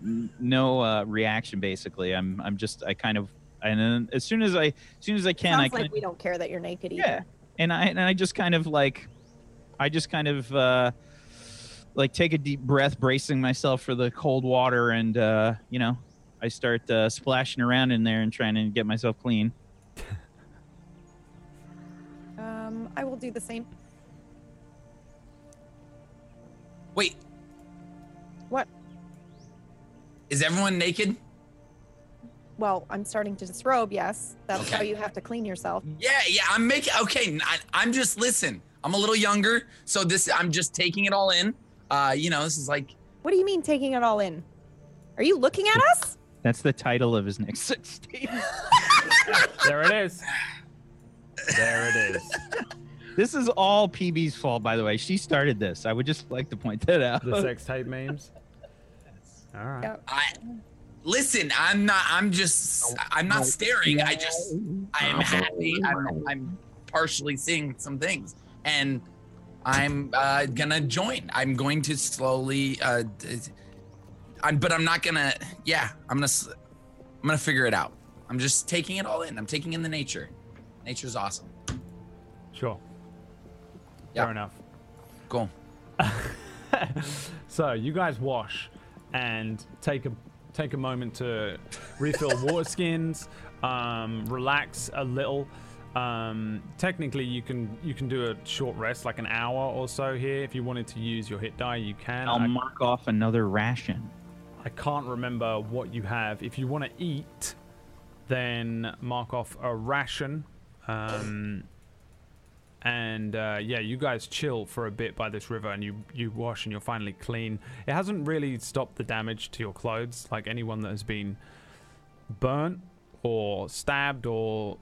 reaction basically. I'm just and then as soon as I can. Sounds like we don't care that you're naked either. Yeah. And I just kind of like, I just take a deep breath, bracing myself for the cold water, and you know, I start splashing around in there and trying to get myself clean. I will do the same. Wait. What? Is everyone naked? Well, I'm starting to disrobe, yes. That's okay. How you have to clean yourself. Yeah, yeah, I'm making, okay, I'm just, listen, I'm a little younger, so this, I'm just taking it all in. You know, this is like. What do you mean taking it all in? Are you looking at us? That's the title of his next 16. There it is. There it is. This is all PB's fault, by the way. She started this. I would just like to point that out. The sex type memes? All right. Yep. Listen, I'm not staring. I am happy. I'm partially seeing some things, and I'm gonna join. I'm going to slowly, but I'm not gonna. Yeah, I'm gonna figure it out. I'm just taking it all in. I'm taking in the nature. Nature's awesome. Sure. Yep. Fair enough. Cool. So you guys wash and take a moment to refill water skins, relax a little. Technically, you can do a short rest, like an hour or so here. If you wanted to use your hit die, you can. I'll mark off another ration. I can't remember what you have. If you want to eat, then mark off a ration. Yeah, you guys chill for a bit by this river, and you wash and you're finally clean. It hasn't really stopped the damage to your clothes. Like anyone that has been burnt or stabbed or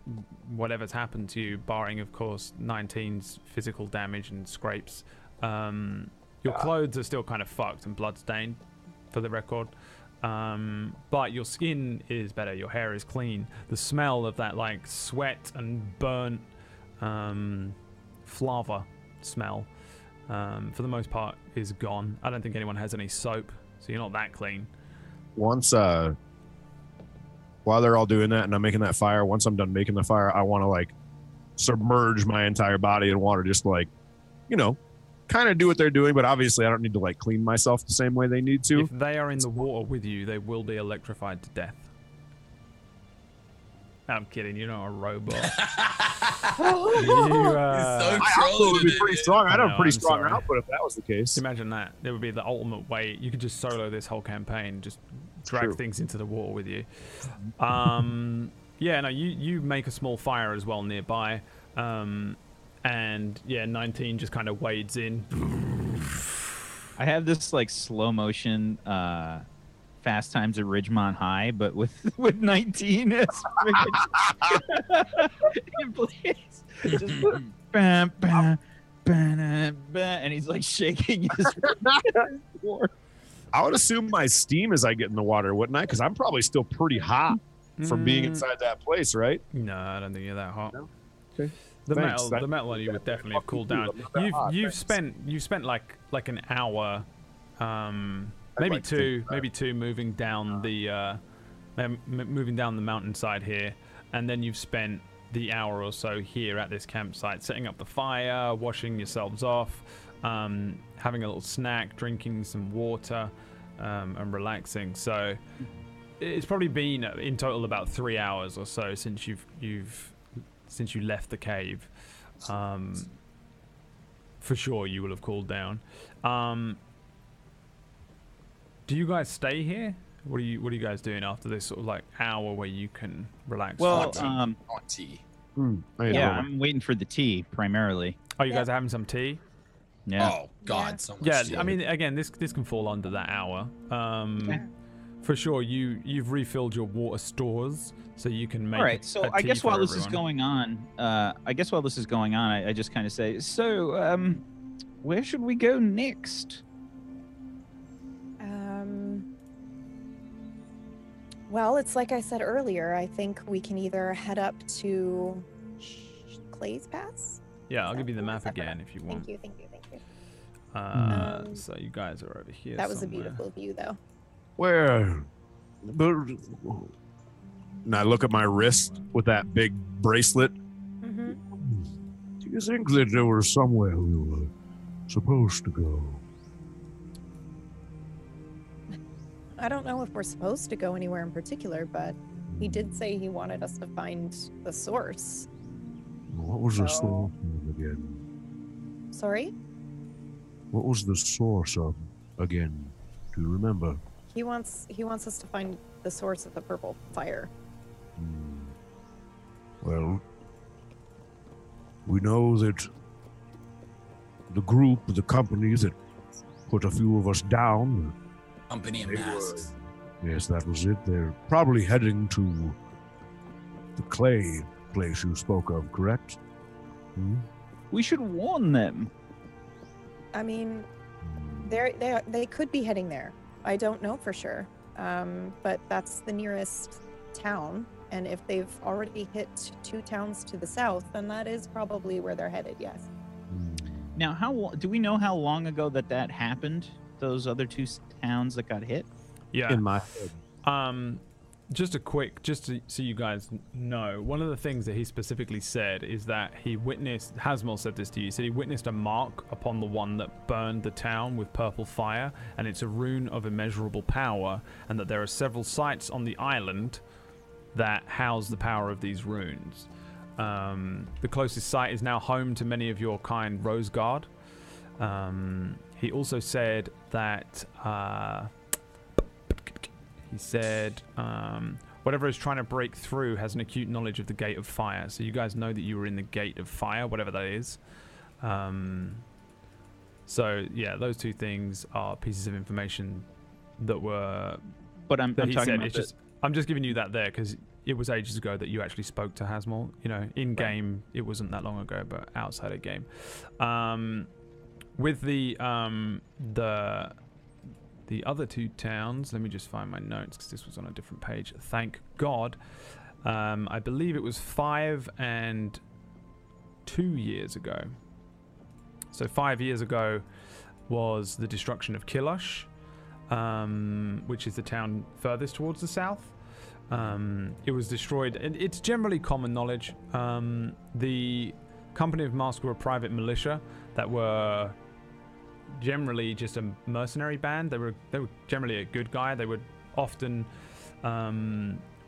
whatever's happened to you, barring of course 19's physical damage and scrapes. Your clothes are still kind of fucked and bloodstained, for the record. But your skin is better. Your hair is clean. The smell of that like sweat and burnt flava smell for the most part is gone. I don't think anyone has any soap, so you're not that clean. Once while they're all doing that and I'm making that fire, once I'm done making the fire, I want to like submerge my entire body in water, just like, you know, kind of do what they're doing, but obviously I don't need to like clean myself the same way they need to. If they are in the water with you, they will be electrified to death. I'm kidding. You're not a robot. I have a pretty strong output if that was the case. Imagine that. It would be the ultimate way. You could just solo this whole campaign. Just drag things into the water with you. Yeah, no, you make a small fire as well nearby. 19 just kind of wades in. I have this like slow motion... Fast Times at Ridgemont High, but with 19, it's just bam, bam, bam, bam, and he's like shaking his floor. I would assume my steam as I get in the water, wouldn't I? Because I'm probably still pretty hot from being inside that place, right? No, I don't think you're that hot. No? Okay. The metal on you would definitely have cooled down. You've spent like an hour. Maybe two moving down the mountainside here, and then you've spent the hour or so here at this campsite, setting up the fire, washing yourselves off, having a little snack, drinking some water, and relaxing. So it's probably been in total about 3 hours or so since you left the cave. For sure, you will have cooled down. Do you guys stay here? What are you guys doing after this sort of like hour where you can relax? Well, tea. I'm waiting for the tea primarily. Oh, you guys are having some tea? Yeah. Oh God, yeah. So much. Yeah, shit. I mean, again, this can fall under that hour. Yeah. For sure, you've refilled your water stores, so you can make. All right. So I guess while this is going on, I just kind of say, so where should we go next? Well, it's like I said earlier. I think we can either head up to Clay's Pass. Yeah, I'll give you the map again if you want. Thank you. So you guys are over here. That was a beautiful view, though. Where? And I look at my wrist with that big bracelet. Mm-hmm. Do you think that there was somewhere we were supposed to go? I don't know if we're supposed to go anywhere in particular, but he did say he wanted us to find the source. What was the source of again? Sorry? What was the source of again? Do you remember? He wants us to find the source of the purple fire. Mm. Well, we know that the company that put a few of us down. Company of Masks. Yes, that was it. They're probably heading to the Clay place you spoke of, correct? Hmm? We should warn them. I mean, they could be heading there. I don't know for sure, but that's the nearest town. And if they've already hit two towns to the south, then that is probably where they're headed, yes. Now, do we know how long ago that happened? Those other two towns that got hit? Yeah. In my head. So you guys know, one of the things that he specifically said is that he witnessed, Hasmol said this to you, he said he witnessed a mark upon the one that burned the town with purple fire, and it's a rune of immeasurable power, and that there are several sites on the island that house the power of these runes. The closest site is now home to many of your kind, Roseguard. He also said that... He said, whatever is trying to break through has an acute knowledge of the Gate of Fire. So you guys know that you were in the Gate of Fire, whatever that is. So, yeah, those two things are pieces of information that were... But I'm talking about this. I'm just giving you that there because it was ages ago that you actually spoke to Hasmol. You know, in-game, it wasn't that long ago, but outside of game. With the other two towns, let me just find my notes because this was on a different page. Thank God. I believe it was 5 and 2 years ago. So 5 years ago was the destruction of Kilosh, which is the town furthest towards the south. It was destroyed, and it's generally common knowledge. The Company of Masks were a private militia that were generally just a mercenary band. They were generally a good guy. They were often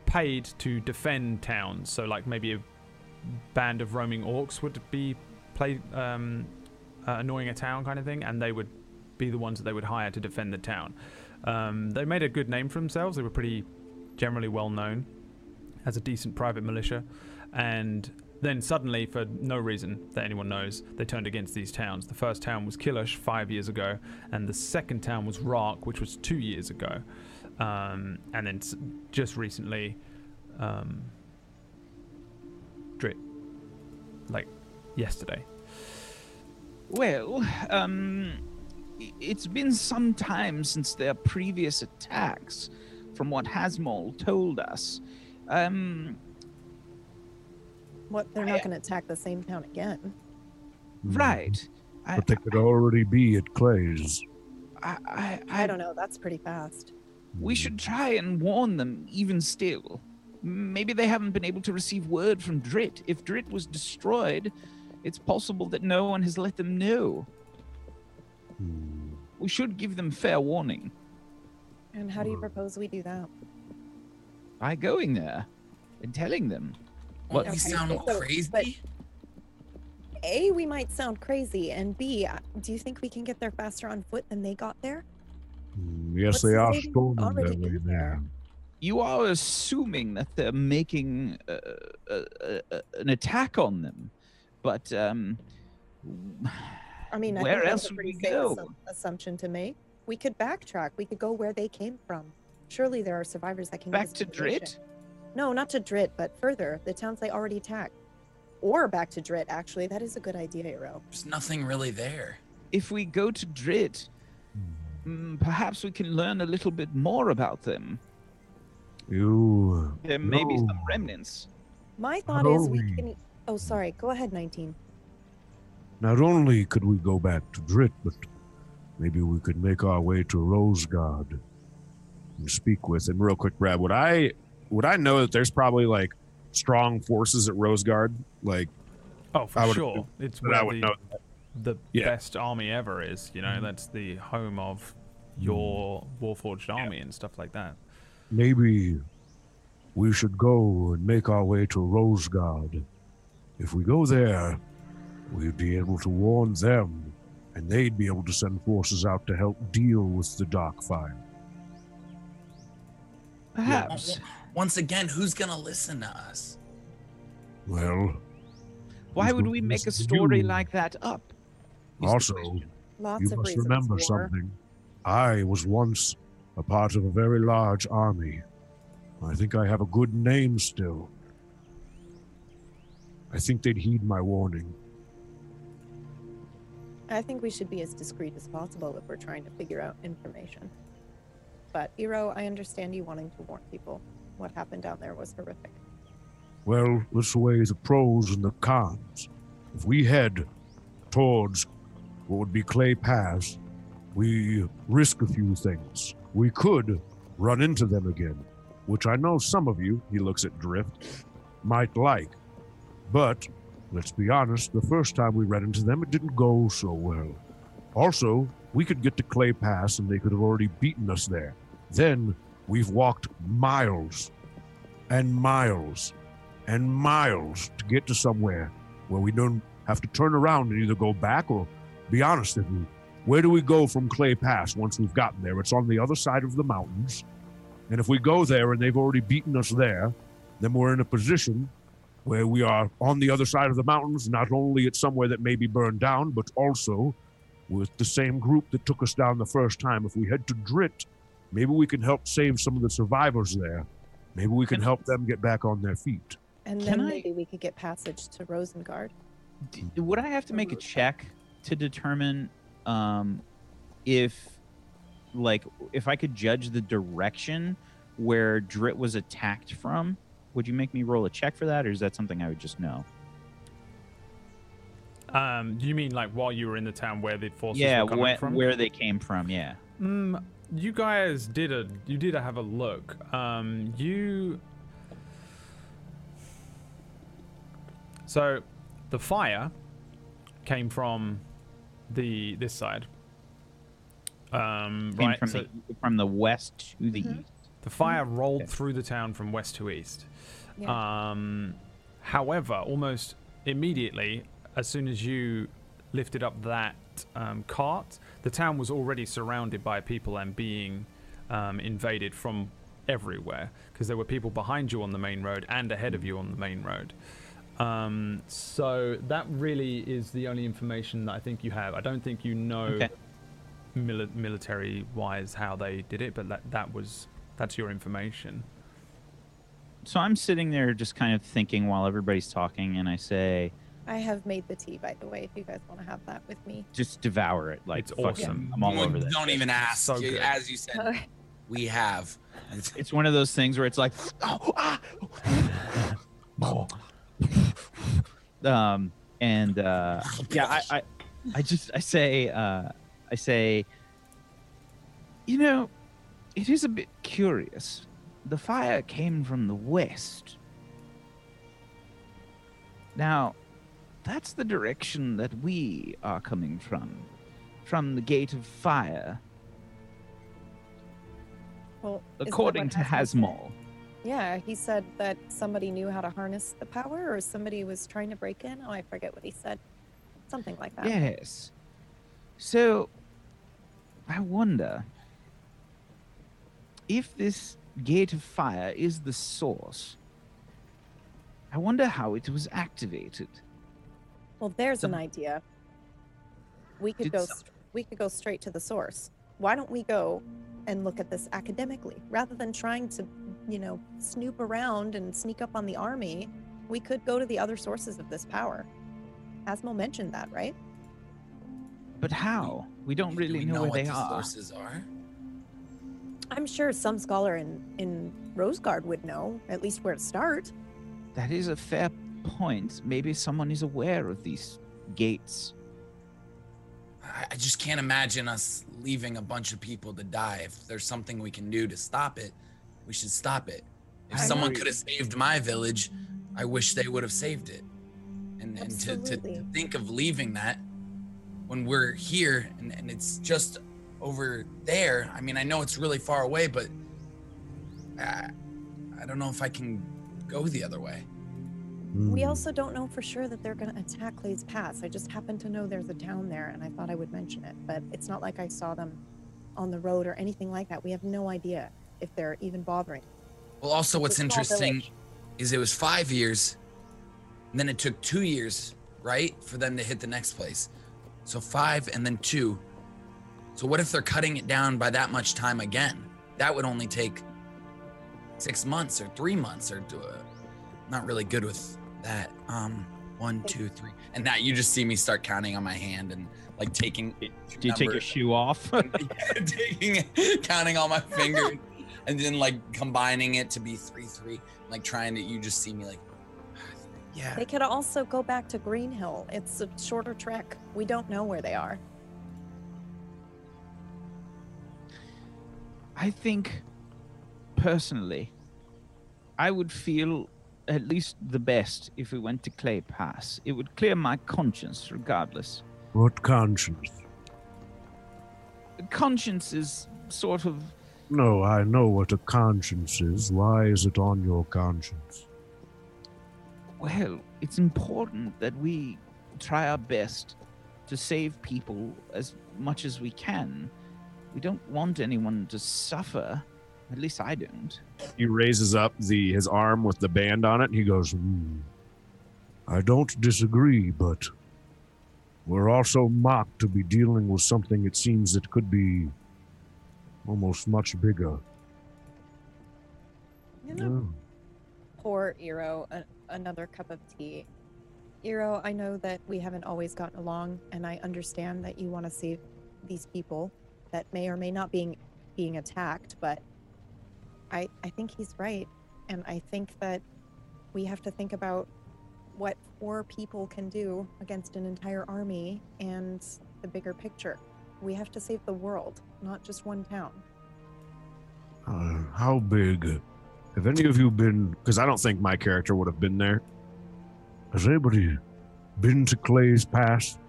paid to defend towns. So like maybe a band of roaming orcs would be annoying a town kind of thing, and they would be the ones that they would hire to defend the town. They made a good name for themselves. They were pretty generally well known as a decent private militia, and then suddenly, for no reason that anyone knows, they turned against these towns. The first town was Kilosh 5 years ago, and the second town was Raak, which was 2 years ago. And then just recently, Drit. Like, yesterday. Well, it's been some time since their previous attacks, from what Hasmol told us. What, they're not going to attack the same town again. Right. But they could already be at Clay's. I don't know. That's pretty fast. We should try and warn them even still. Maybe they haven't been able to receive word from Drit. If Drit was destroyed, it's possible that no one has let them know. Hmm. We should give them fair warning. And how do you propose we do that? By going there and telling them. What, we sound crazy? A, we might sound crazy, and B, do you think we can get there faster on foot than they got there? Yes, they are storming their way there. You are assuming that they're making an attack on them, but I mean, I think that's a pretty safe assumption to make. We could backtrack. We could go where they came from. Surely there are survivors that can get back to Drit? No, not to Drit, but further. The towns they already attacked. Or back to Drit, actually. That is a good idea, Hero. There's nothing really there. If we go to Drit, perhaps we can learn a little bit more about them. Ooh. There may be some remnants. My thought is we can... Oh, sorry. Go ahead, 19. Not only could we go back to Drit, but maybe we could make our way to Roseguard and speak with him. Real quick, Brad, would I know that there's probably, like, strong forces at Roseguard? Like, oh, for sure. It's where the best army ever is, you know? Mm-hmm. That's the home of your Warforged army and stuff like that. Maybe we should go and make our way to Roseguard. If we go there, we'd be able to warn them, and they'd be able to send forces out to help deal with the Darkfire. Perhaps. Yeah. Once again, who's going to listen to us? Well... why would we make a story like that up? Also, you must remember something. I was once a part of a very large army. I think I have a good name still. I think they'd heed my warning. I think we should be as discreet as possible if we're trying to figure out information. But, Iro, I understand you wanting to warn people. What happened down there was horrific. Well, let's weigh the pros and the cons. If we head towards what would be Clay Pass, we risk a few things. We could run into them again, which I know some of you, he looks at Drift, might like. But, let's be honest, the first time we ran into them, it didn't go so well. Also, we could get to Clay Pass and they could have already beaten us there. Then, we've walked miles and miles and miles to get to somewhere where we don't have to turn around and either go back or be honest with you. Where do we go from Clay Pass once we've gotten there? It's on the other side of the mountains. And if we go there and they've already beaten us there, then we're in a position where we are on the other side of the mountains, not only at somewhere that may be burned down, but also with the same group that took us down the first time. If we head to Drit, maybe we can help save some of the survivors there. Maybe we can help them get back on their feet. And then maybe we could get passage to Rosengard. Would I have to make a check to determine if I could judge the direction where Drit was attacked from? Would you make me roll a check for that, or is that something I would just know? You mean like while you were in the town where the forces were coming from? Yeah, where they came from, yeah. You guys did have a look. So, the fire came from this side, right? From the west to the east. The fire rolled through the town from west to east. Yeah. However, almost immediately, as soon as you lifted up that cart, the town was already surrounded by people and being invaded from everywhere, because there were people behind you on the main road and ahead of you on the main road. So that really is the only information that I think you have. I don't think you know military-wise how they did it, but that's your information. So I'm sitting there just kind of thinking while everybody's talking, and I say... I have made the tea, by the way, if you guys want to have that with me. Just devour it. Like, it's awesome. Yeah. I'm all over that. Don't even ask. So as you said, we have. It's one of those things where it's like... I say, you know, it is a bit curious. The fire came from the west. Now, that's the direction that we are coming from the Gate of Fire. Well, according to Hasmol. Yeah, he said that somebody knew how to harness the power, or somebody was trying to break in. Oh, I forget what he said. Something like that. Yes. So, I wonder if this Gate of Fire is the source. I wonder how it was activated. Well, there's an idea. We could go. We could go straight to the source. Why don't we go and look at this academically rather than trying to, you know, snoop around and sneak up on the army? We could go to the other sources of this power. Hasmol mentioned that, right? But how? We don't really know where they are. Sources are. I'm sure some scholar in Roseguard would know at least where to start. That is a fair point. Maybe someone is aware of these gates. I just can't imagine us leaving a bunch of people to die. If there's something we can do to stop it, we should stop it. If someone could have saved my village, I wish they would have saved it. And to think of leaving that when we're here and it's just over there, I mean, I know it's really far away, but I don't know if I can go the other way. We also don't know for sure that they're going to attack Clay's Pass. I just happen to know there's a town there, and I thought I would mention it, but it's not like I saw them on the road or anything like that. We have no idea if they're even bothering. Well, also what's interesting is it was 5 years, and then it took 2 years, right, for them to hit the next place. So 5 and then 2. So what if they're cutting it down by that much time again? That would only take 6 months or 3 months or not really good with that. 1, 2, 3. And now you just see me start counting on my hand and like taking. Do you take your shoe off? Counting all my fingers and then like combining it to be 3, 3. Like trying to, you just see me like, yeah. They could also go back to Green Hill. It's a shorter trek. We don't know where they are. I think personally, I would feel at least the best if we went to Clay Pass. It would clear my conscience regardless. What conscience? Conscience is sort of... No, I know what a conscience is. Why is it on your conscience? Well, it's important that we try our best to save people as much as we can. We don't want anyone to suffer. At least I don't. He raises up his arm with the band on it, and he goes, I don't disagree, but we're also mocked to be dealing with something it seems that could be almost much bigger. You know, Pour Eero another cup of tea. Eero, I know that we haven't always gotten along, and I understand that you want to save these people that may or may not be being attacked, but I think he's right, and I think that we have to think about what 4 people can do against an entire army and the bigger picture. We have to save the world, not just one town. How big? Have any of you been, because I don't think my character would have been there. Has anybody been to Clay's Pass?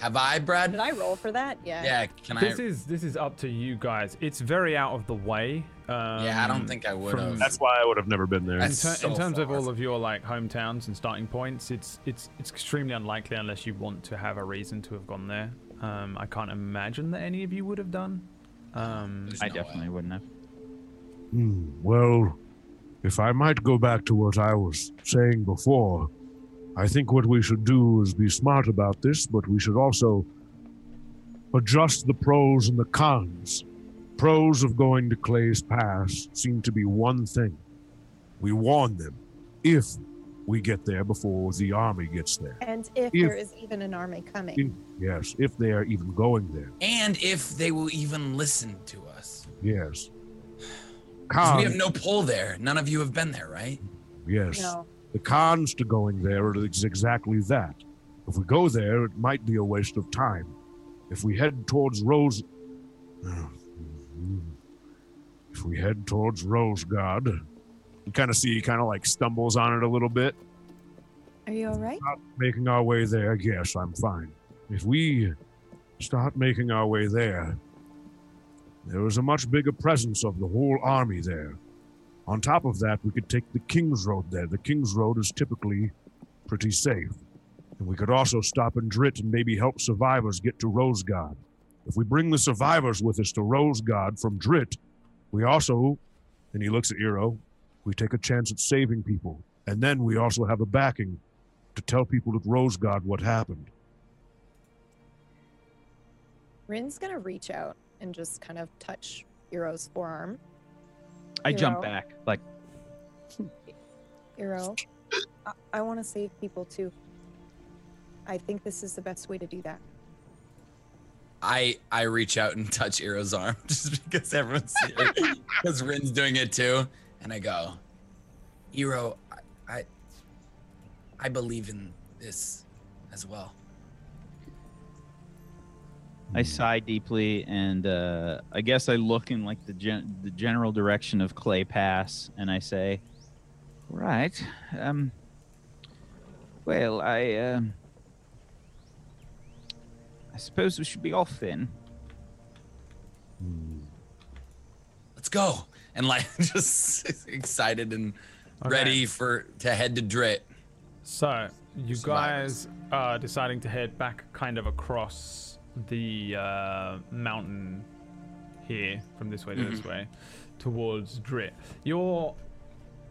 Have I, Brad? Did I roll for that? Yeah. Yeah, This is up to you guys. It's very out of the way. Yeah, I don't think I would have. That's why I would have never been there. In terms of all of your like hometowns and starting points, it's extremely unlikely unless you want to have a reason to have gone there. I can't imagine that any of you would have done. I definitely wouldn't have. Well, if I might go back to what I was saying before, I think what we should do is be smart about this, but we should also adjust the pros and the cons. Pros of going to Clay's Pass seem to be one thing. We warn them if we get there before the army gets there. And if there is even an army coming. Yes, if they are even going there. And if they will even listen to us. Yes. Cons. We have no pull there. None of you have been there, right? Yes. No. The cons to going there are exactly that. If we go there, it might be a waste of time. If we head towards Roseguard, you kind of see he kind of like stumbles on it a little bit. Are you all right? Start making our way there. Yes, I'm fine. If we start making our way there, there is a much bigger presence of the whole army there. On top of that, we could take the King's Road there. The King's Road is typically pretty safe. And we could also stop in Drit and maybe help survivors get to Roseguard. If we bring the survivors with us to Roseguard from Drit, we also, and he looks at Eero, we take a chance at saving people. And then we also have a backing to tell people at Roseguard what happened. Rin's gonna reach out and just kind of touch Eero's forearm. I jump back, like... Eero, I want to save people too. I think this is the best way to do that. I reach out and touch Eero's arm just because everyone's because Rin's doing it too, and I go, Eero, I believe in this as well. I sigh deeply, and I guess I look in like the general direction of Clay Pass, and I say, "Right, well, I suppose we should be off then. Let's go!" And like just excited and ready to head to Drit. So you guys are deciding to head back, kind of across the mountain here, from this way to this way, towards Drit.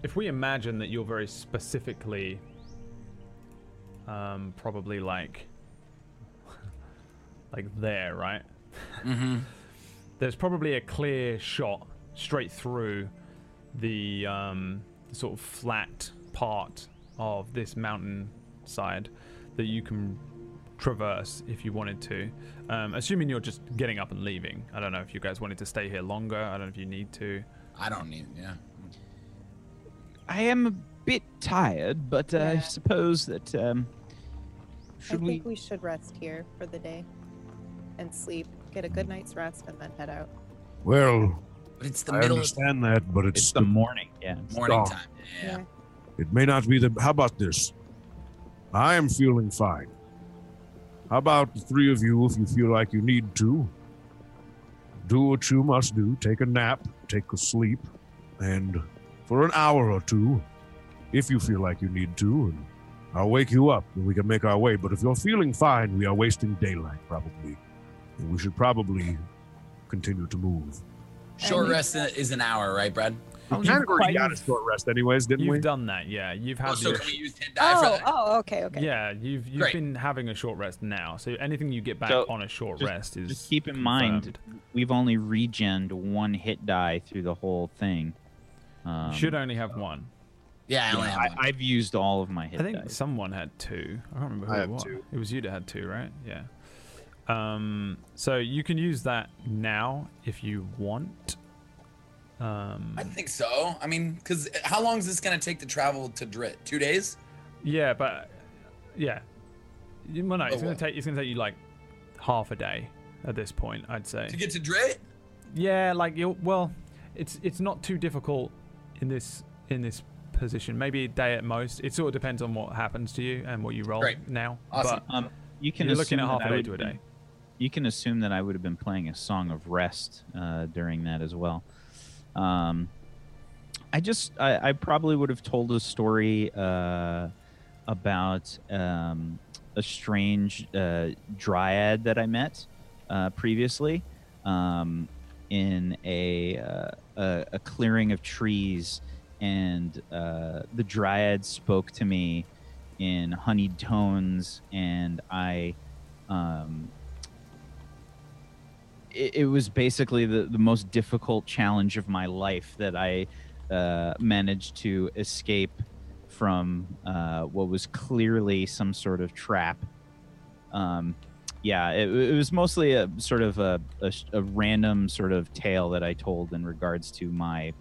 If we imagine that you're very specifically, probably like there, right? Mm-hmm. There's probably a clear shot straight through the sort of flat part of this mountain side that you can traverse if you wanted to, assuming you're just getting up and leaving. I don't know if you guys wanted to stay here longer. I don't know if you need to. I don't need, yeah. I am a bit tired, but yeah. I suppose that I think we should rest here for the day and sleep, get a good night's rest, and then head out. Well, but it's the middle. I understand that, but it's the morning. Yeah, it's morning time. Yeah. It may not be the. How about this? I am feeling fine. How about the three of you, if you feel like you need to, do what you must do, take a nap, take a sleep, and for an hour or two, if you feel like you need to, and I'll wake you up and we can make our way. But if you're feeling fine, we are wasting daylight probably, and we should probably continue to move. Short rest is an hour, right, Brad? We already got a short rest anyways, didn't we? You've done that, yeah. You've had can we use 10 die for that? Oh, okay. Yeah, you've been having a short rest now. So anything you get back on a short rest is just keep in mind, we've only regened one hit die through the whole thing. You should only have one. Yeah, I only have one. I've used all of my hit dice. I think someone had two. I don't remember who it was. It was you that had two, right? Yeah. So you can use that now if you want. I think so. I mean, because how long is this going to take to travel to Drit? 2 days? Yeah, but yeah. Well, no, it's going to take you like half a day at this point, I'd say. To get to Drit? Yeah, like it's not too difficult in this position. Maybe a day at most. It sort of depends on what happens to you and what you roll now. Awesome. But you're looking at half a day to a day. You can assume that I would have been playing a Song of Rest during that as well. I probably would have told a story about a strange dryad that I met previously in a clearing of trees, and the dryad spoke to me in honeyed tones, and I it was basically the most difficult challenge of my life that I managed to escape from what was clearly some sort of trap. Yeah, it was mostly a sort of a random sort of tale that I told in regards to my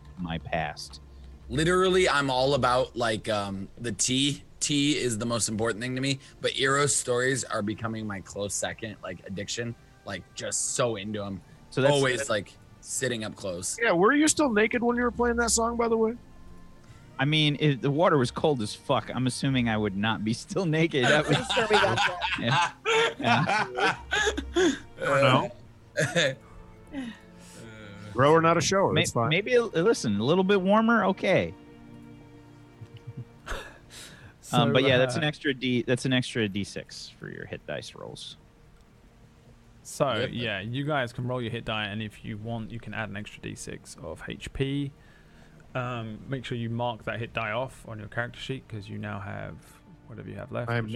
past. Literally, I'm all about like the tea. Tea is the most important thing to me, but Eero's stories are becoming my close second, like addiction. Like just so into him, so that's always that, like sitting up close. Yeah, were you still naked when you were playing that song, by the way? I mean, the water was cold as fuck. I'm assuming I would not be still naked. That was Grower, not a shower. That's fine. Maybe listen, a little bit warmer, okay. So, but yeah, that's an extra D. That's an extra D6 for your hit dice rolls. So, yeah, you guys can roll your hit die, and if you want, you can add an extra d6 of HP. Make sure you mark that hit die off on your character sheet, because you now have whatever you have left. I'm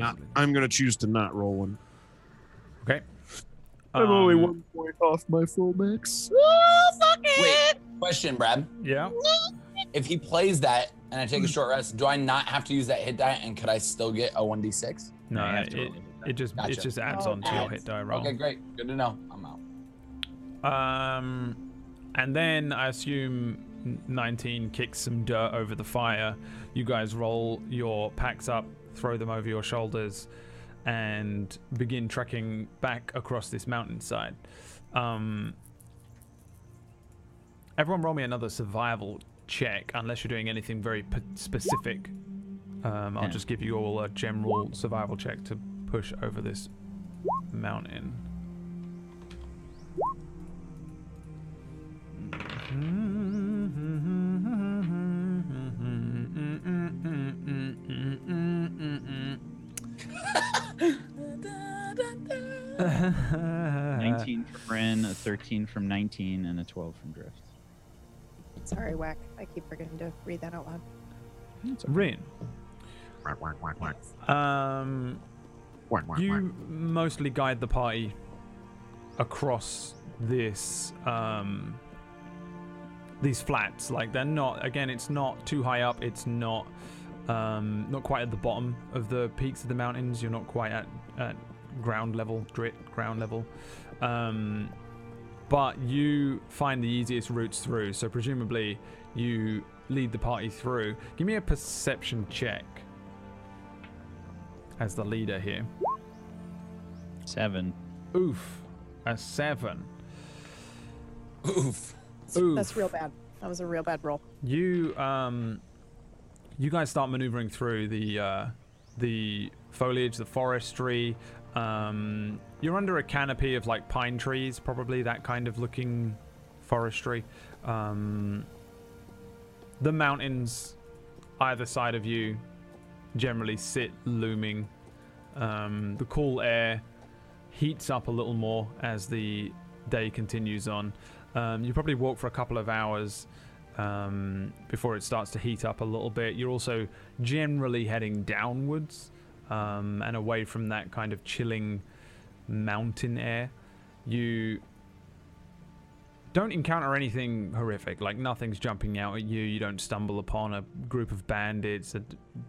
going to choose to not roll one. Okay. I'm only 1 point off my full max. Oh, fuck it! Wait, question, Brad. Yeah? If he plays that and I take a short rest, do I not have to use that hit die, and could I still get a 1d6? No, it just adds on to your hit die roll. Okay, great. Good to know. I'm out. And then I assume 19 kicks some dirt over the fire. You guys roll your packs up, throw them over your shoulders, and begin trekking back across this mountainside. Everyone roll me another survival check, unless you're doing anything very specific. I'll just give you all a general survival check to push over this mountain. A 13 from 19 and a 12 from Drift. Sorry, Whack. I keep forgetting to read that out loud. Rin. You mostly guide the party across this these flats. Like, they're not, again, it's not too high up. It's not quite at the bottom of the peaks of the mountains. You're not quite at ground level, ground level. But you find the easiest routes through, so presumably you lead the party through. Give me a perception check as the leader here. 7. Oof. A 7. Oof. Oof. That's real bad. That was a real bad roll. You guys start maneuvering through the foliage, the forestry. You're under a canopy of like pine trees, probably that kind of looking forestry. The mountains either side of you generally sit looming. The cool air heats up a little more as the day continues on. You probably walk for a couple of hours before it starts to heat up a little bit. You're also generally heading downwards. And away from that kind of chilling mountain air. You don't encounter anything horrific, like nothing's jumping out at you. You don't stumble upon a group of bandits. A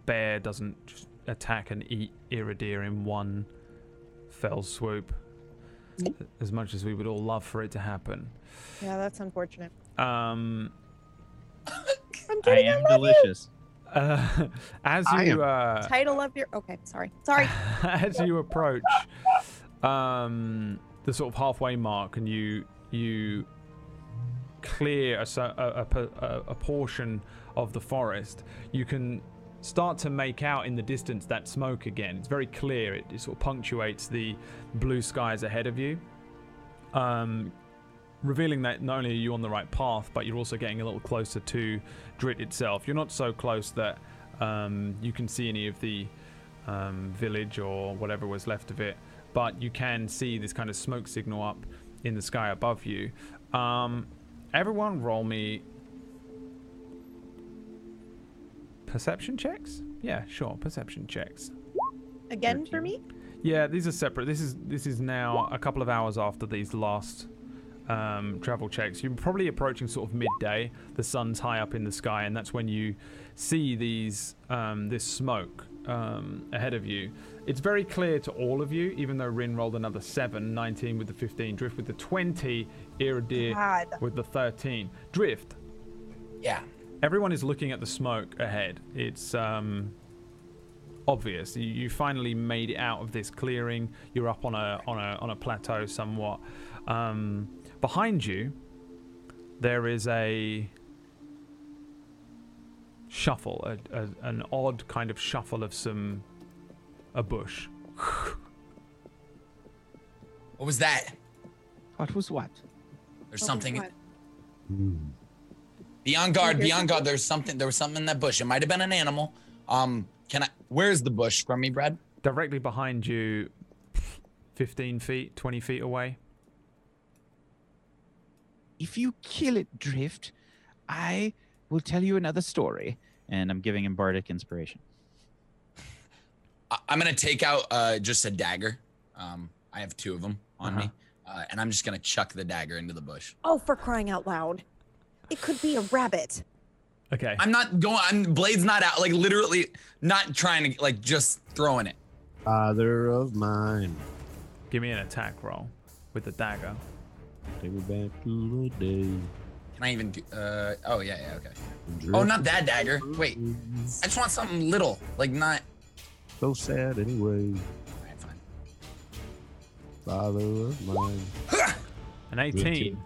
bear doesn't just attack and eat Iridir in one fell swoop, as much as we would all love for it to happen. Yeah, that's unfortunate. I am delicious. As you title of your as you approach the sort of halfway mark, and you clear a portion of the forest, you can start to make out in the distance that smoke again. It's very clear. It sort of punctuates the blue skies ahead of you, revealing that not only are you on the right path, but you're also getting a little closer to Drit itself. You're not so close that you can see any of the village or whatever was left of it, but you can see this kind of smoke signal up in the sky above you. Everyone roll me perception checks? Yeah, sure, perception checks. Again for me? Yeah, these are separate. This is now a couple of hours after these last... travel checks. You're probably approaching sort of midday. The sun's high up in the sky, and that's when you see these this smoke ahead of you. It's very clear to all of you, even though Rin rolled another 7, 19 with the 15, Drift with the 20, Iridir with the 13. Drift. Yeah. Everyone is looking at the smoke ahead. It's obvious. You finally made it out of this clearing. You're up on a plateau somewhat. Behind you, there is a shuffle, an odd kind of shuffle of a bush. What was that? What was what? There's something. What? Be on guard, be on guard. There's something. There was something in that bush. It might have been an animal. Where's the bush from me, Brad? Directly behind you, 15 feet, 20 feet away. If you kill it, Drift, I will tell you another story. And I'm giving him bardic inspiration. I'm going to take out just a dagger. I have 2 of them on me. And I'm just going to chuck the dagger into the bush. Oh, for crying out loud. It could be a rabbit. Okay. I'm not going, blade's not out, like literally not trying to, like just throwing it. Father of mine. Give me an attack roll with the dagger. Take me back to the day. Can I even do, oh yeah, yeah, okay. Oh, not that dagger. Wait, I just want something little, like not. So sad anyway. All right, fine. Father of mine. An 18.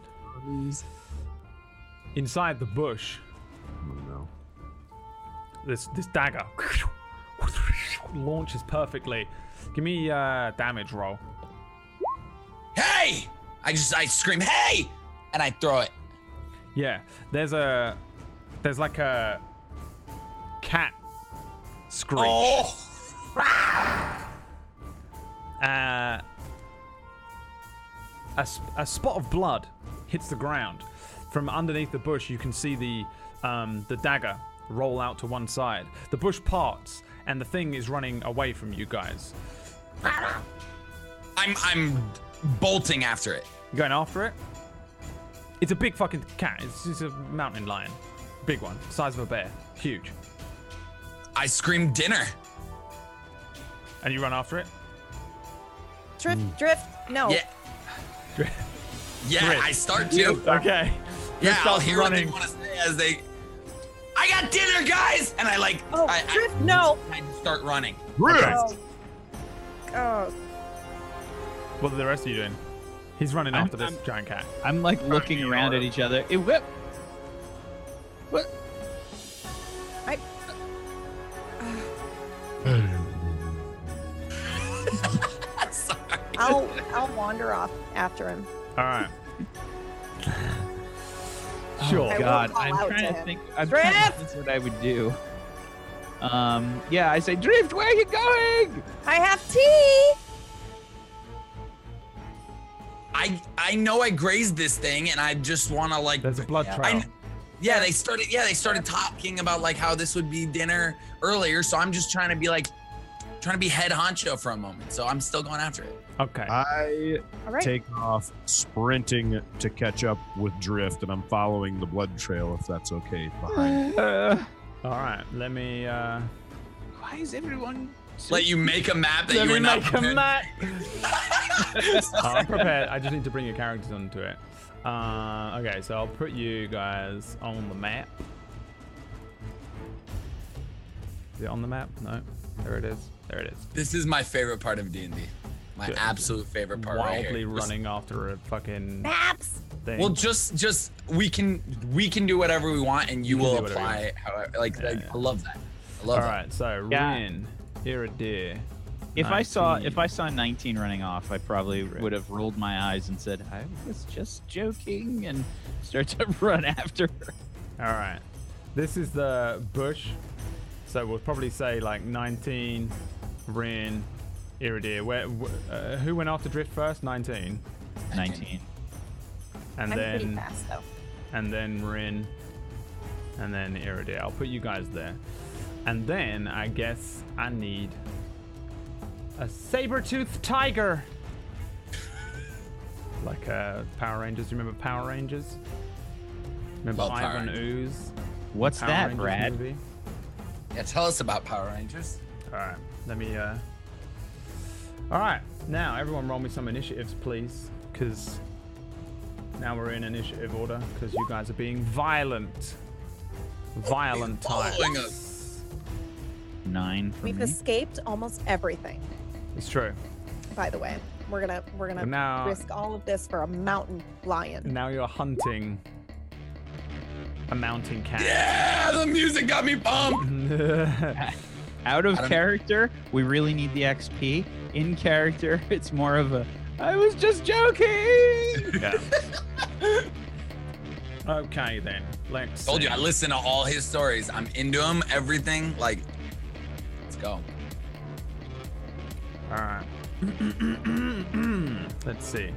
Inside the bush. Oh, no. This dagger launches perfectly. Give me a damage roll. Hey! I scream, hey! And I throw it. Yeah, there's like a cat screech. Oh! A spot of blood hits the ground. From underneath the bush, you can see the dagger roll out to one side. The bush parts, and the thing is running away from you guys. I'm bolting after it. You going after it? It's a big fucking cat. It's a mountain lion. Big one. Size of a bear. Huge. I scream dinner. And you run after it? Drift. No. Yeah. Drift. I start to. Okay. Yeah, I'll hear running. What they want to say as they... I got dinner, guys! And I like... Oh, Drift, no! I start running. Drift! Okay. Oh. What are the rest of you doing? He's running after this giant cat. I'm like looking around at each other. It whipped. What? Sorry. I'll wander off after him. All right. Sure. Oh, God, I'm trying to think. I'm trying to think what I would do. Yeah, I say, Drift, where are you going? I have tea. I know I grazed this thing, and I just want to like. There's a blood trail. Yeah, they started. Yeah, they started talking about like how this would be dinner earlier. So I'm just trying to be like, trying to be head honcho for a moment. So I'm still going after it. Okay. Take off sprinting to catch up with Drift, and I'm following the blood trail if that's okay behind. All right. Let me. Why is everyone? Let you make a map that you were not prepared. I'm prepared. I just need to bring your characters onto it. Okay, so I'll put you guys on the map. Is it on the map? No. There it is. There it is. This is my favorite part of D&D. My absolute favorite part. Wildly right here. Running after a fucking maps. Thing. Well, just we can do whatever we want, and you will apply. However, I love that. I love. All right, so Ryan. Here it is. If I saw 19 running off, I probably would have rolled my eyes and said, I was just joking, and start to run after her. All right. This is the bush. So we'll probably say like 19, Rin, Iridir. Who went after Drift first? 19. 19. And I'm pretty fast, though. And then Rin. And then Iridir. I'll put you guys there. And then I guess I need a saber-toothed tiger. Like Power Rangers. You remember Power Rangers? Remember Ivan Ooze? What's that, Brad? Movie? Yeah, tell us about Power Rangers. All right, let me. All right, now everyone, roll me some initiatives, please, because now we're in initiative order because you guys are being violent times. 9 for We've me. Escaped almost everything. It's true. By the way, we're gonna now, risk all of this for a mountain lion. Now you're hunting a mountain cat. Yeah, the music got me pumped. Out of character, we really need the XP. In character, it's more of a I was just joking. Yeah. Okay then. Let's Told see. You I listen to all his stories. I'm into him, everything like. Go. All right. Let's see.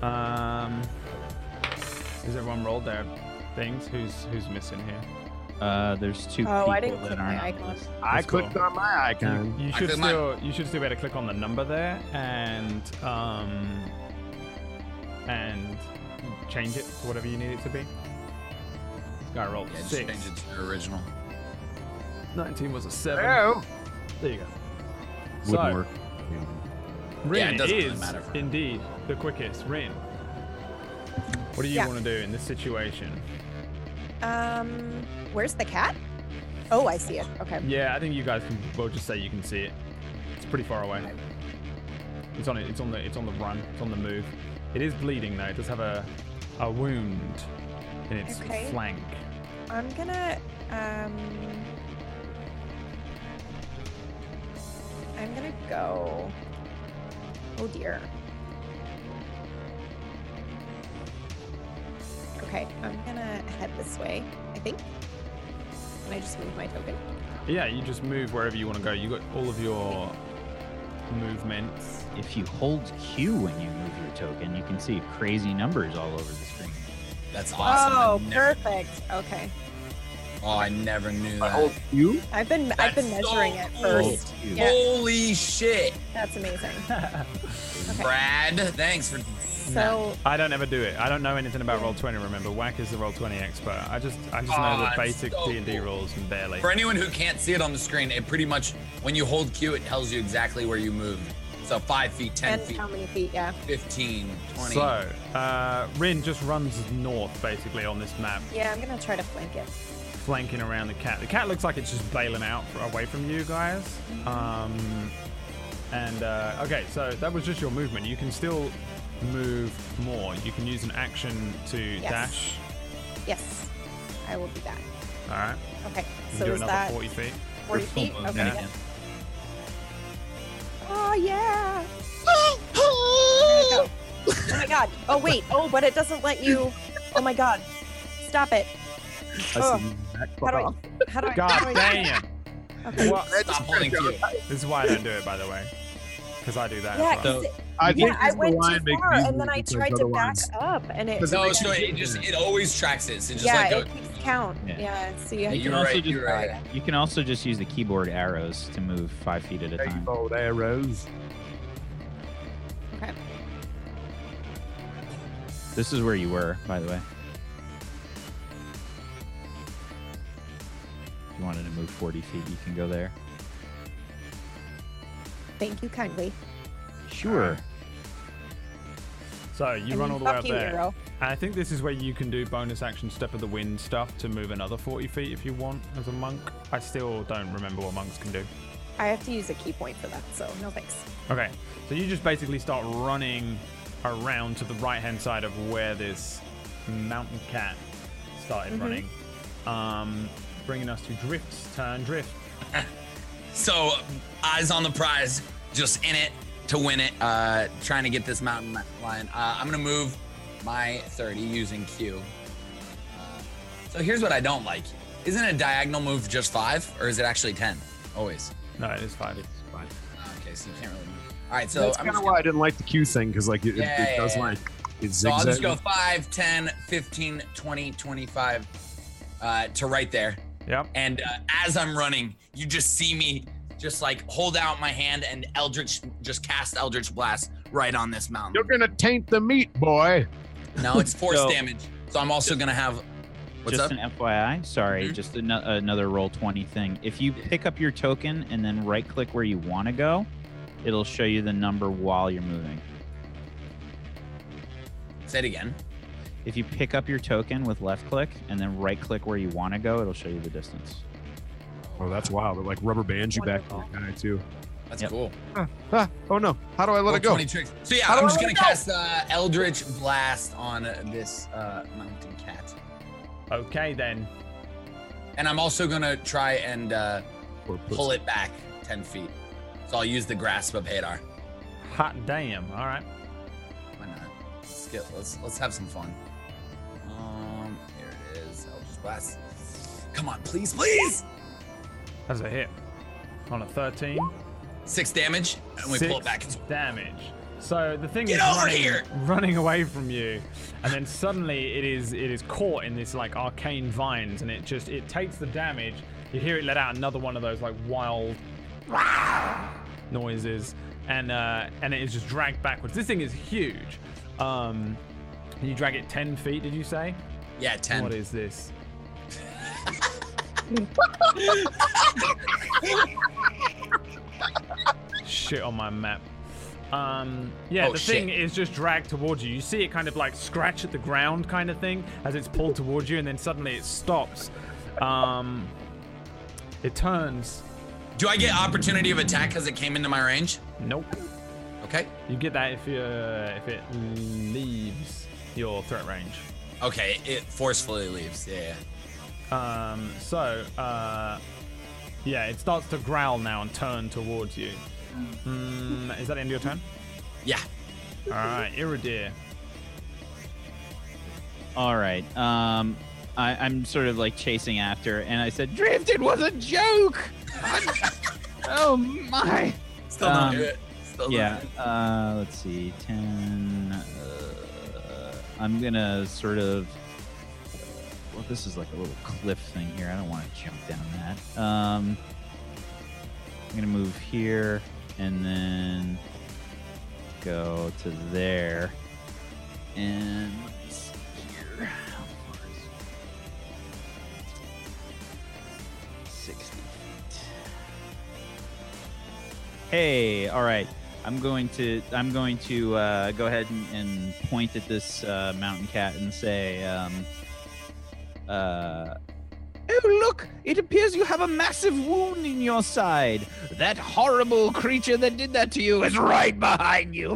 Has everyone rolled their things? Who's missing here? There's two people I didn't click my icon. I clicked on my icon. You should still be able to click on the number there and change it to whatever you need it to be. This guy rolled a 6. Change it to the original. 19 was a 7. Hello. There you go. Wouldn't work. Rin is indeed the quickest. Rin, what do you want to do in this situation? Where's the cat? Oh, I see it. Okay. Yeah, I think you guys can both just say you can see it. It's pretty far away. Okay. It's on the run. It's on the move. It is bleeding though. It does have a wound in its flank. I'm gonna go. Oh dear. Okay, I'm gonna head this way, I think. Can I just move my token? Yeah, you just move wherever you want to go. You got all of your movements. If you hold Q when you move your token, you can see crazy numbers all over the screen. That's awesome. Oh, perfect. Okay. Oh, I never knew that. Hold Q? I've been measuring it first. Yeah. Holy shit! That's amazing. Okay. Brad, thanks for. So I don't ever do it. I don't know anything about Roll20. Remember, Wack is the Roll20 expert. I just know the basic D&D rules and barely. For anyone who can't see it on the screen, it pretty much when you hold Q, it tells you exactly where you move. So 5 feet, 10 feet, how many feet? Yeah. 15, 20. So Rin just runs north basically on this map. Yeah, I'm gonna try to flank it. Flanking around the cat. The cat looks like it's just bailing out away from you guys. Okay, so that was just your movement. You can still move more. You can use an action to dash. Yes, I will do that. All right. Okay. You so do is another that 40 feet? 40 feet? Okay. Yeah. Oh, yeah. There you go. Oh, my God. Oh, wait. Oh, but it doesn't let you. Oh, my God. Stop it. How do I? God damn. Okay. Well, stop holding Q. This is why I don't do it, by the way. Because I do that. Yeah, so, I went too far, and then I tried to back up, and it. No, so it always tracks it. So just it keeps count. Yeah. So you can also just use the keyboard arrows to move 5 feet at a time. Keyboard arrows. Okay. This is where you were, by the way. If you wanted to move 40 feet, you can go there. Thank you kindly. Sure. So you run all the way up there. Hero. I think this is where you can do bonus action Step of the Wind stuff to move another 40 feet if you want as a monk. I still don't remember what monks can do. I have to use a key point for that, so no thanks. Okay, so you just basically start running around to the right-hand side of where this mountain cat started running. Bringing us to Drift's turn. Drift. So, eyes on the prize, just in it to win it, trying to get this mountain lion. I'm going to move my 30 using Q. So here's what I don't like. Isn't a diagonal move just 5, or is it actually 10? Always. No, it is 5. It's 5. Okay, so you can't really move. All right, so that's kind of why I didn't like the Q thing, because like it does like it's zigzag. So I'll just go 5, 10, 15, 20, 25 to right there. Yep. And as I'm running, you just see me just like hold out my hand and Eldritch just cast Eldritch Blast right on this mountain. You're going to taint the meat, boy. No, it's force damage. So I'm also going to have. What's just up? An FYI. Sorry, just another Roll20 thing. If you pick up your token and then right click where you want to go, it'll show you the number while you're moving. Say it again. If you pick up your token with left click and then right click where you want to go, it'll show you the distance. Oh, that's wild. It like rubber bands you back to the guy too. That's cool. Oh no. How do I let it go? 20 tricks. So yeah, I'm just going to cast Eldritch Blast on this mountain cat. Okay then. And I'm also going to try and pull it back 10 feet. So I'll use the Grasp of Hadar. Hot damn. All right. Why not? Let's have some fun. Here it is. Eldritch Blast. Come on, please, please! That's a hit. On a 13. 6 damage, and we pull it back. 6 damage. So the thing is running away from you, and then suddenly it is caught in this like arcane vines, and it takes the damage. You hear it let out another one of those like wild noises, and it is just dragged backwards. This thing is huge. You drag it 10 feet, did you say? Yeah, 10. What is this? Shit on my map. Yeah, oh, the thing is just dragged towards you. You see it kind of like scratch at the ground kind of thing as it's pulled towards you, and then suddenly it stops. It turns. Do I get opportunity of attack because it came into my range? Nope. Okay. You get that if it leaves your threat range. Okay, it forcefully leaves, yeah. Yeah, it starts to growl now and turn towards you. Is that the end of your turn? Yeah. All right, Iridir. All right. I'm sort of like chasing after, and I said, "Drift, it was a joke." Oh my! Still don't do it. Still yeah. Don't do it. Let's see. 10. I'm gonna sort of. Well, this is like a little cliff thing here. I don't want to jump down that. I'm gonna move here and then go to there. And let's see here. How far is it? 60 feet. Hey, all right. I'm going to go ahead and point at this mountain cat and say, oh, look! It appears you have a massive wound in your side. That horrible creature that did that to you is right behind you.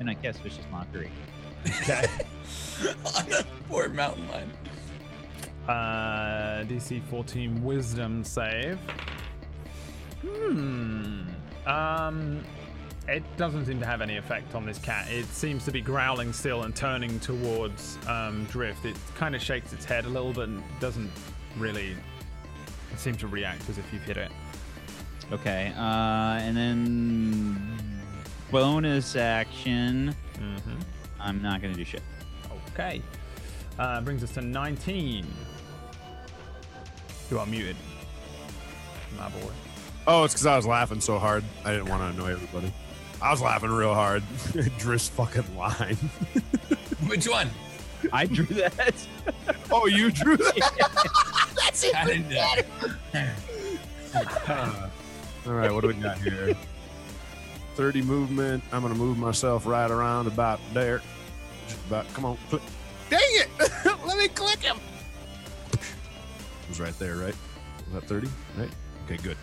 And I cast Vicious Mockery. Okay. On that poor mountain lion. DC 14 Wisdom save. It doesn't seem to have any effect on this cat. It seems to be growling still and turning towards Drift. It kind of shakes its head a little bit and doesn't really seem to react as if you've hit it. Okay, and then bonus action. Mm-hmm. I'm not going to do shit. Okay. Brings us to 19. You are muted, my boy. Oh, it's because I was laughing so hard. I didn't want to annoy everybody. I was laughing real hard. Drift's fucking line. Which one? I drew that. Oh, you drew that? That's it. All right, what do we got here? 30 movement. I'm going to move myself right around about there. Just about, come on, click. Dang it. Let me click him. It was right there, right? About 30, right? Okay, good.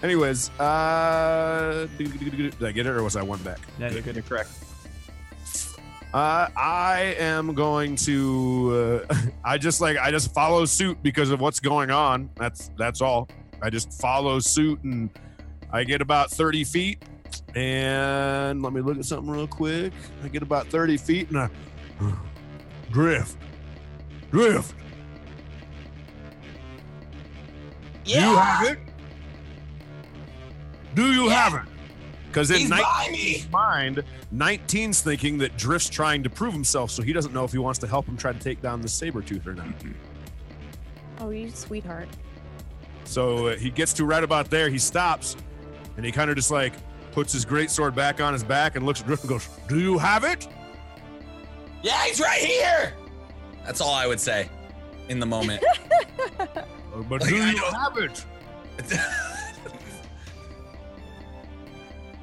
Anyways, did I get it or was I one back? No, you're good. You're correct. I am going to. I just follow suit because of what's going on. That's all. I just follow suit, and I get about 30 feet. And let me look at something real quick. I get about 30 feet, and I drift. Yeah. You have it. Do you have it? Because in 19's mind, 19's thinking that Drift's trying to prove himself, so he doesn't know if he wants to help him try to take down the Sabretooth or not. Oh, you sweetheart. So he gets to right about there. He stops, and he kind of just, like, puts his greatsword back on his back and looks at Drift and goes, "Do you have it?" Yeah, he's right here. That's all I would say in the moment. But do you have it?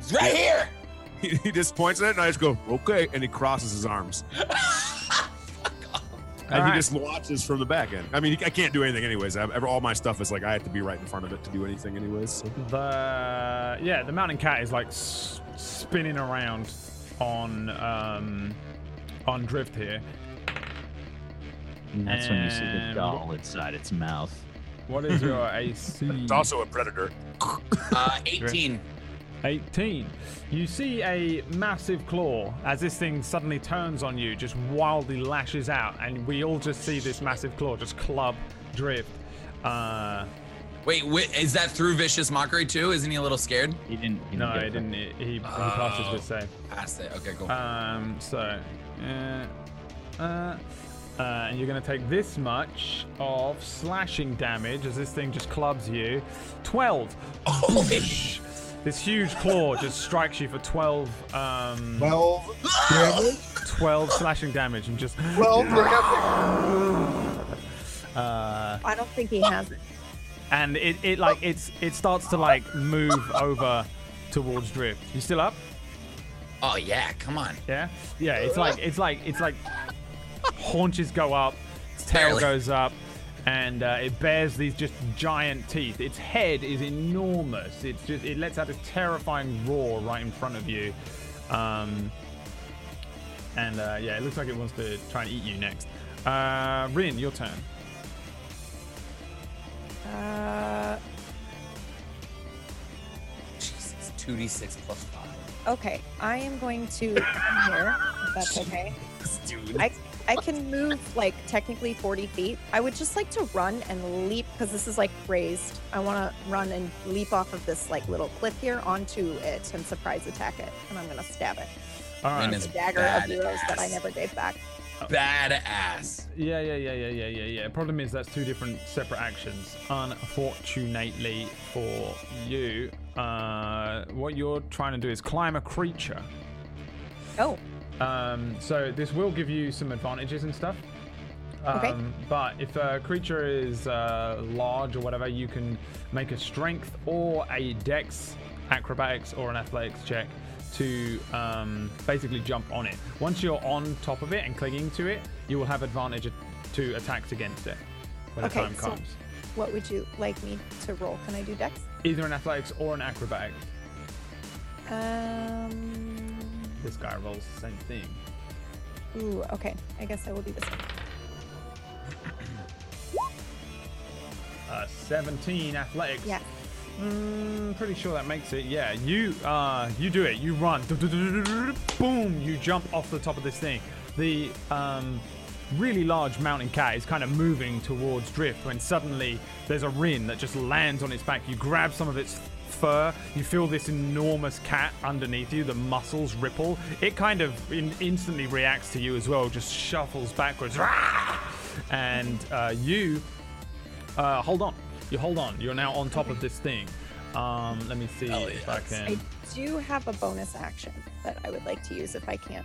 It's right here. He just points at it, and I just go, "Okay," and he crosses his arms. Fuck off. And he just watches from the back end. I mean, I can't do anything anyways. All my stuff is like I have to be right in front of it to do anything anyways. So. The mountain cat is like spinning around on Drift here. And that's when you see the doll inside its mouth. What is your AC? It's also a predator. 18. 18. You see a massive claw as this thing suddenly turns on you, just wildly lashes out, and we all just see this massive claw just club Drift Wait, is that through Vicious Mockery too? Isn't he a little scared? He didn't. No, I didn't. He passed his with save. Passed it. Okay, cool. And you're gonna take this much of slashing damage as this thing just clubs you. 12. Holy! This huge claw just strikes you for 12 slashing damage and just. 12. I don't think he has it. And it starts to like move over towards Drift. You still up? Oh yeah, come on. Yeah? Yeah, it's like haunches go up, its tail goes up, and it bears these just giant teeth. Its head is enormous. It lets out a terrifying roar right in front of you. It looks like it wants to try and eat you next. Rin, your turn. Jesus, 2d6 plus 5. Okay, I am going to come here, if that's okay. Dude. I can move, like, technically 40 feet. I would just like to run and leap, because this is, like, raised. I want to run and leap off of this, like, little cliff here onto it and surprise attack it, and I'm going to stab it. All right. It's a dagger of heroes that I never gave back. Badass. Yeah. Problem is that's two different separate actions. Unfortunately for you, what you're trying to do is climb a creature. Oh. So this will give you some advantages and stuff. Okay. But if a creature is large or whatever, you can make a strength or a dex, acrobatics or an athletics check to basically jump on it. Once you're on top of it and clinging to it, you will have advantage to attacks against it when the time comes. So what would you like me to roll? Can I do dex? Either an athletics or an acrobatics. This guy rolls the same thing. Ooh, okay. I guess I will do this one. 17 athletics. Yeah. Pretty sure that makes it. Yeah, you do it. You run, boom! You jump off the top of this thing. The really large mountain cat is kind of moving towards Drift when suddenly there's a Rin that just lands on its back. You grab some of its fur. You feel this enormous cat underneath you. The muscles ripple. It kind of instantly reacts to you as well. Just shuffles backwards, and you hold on. You hold on. You're now on top of this thing. Let me see if I can. I do have a bonus action that I would like to use if I can't.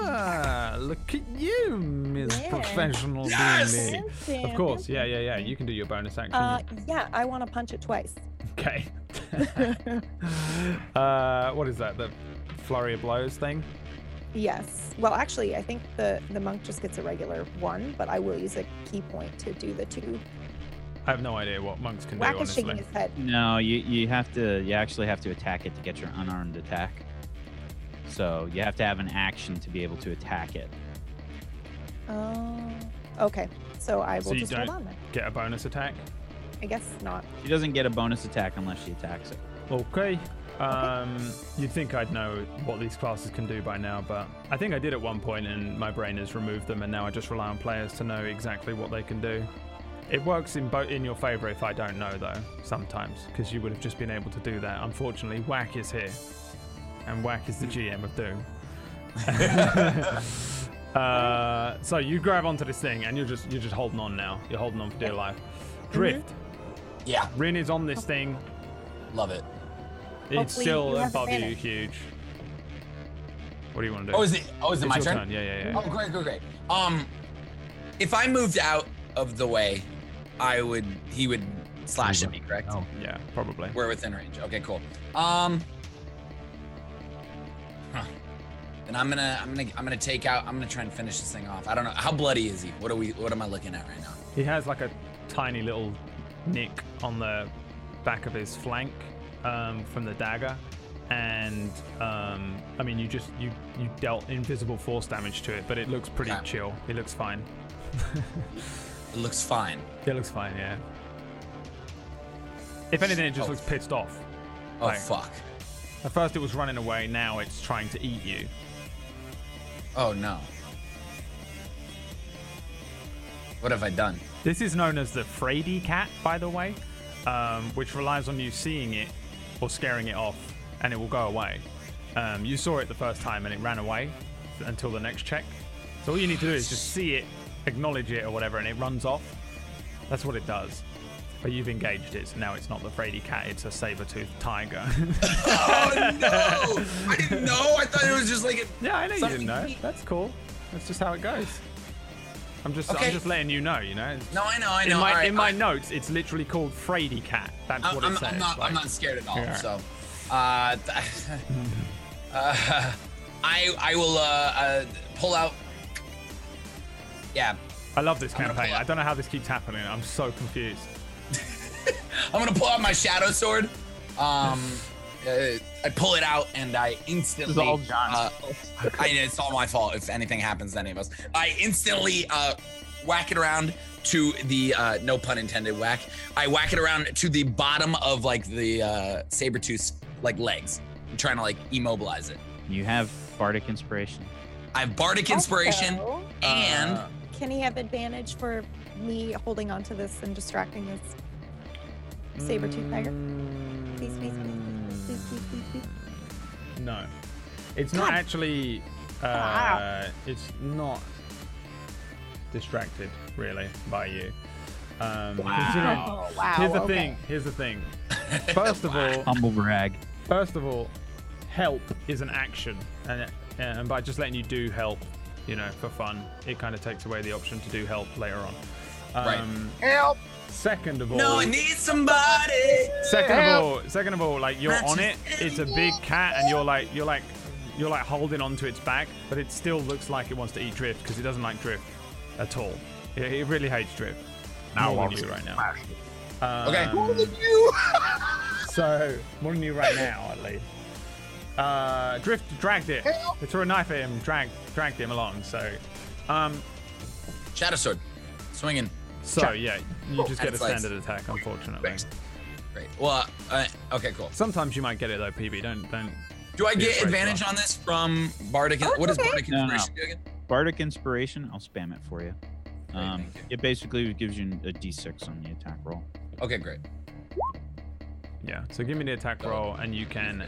Ah, look at you, Ms. Professional. Yes! Of course. Yeah. You can do your bonus action. Yeah, I want to punch it twice. Okay. What is that? The flurry of blows thing? Yes. Well, actually, I think the monk just gets a regular one, but I will use a key point to do the two. I have no idea what monks can do, honestly. Shaking his head. No, you actually have to attack it to get your unarmed attack. So you have to have an action to be able to attack it. Okay. So I will just hold on then. Get a bonus attack? I guess not. She doesn't get a bonus attack unless she attacks it. Okay. You'd think I'd know what these classes can do by now, but I think I did at one point and my brain has removed them, and now I just rely on players to know exactly what they can do. It works in your favor if I don't know, though, sometimes, because you would have just been able to do that. Unfortunately, Whack is here, and Whack is the GM of Doom. So you grab onto this thing, and you're just holding on now. You're holding on for dear life. Drift. Mm-hmm. Yeah. Rin is on this thing. Love it. It's still above you, huge. What do you want to do? Oh, is it my turn? Yeah. Oh, great. If I moved out of the way, he would slash at me, correct? Oh, yeah, probably. We're within range. Okay, cool. And I'm gonna take out. I'm gonna try and finish this thing off. I don't know, how bloody is he? What am I looking at right now? He has like a tiny little nick on the back of his flank from the dagger, and I mean, you dealt invisible force damage to it, but it looks pretty chill. It looks fine. It looks fine. It looks fine, yeah. If anything, it just looks pissed off. Oh, like, fuck. At first it was running away, now it's trying to eat you. Oh, no. What have I done? This is known as the Fraidy cat, by the way. which relies on you seeing it or scaring it off, and it will go away. You saw it the first time and it ran away until the next check. So all you need to do is just see it, acknowledge it or whatever, and it runs off. That's what it does. But you've engaged it, so now it's not the fraidy cat, it's a saber-toothed tiger. Oh, no! I didn't know! I thought it was just like it. Yeah, I know you didn't know. That's cool. That's just how it goes. I'm just letting you know? It's, no, I know. In my notes, it's literally called fraidy cat. That's what it says. I'm not scared at all, yeah. So... I will pull out... Yeah. I love this campaign. I don't know how this keeps happening. I'm so confused. I'm gonna pull out my shadow sword. I pull it out and I instantly. It's all my fault if anything happens to any of us. I instantly whack it around to the no pun intended whack. I whack it around to the bottom of like the saber-tooth's like legs. I'm trying to like immobilize it. You have bardic inspiration. I have bardic inspiration, and can he have advantage for me holding onto this and distracting this? Saber-tooth tiger. Please. No. It's not actually... It's not distracted, really, by you. Wow. Here's the thing. First of all... Humble brag. First of all, help is an action. And by just letting you do help, you know, for fun, it kind of takes away the option to do help later on. Right. Help! Second of all, no, I need somebody. Second of all, like you're on it. It's a big cat, and you're like holding onto its back, but it still looks like it wants to eat drift because it doesn't like drift at all. It really hates drift. More than you right now. Okay. More than you. So more than you right now, at least. Drift dragged it. Help. It threw a knife at him. Dragged him along. So, shadow sword, swinging. So yeah, you just get a standard attack, unfortunately. Great. Well, okay, cool. Sometimes you might get it though, PB. Don't. Do I get advantage on this from Bardic? What does Bardic Inspiration do again? Bardic Inspiration, I'll spam it for you. Great, thank you. It basically gives you a D6 on the attack roll. Okay, great. Yeah. So give me the attack roll, and you can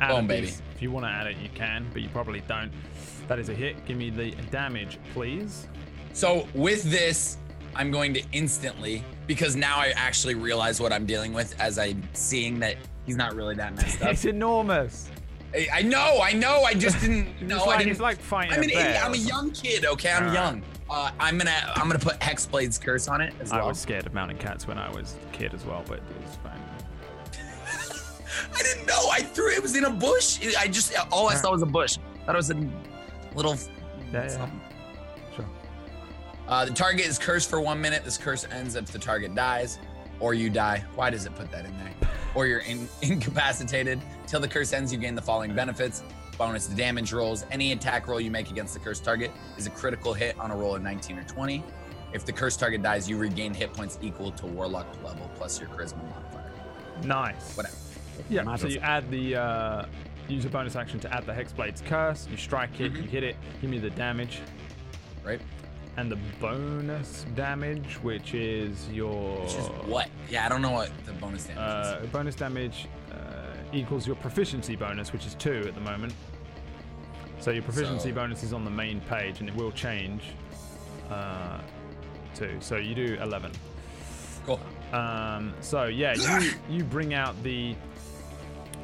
add it. If you want to add it, you can, but you probably don't. That is a hit. Give me the damage, please. So with this, I'm going to instantly, because now I actually realize what I'm dealing with as I'm seeing that he's not really that messed up. It's enormous. I know. I just didn't know. It's like fighting. I'm an idiot. I'm a young kid. Okay, I'm young. I'm gonna put Hexblade's Curse on it as well. I was scared of mountain cats when I was a kid as well, but it was fine. I didn't know. I threw it. It was in a bush. I saw was a bush. I thought it was a little. Yeah. The target is cursed for 1 minute. This curse ends if the target dies or you die. Why does it put that in there? Or you're incapacitated. Till the curse ends, you gain the following benefits. Bonus to damage rolls. Any attack roll you make against the cursed target is a critical hit on a roll of 19 or 20. If the cursed target dies, you regain hit points equal to warlock level plus your charisma modifier. Nice. Whatever. Yeah, so you add the... use a bonus action to add the Hexblade's Curse. You strike it, you hit it. Give me the damage. Right. And the bonus damage, which is your... Which is what? Yeah, I don't know what the bonus damage is. Bonus damage equals your proficiency bonus, which is 2 at the moment. So your proficiency bonus is on the main page, and it will change 2. So you do 11. Cool. So, yeah, you bring out the...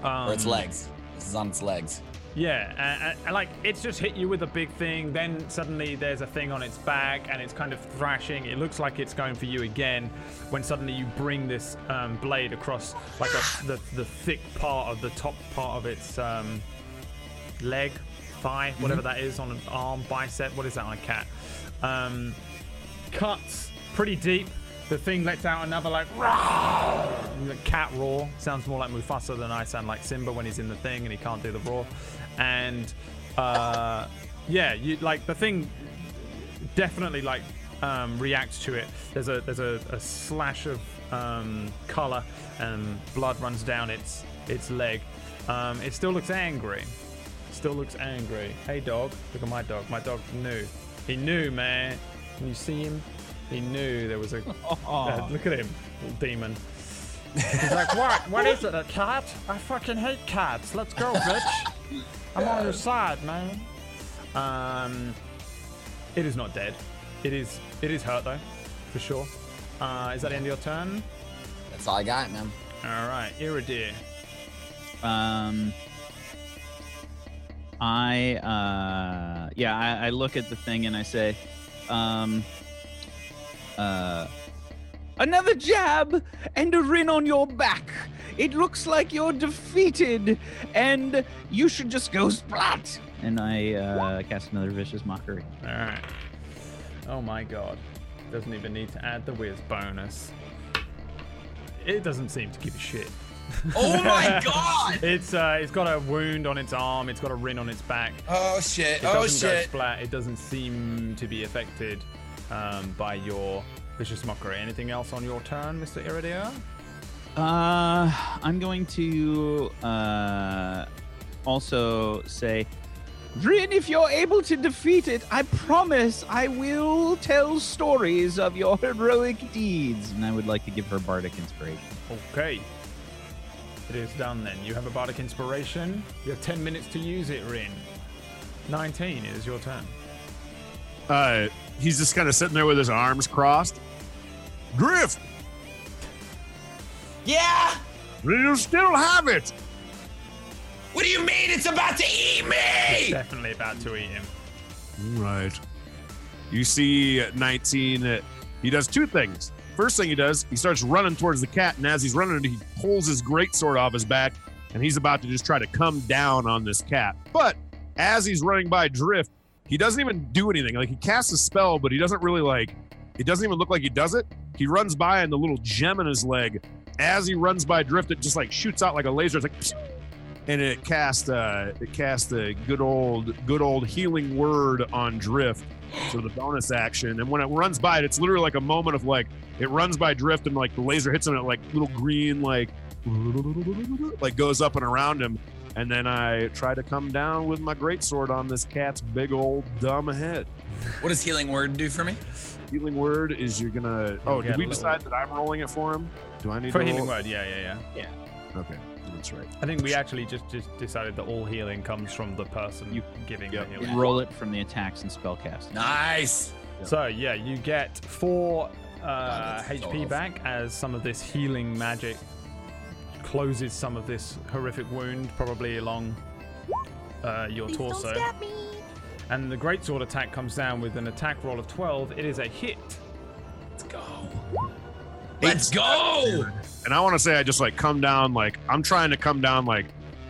or its legs. This is on its legs. Yeah, and like it's just hit you with a big thing, then suddenly there's a thing on its back and it's kind of thrashing. It looks like it's going for you again when suddenly you bring this blade across like the thick part of the top part of its leg, thigh, whatever that is, on an arm, bicep, what is that on a cat? Cuts pretty deep. The thing lets out another like cat roar. Sounds more like Mufasa than I sound like Simba when he's in the thing and he can't do the roar. And you like the thing definitely like reacts to it. There's a slash of color and blood runs down its leg. It still looks angry. Hey dog, look at my dog. My dog knew. He knew, man. Can you see him? He knew there was a... Look at him, little demon. He's like, what? What is it, a cat? I fucking hate cats. Let's go, bitch. I'm on your side, man. It is not dead. It is hurt, though, for sure. Is that the end of your turn? That's all I got, man. All right, Iridir. I look at the thing and I say, another jab and a rin on your back. It looks like you're defeated and you should just go splat. And I cast another vicious mockery. All right. Oh my God. Doesn't even need to add the whiz bonus. It doesn't seem to give a shit. Oh my God! It's got a wound on its arm. It's got a rin on its back. Oh shit! Oh shit! It doesn't go splat. It doesn't seem to be affected by your vicious mockery. Anything else on your turn, Mr. Iridia? I'm going to also say, Drin, if you're able to defeat it, I promise I will tell stories of your heroic deeds. And I would like to give her bardic inspiration. Okay. It is done then. You have a bardic inspiration. You have 10 minutes to use it, Rin. 19, it is your turn. He's just kind of sitting there with his arms crossed. Griff! Yeah? You still have it! What do you mean? It's about to eat me! It's definitely about to eat him. Right. You see 19, he does two things. First thing he does, he starts running towards the cat, and as he's running, he pulls his greatsword off his back, and he's about to just try to come down on this cat. But as he's running by Drift, he doesn't even do anything. Like, he casts a spell, but he doesn't really, like, it doesn't even look like he does it. He runs by, and the little gem in his leg, as he runs by Drift, it just, like, shoots out like a laser. It's like, pshh! And it cast a good old healing word on Drift. So the bonus action, and when it runs by it, it's literally like a moment of like it runs by Drift, and like the laser hits him, and it like little green like goes up and around him, and then I try to come down with my greatsword on this cat's big old dumb head. What does healing word do for me? Healing word is you're gonna. Oh, did we decide that I'm rolling it for him? Do I need for healing word? Yeah. Okay. That's right. I think we actually just decided that all healing comes from the person giving the healing. Roll it from the attacks and spellcast. Nice! Yep. So, yeah, you get 4 HP back as some of this healing magic closes some of this horrific wound, probably along your torso. Don't stab me. And the greatsword attack comes down with an attack roll of 12. It is a hit. Let's go. Let's go! And I want to say I just, like, come down, like, I'm trying to come down, like,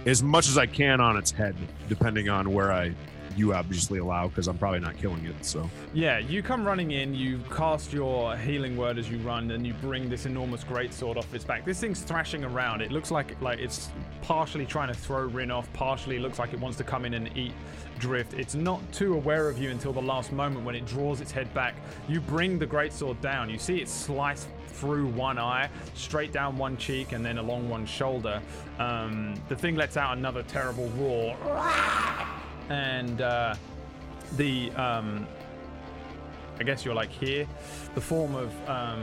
as much as I can on its head, depending on where you obviously allow, because I'm probably not killing it, so. Yeah, you come running in, you cast your healing word as you run, and you bring this enormous greatsword off its back. This thing's thrashing around. It looks like it's partially trying to throw Rin off, partially looks like it wants to come in and eat Drift. It's not too aware of you until the last moment when it draws its head back. You bring the greatsword down. You see it slice through one eye, straight down one cheek, and then along one shoulder. The thing lets out another terrible roar. And I guess you're like here. The form of I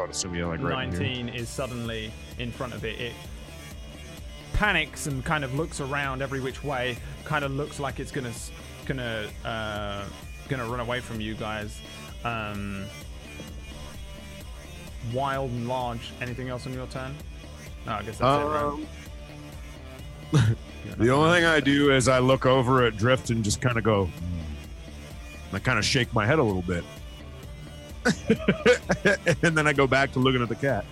would assume you're like 19 right is suddenly in front of it. It panics and kind of looks around every which way. Kind of looks like it's gonna run away from you guys. Wild and large. Anything else on your turn? No, I guess that's it, right? The only thing I do is I look over at Drift and just kind of go, I kind of shake my head a little bit. And then I go back to looking at the cat.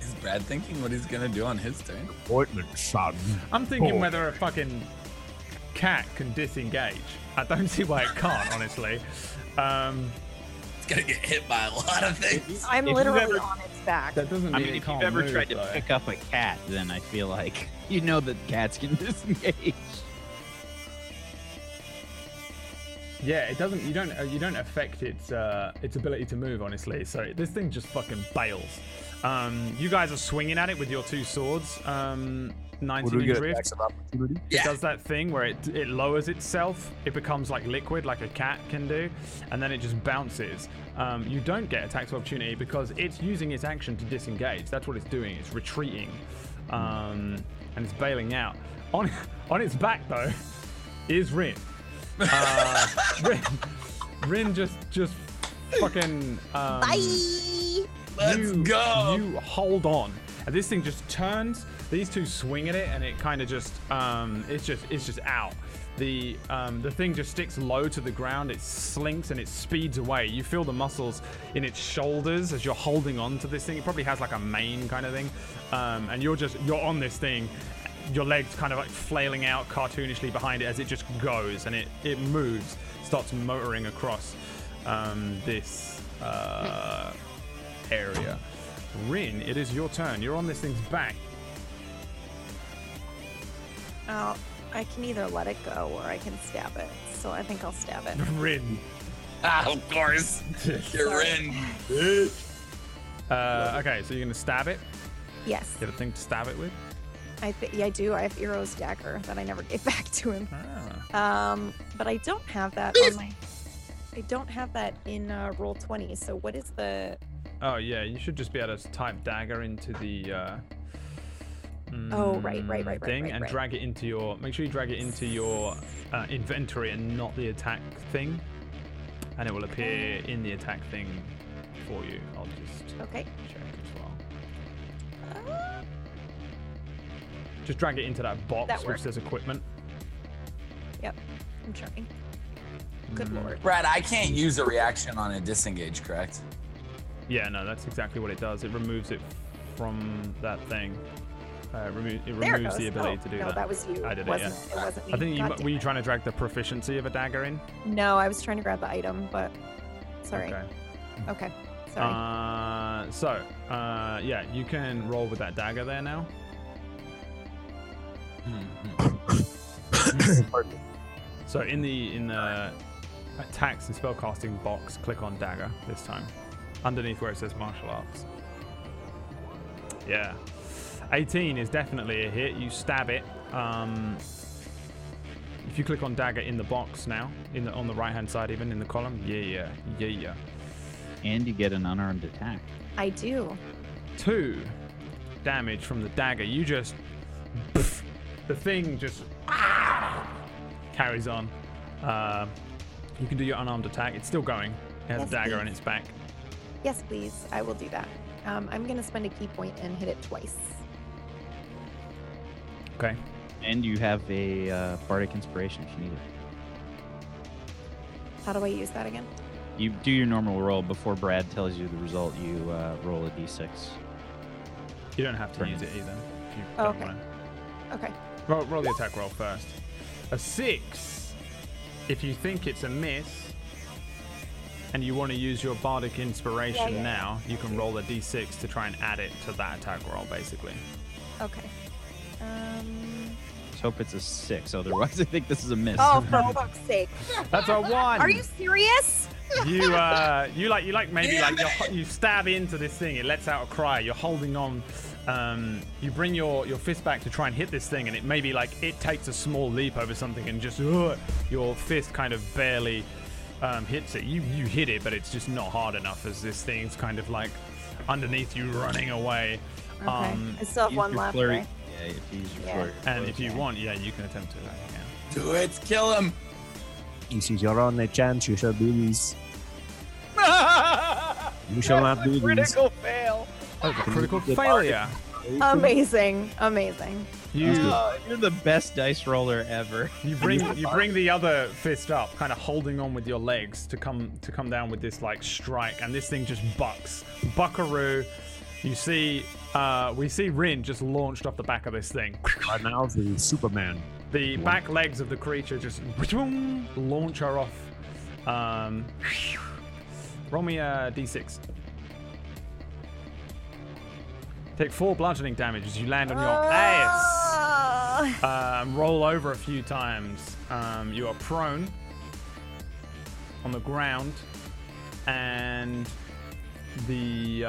Is Brad thinking what he's going to do on his turn? I'm thinking whether a fucking cat can disengage. I don't see why it can't, honestly. It's going to get hit by a lot of things. I'm literally on its back. That doesn't mean if you've ever tried to pick up a cat, then I feel like you know that cats can disengage. Yeah, it doesn't. You don't affect its ability to move, honestly. So this thing just fucking bails. You guys are swinging at it with your two swords. 19 in drift. It does that thing where it lowers itself, it becomes like liquid, like a cat can do, and then it just bounces. You don't get attacks of opportunity because it's using its action to disengage. That's what it's doing. It's retreating, and it's bailing out. On its back though is Rin. Rin just fucking. Bye. Let's go. You hold on. And this thing just turns. These two swing at it, and it kind of just, it's just out. The thing just sticks low to the ground. It slinks and it speeds away. You feel the muscles in its shoulders as you're holding on to this thing. It probably has like a mane kind of thing, and you're on this thing. Your legs kind of like flailing out cartoonishly behind it as it just goes, and it moves, starts motoring across this area. Rin, it is your turn. You're on this thing's back. Oh, I can either let it go or I can stab it. So I think I'll stab it. Rin. Ah, of course. You're Rin. Okay, so you're going to stab it? Yes. You have a thing to stab it with? I do. I have Eero's dagger that I never gave back to him. Ah. But I don't have that on my... I don't have that in roll 20. So what is the... Oh yeah, you should just be able to type dagger into the right. Drag it into your. Make sure you drag it into your inventory and not the attack thing, and it will appear in the attack thing for you. I'll just check as well. Just drag it into that box that which says equipment. Yep, I'm trying. Good lord, Brad, I can't use a reaction on a disengage, correct? Yeah, no, that's exactly what it does. It removes it from that thing. It removes the ability to do that. No, that was you. I did it, yeah. It wasn't me. I think were you trying to drag the proficiency of a dagger in? No, I was trying to grab the item, but sorry. Okay. Sorry. So, yeah, you can roll with that dagger there now. Pardon me. So in the attacks and spellcasting box, click on dagger this time. Underneath where it says martial arts. Yeah. 18 is definitely a hit. You stab it. If you click on dagger in the box now, on the right-hand side even, in the column. Yeah. And you get an unarmed attack. I do. 2 damage from the dagger. You just... Poof, the thing just... carries on. You can do your unarmed attack. It's still going. It has a dagger in its back. Yes, please. I will do that. I'm going to spend a key point and hit it twice. Okay. And you have a bardic inspiration if you need it. How do I use that again? You do your normal roll. Before Brad tells you the result, you roll a d6. You don't have to use it either. If you don't want to. Okay. Roll the attack roll first. A 6. If you think it's a miss... and you want to use your bardic inspiration now, you can roll a d6 to try and add it to that attack roll, basically. Okay. Let's hope it's a 6, otherwise I think this is a miss. Oh, for fuck's sake. That's a 1. Are you serious? You stab into this thing, it lets out a cry, you're holding on, you bring your fist back to try and hit this thing, and it may be like it takes a small leap over something and just your fist kind of barely... hits it. You hit it, but it's just not hard enough as this thing's kind of like underneath you running away. Okay. I still have one left, right? Yeah, if you use your flurry. And if you want, you can attempt to. Do it! Kill him! This is your only chance. You shall do this. You shall not do this. Critical fail. Oh, critical failure. Amazing. You're the best dice roller ever. You bring the other fist up, kind of holding on with your legs to come down with this like strike, and this thing just bucks. Buckaroo. You see, we see Rin just launched off the back of this thing. Right now, the Superman. The back legs of the creature just launch her off. Roll me a d6. Take 4 bludgeoning damage as you land on your ass. Roll over a few times. You are prone on the ground, and the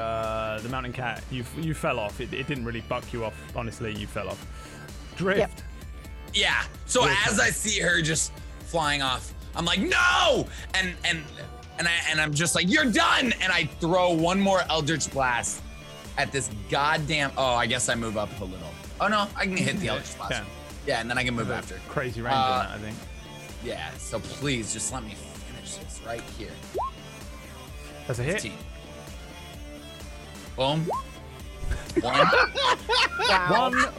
mountain cat. You fell off. It didn't really buck you off. Honestly, you fell off. drift. Yep. Yeah. So as I see her just flying off, I'm like, no! And I'm just like, you're done! And I throw one more Eldritch Blast at this goddamn, oh, I guess I move up a little. Oh no, I can hit the Eldritch Blast. Yeah, yeah, and then I can move after. Crazy range on that, I think. Yeah, so please just let me finish this right here. That's a hit. 15. Boom. One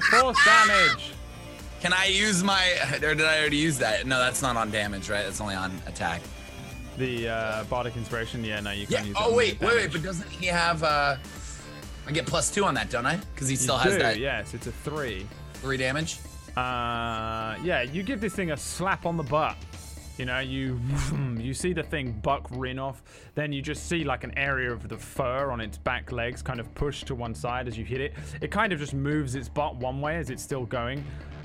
force damage. Can I use my, or did I already use that? No, that's not on damage, right? That's only on attack. The Bardic Inspiration, yeah, no, you can't use that. Oh, wait, but doesn't he have, I get +2 on that, don't I? Because he still has that. Yes, it's a 3. 3 damage? Yeah, you give this thing a slap on the butt. You know, you see the thing buck rin off, then you just see like an area of the fur on its back legs kind of push to one side as you hit it. It kind of just moves its butt one way as it's still going.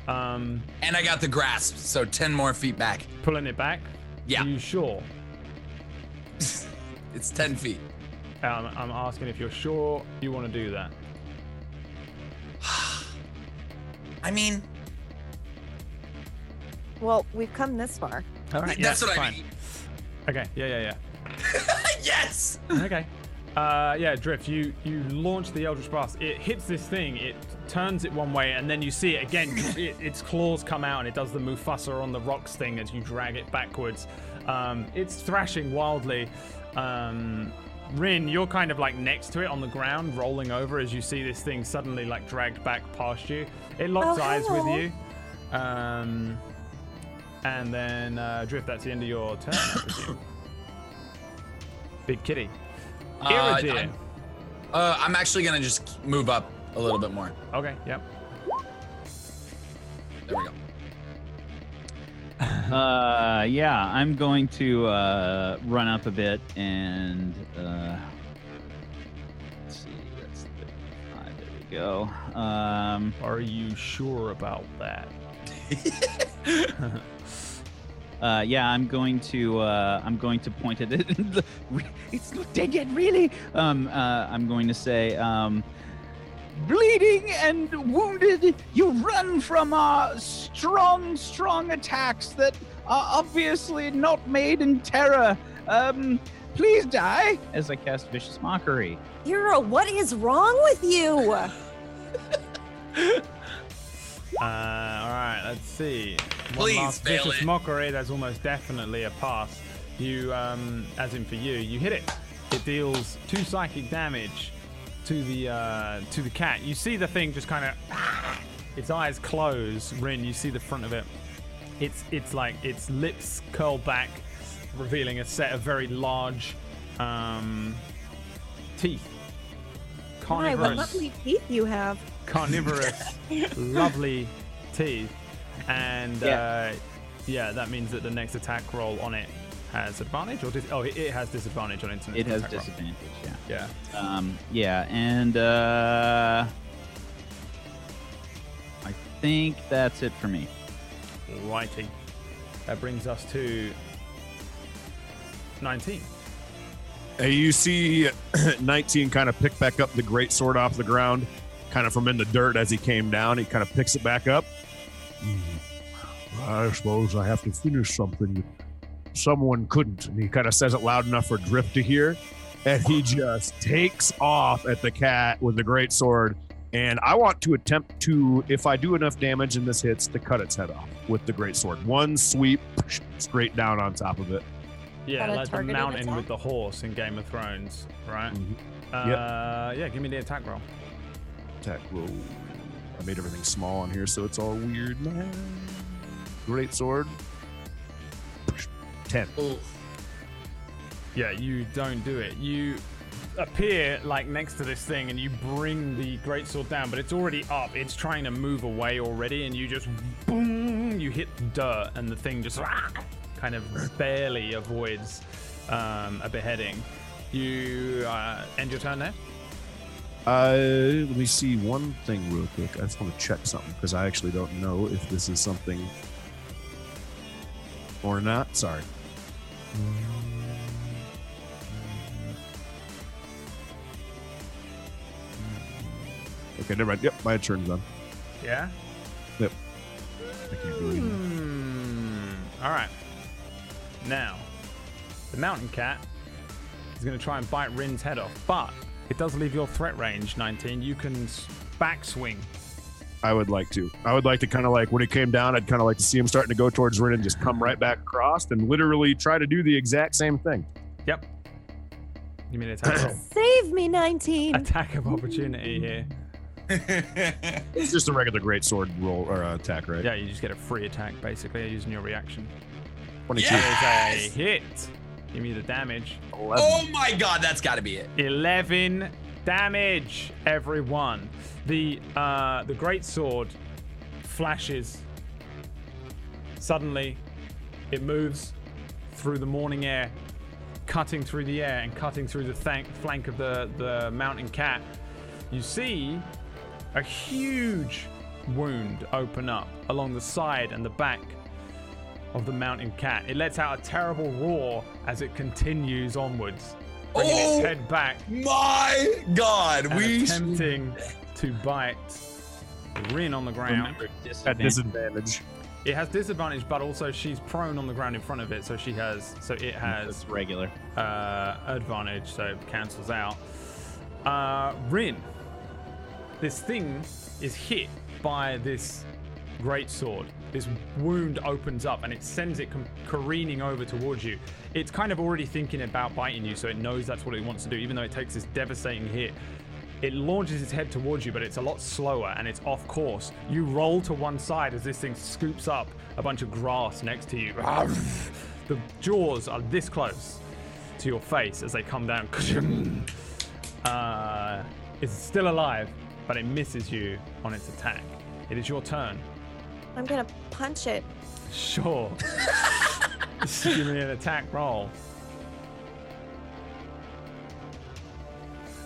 And I got the grasp, so 10 more feet back. Pulling it back? Yeah. Are you sure? It's 10 feet. I'm asking if you're sure you want to do that. I mean... Well, we've come this far. All right, that's what I mean. Okay, yeah. Yes! Okay. Drift, you launch the Eldritch Blast. It hits this thing, it turns it one way, and then you see it again. Its claws come out, and it does the Mufasa on the rocks thing as you drag it backwards. It's thrashing wildly. Rin, you're kind of like next to it on the ground, rolling over as you see this thing suddenly like dragged back past you. It locks eyes with you. And then, Drift, that's the end of your turn, I presume. Big kitty. Iridir. I'm actually going to just move up a little bit more. Okay, yep. There we go. I'm going to run up a bit and let's see, that's the 5, there we go. Are you sure about that? I'm going to point at it. It's not dead yet, really. I'm going to say, bleeding and wounded, you run from our strong attacks that are obviously not made in terror. Please die, as I cast Vicious Mockery. Hero, what is wrong with you? Alright, let's see. Please fail Vicious it. Mockery, that's almost definitely a pass. You, as in for you, you hit it. It deals 2 psychic damage to the cat. You see the thing just kind of, its eyes close. Rin, you see the front of it. It's like its lips curl back, revealing a set of very large teeth. Carnivorous. My, what lovely teeth you have. Carnivorous, lovely teeth. And that means that the next attack roll on it has advantage, or it has disadvantage on its attack. It has disadvantage, roll. Yeah. I think that's it for me. Righty. That brings us to 19. You see 19 kind of pick back up the greatsword off the ground, kind of from in the dirt as he came down. He kind of picks it back up. I suppose I have to finish something someone couldn't. And he kind of says it loud enough for Drift to hear. And he just takes off at the cat with the greatsword. And I want to attempt to, if I do enough damage and this hits, to cut its head off with the greatsword. One sweep, straight down on top of it. Yeah, like the mountain attack with the horse in Game of Thrones, right? Mm-hmm. Yeah, give me the attack roll. Attack roll. I made everything small on here, so it's all weird. Great sword. 10. Oof. Yeah, you don't do it. You appear like next to this thing and you bring the greatsword down, but it's already up. It's trying to move away already, and you just boom, you hit dirt, and the thing just kind of barely avoids a beheading. You end your turn there? Let me see one thing real quick. I just want to check something because I actually don't know if this is something or not. Sorry. Okay, never mind. Yep, my turn's done. Yeah? Yep. I can't really. All right. Now, the mountain cat is going to try and bite Rin's head off, but it does leave your threat range, 19. You can backswing. I would like to. I would like to kind of like, when he came down, I'd kind of like to see him starting to go towards Rin and just come right back across and literally try to do the exact same thing. Yep. You mean attack? Save me, 19. Attack of opportunity here. It's just a regular greatsword roll or attack, right? Yeah, you just get a free attack basically using your reaction. 22. Yes! Is a hit. Give me the damage. 11. Oh my god, that's got to be it. 11 damage, everyone. The greatsword flashes. Suddenly, it moves through the morning air, cutting through the air and cutting through the flank of the mountain cat. You see a huge wound open up along the side and the back of the mountain cat. It lets out a terrible roar as it continues onwards, bringing its head back. My God! Attempting to bite Rin on the ground. At disadvantage. It has disadvantage, but also she's prone on the ground in front of it, so she has. So it has that's regular advantage, so it cancels out. Rin, this thing is hit by this greatsword. This wound opens up and it sends it careening over towards you. It's kind of already thinking about biting you, so it knows that's what it wants to do, even though it takes this devastating hit. It launches its head towards you, but it's a lot slower and it's off course. You roll to one side as this thing scoops up a bunch of grass next to you. The jaws are this close to your face as they come down. It's still alive, but it misses you on its attack. It is your turn. I'm gonna punch it. Sure. Give me an attack roll.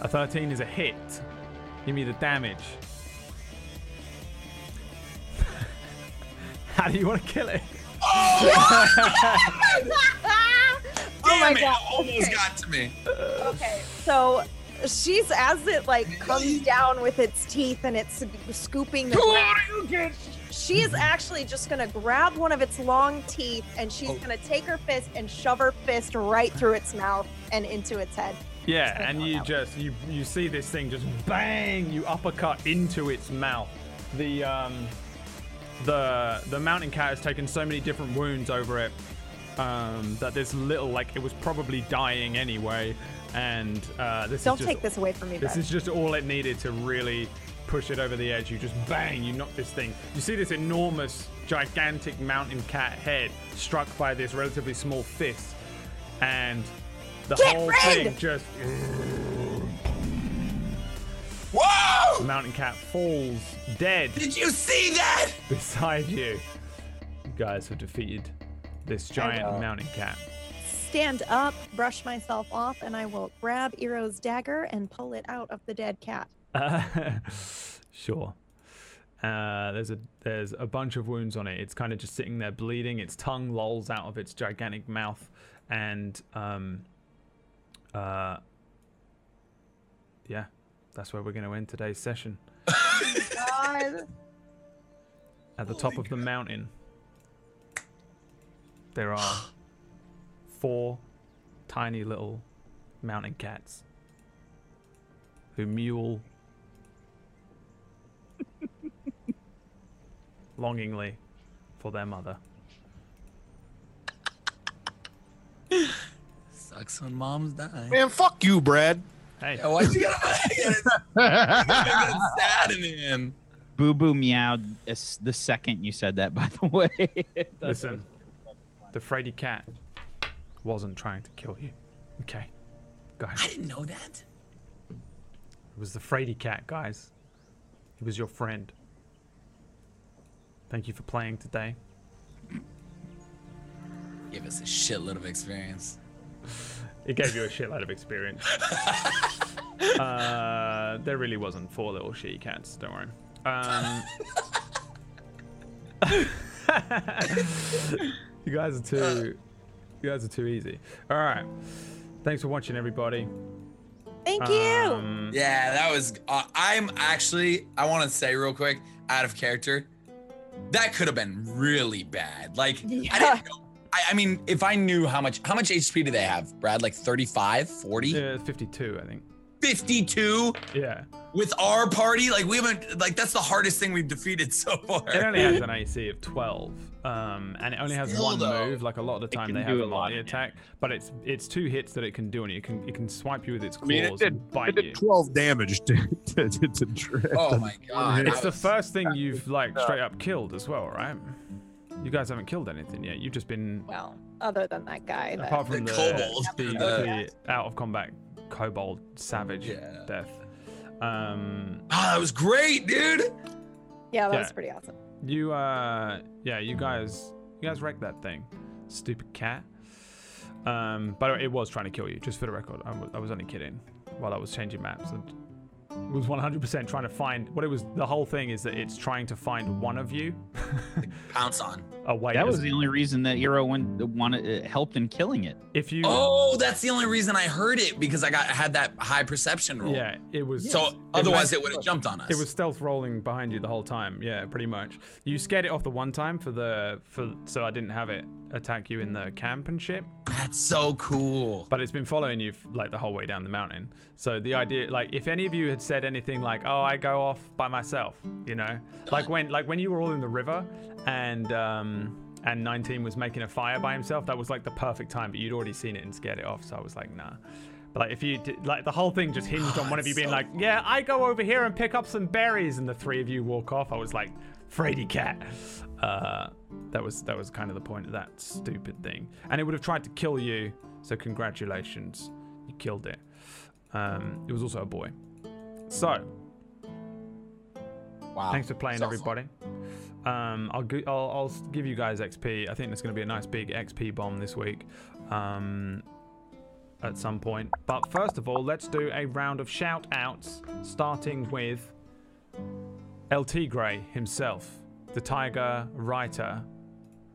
A 13 is a hit. Give me the damage. How do you want to kill it? Oh my god! Almost got to me. Okay, so she's as it like comes down with its teeth and it's scooping the ground. She is actually just gonna grab one of its long teeth and she's gonna take her fist and shove her fist right through its mouth and into its head. Yeah, and you just you see this thing just bang, you uppercut into its mouth. The mountain cat has taken so many different wounds over it that this little like it was probably dying anyway, and this don't is just, take this away from me. This is just all it needed to really push it over the edge. You just bang, you knock this thing. You see this enormous, gigantic mountain cat head struck by this relatively small fist, and the thing just... Whoa! The mountain cat falls dead. Did you see that? Beside you. You guys have defeated this giant mountain cat. Stand up, brush myself off, and I will grab Eero's dagger and pull it out of the dead cat. Sure. There's a bunch of wounds on it. It's kind of just sitting there bleeding. Its tongue lolls out of its gigantic mouth, and... yeah, that's where we're going to end today's session. Oh my God. At the top of the mountain, there are 4 tiny little mountain cats who mewl longingly for their mother. Sucks when mom's dying. Man, fuck you, Brad. Hey. Yeah, why'd you get sad, man? Boo Boo meowed the second you said that, by the way. Listen, the Freddy cat wasn't trying to kill you. Okay, go ahead. I didn't know that. It was the Freddy cat, guys. He was your friend. Thank you for playing today. Give us a shitload of experience. It gave you a shitload of experience. There really wasn't 4 little shitty cats, don't worry. You guys are too easy. All right. Thanks for watching, everybody. Thank you. Yeah, that was I want to say real quick, out of character, that could have been really bad. Like, yeah. I didn't know. I mean, if I knew how much HP do they have, Brad? Like 35, 40? 52, I think. 52? Yeah. With our party? Like, we haven't, like, that's the hardest thing we've defeated so far. It only has an AC of 12. And it only has one move. Like, a lot of the time they have a lot of attack. Yeah. But it's two hits that it can do, and it can swipe you with its claws and bite you. It did 12 damage to Drit. Oh my god. It's the first thing you've, like, straight up killed as well, right? You guys haven't killed anything yet. You've just been... Well, other than that guy. Apart from the kobold. The out of combat kobold savage death. That was great, dude! Yeah, that was pretty awesome. You guys wrecked that thing. Stupid cat. But it was trying to kill you, just for the record. I was only kidding while I was changing maps. It was 100% trying to find what it was. The whole thing is that it's trying to find one of you. Pounce on. Away. That was the only reason that Eero helped in killing it. If you. Oh, that's the only reason I heard it, because I had that high perception roll. Yeah, it was. So otherwise it would have jumped on us. It was stealth rolling behind you the whole time. Yeah, pretty much. You scared it off the one time so I didn't have it attack you in the camp and shit. That's so cool. But it's been following you like the whole way down the mountain. So the idea, like, if any of you had said anything like, "Oh, I go off by myself," you know, like when you were all in the river and 19 was making a fire by himself, that was like the perfect time. But you'd already seen it and scared it off, so I was like, nah. But like, if you did, like, the whole thing just hinged on one of you being like, "Yeah, I go over here and pick up some berries," and the three of you walk off. I was like, "Fraidy cat." That was kind of the point of that stupid thing, and it would have tried to kill you. So congratulations, you killed it. It was also a boy. So, wow! Thanks for playing, everybody. I'll give you guys XP. I think there's going to be a nice big XP bomb this week, at some point. But first of all, let's do a round of shout outs, starting with El Tigre himself. The Tiger Writer.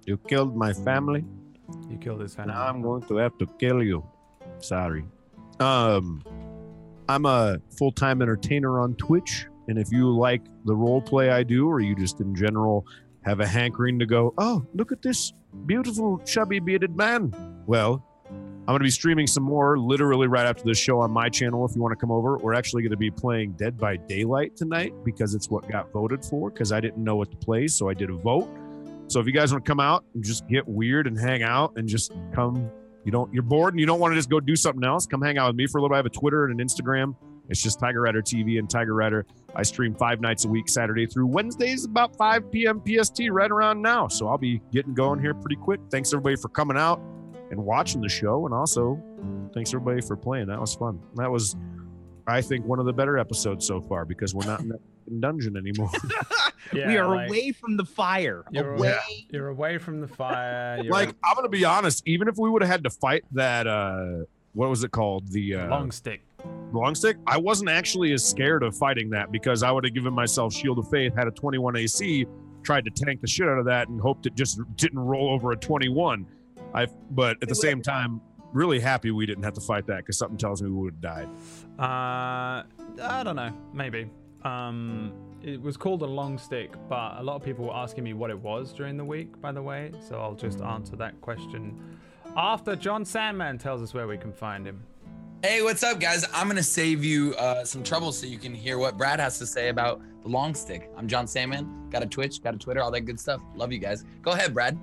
You killed my family. You killed his family. Now I'm going to have to kill you. Sorry. I'm a full-time entertainer on Twitch. And if you like the role play I do, or you just in general have a hankering to go, "Oh, look at this beautiful chubby bearded man." Well, I'm going to be streaming some more literally right after this show on my channel if you want to come over. We're actually going to be playing Dead by Daylight tonight because it's what got voted for, because I didn't know what to play, so I did a vote. So if you guys want to come out and just get weird and hang out and just come, you're bored and you don't want to just go do something else, come hang out with me for a little bit. I have a Twitter and an Instagram. It's just Tiger Rider TV and Tiger Rider. I stream 5 nights a week, Saturday through Wednesdays, about 5 p.m. PST right around now. So I'll be getting going here pretty quick. Thanks, everybody, for coming out and watching the show, and also thanks everybody for playing. That was fun. That was, I think, one of the better episodes so far, because we're not in that dungeon anymore. Yeah, we are away from the fire. You're away from the fire. I'm gonna be honest, even if we would have had to fight that what was it called, the long stick, I wasn't actually as scared of fighting that, because I would have given myself Shield of Faith, had a 21 AC, tried to tank the shit out of that and hoped it just didn't roll over a 21. But at the same time, really happy we didn't have to fight that, because something tells me we would have died. I don't know. Maybe. It was called a long stick, but a lot of people were asking me what it was during the week, by the way. So I'll just answer that question after John Sandman tells us where we can find him. Hey, what's up, guys? I'm going to save you some trouble so you can hear what Brad has to say about the long stick. I'm John Sandman. Got a Twitch, got a Twitter, all that good stuff. Love you guys. Go ahead, Brad.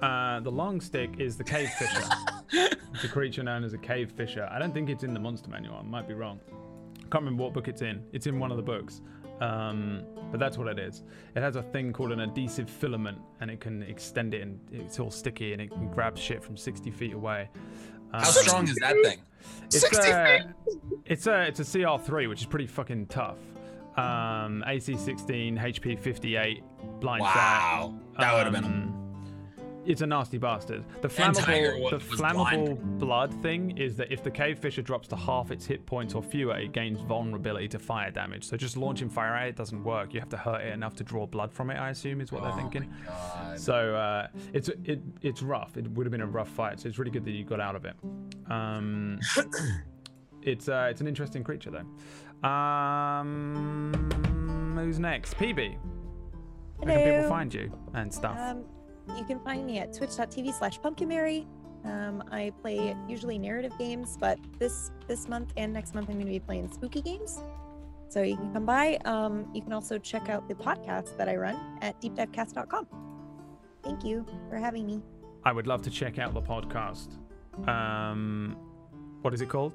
The long stick is the cave fisher. It's a creature known as a cave fisher. I don't think it's in the monster manual. I might be wrong. I can't remember what book it's in. It's in one of the books. But that's what it is. It has a thing called an adhesive filament, and it can extend it, and it's all sticky, and it can grab shit from 60 feet away. How strong is that thing? It's 60 feet. It's a CR3, which is pretty fucking tough. AC 16, HP 58, blind. Wow, that would have been. It's a nasty bastard. The flammable blood thing is that if the cave fisher drops to half its hit points or fewer, it gains vulnerability to fire damage. So just launching fire at it doesn't work. You have to hurt it enough to draw blood from it, I assume, is what they're thinking. So it's rough. It would have been a rough fight. So it's really good that you got out of it. It's an interesting creature though. Who's next? PB. Hello. Where can people find you and stuff? You can find me at twitch.tv/pumpkinberry. I play usually narrative games, but this month and next month I'm going to be playing spooky games. So you can come by. You can also check out the podcast that I run at deepdivecast.com. Thank you for having me. I would love to check out the podcast. What is it called?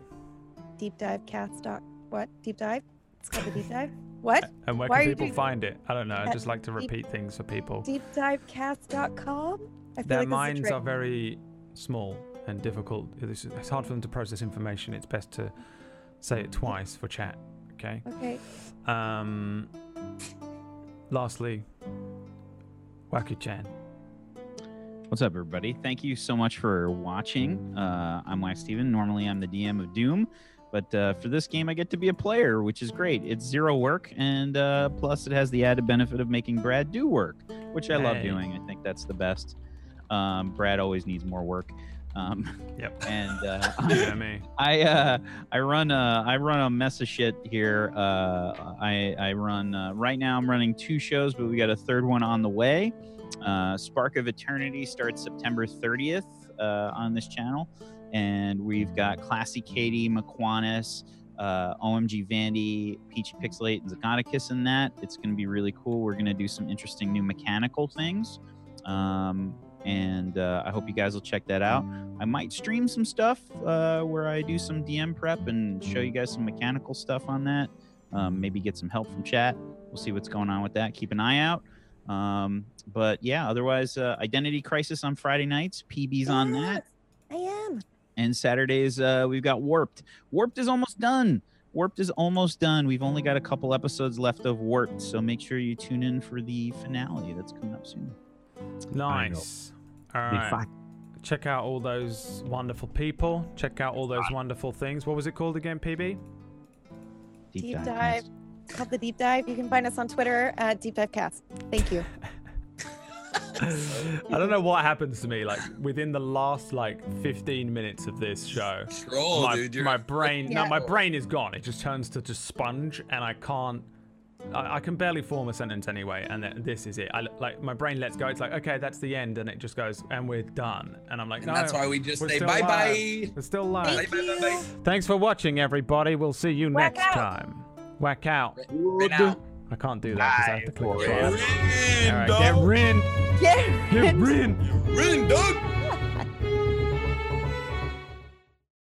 Deepdivecast. What? Deep Dive? It's called the Deep Dive. What? And where can people find it? I don't know. I just like to repeat things for people. Deepdivecast.com? Their minds are very small and difficult. It's hard for them to process information. It's best to say it twice for chat. Okay. Okay. Lastly, Waku-chan. What's up, everybody? Thank you so much for watching. I'm Wax Steven. Normally, I'm the DM of Doom, but for this game, I get to be a player, which is great. It's zero work, and plus, it has the added benefit of making Brad do work, which I love doing. I think that's the best. Brad always needs more work. Yep. And I run a mess of shit here. Right now I'm running 2 shows, but we got a 3rd one on the way. Spark of Eternity starts September 30th on this channel, and we've got Classy Katie, McQuanis, OMG Vandy, Peach Pixelate, and Zagonicus in that. It's going to be really cool. We're going to do some interesting new mechanical things. And I hope you guys will check that out. I might stream some stuff where I do some DM prep and show you guys some mechanical stuff on that. Maybe get some help from chat. We'll see what's going on with that. Keep an eye out. But yeah, otherwise, Identity Crisis on Friday nights. PB's on that. I am. And Saturdays, we've got Warped. Warped is almost done. Warped is almost done. We've only got a couple episodes left of Warped. So make sure you tune in for the finale that's coming up soon. Nice. All right. Check out all those wonderful people. Check out all those wonderful things. What was it called again, PB? Deep Dive. It's called the Deep Dive. You can find us on Twitter at DeepDiveCast. Thank you. I don't know what happens to me. Like within the last 15 minutes of this show, troll, my brain is gone. It just turns to just sponge, and I can't. I can barely form a sentence anyway, and this is it. My brain lets go. It's like, okay, that's the end, and it just goes, and we're done. And I'm like, and no. That's why we just say bye bye. We're still live. Bye. Thanks for watching, everybody. We'll see you next time. Whack out. I can't do that because I have to click. Get rin. Get rin, dog.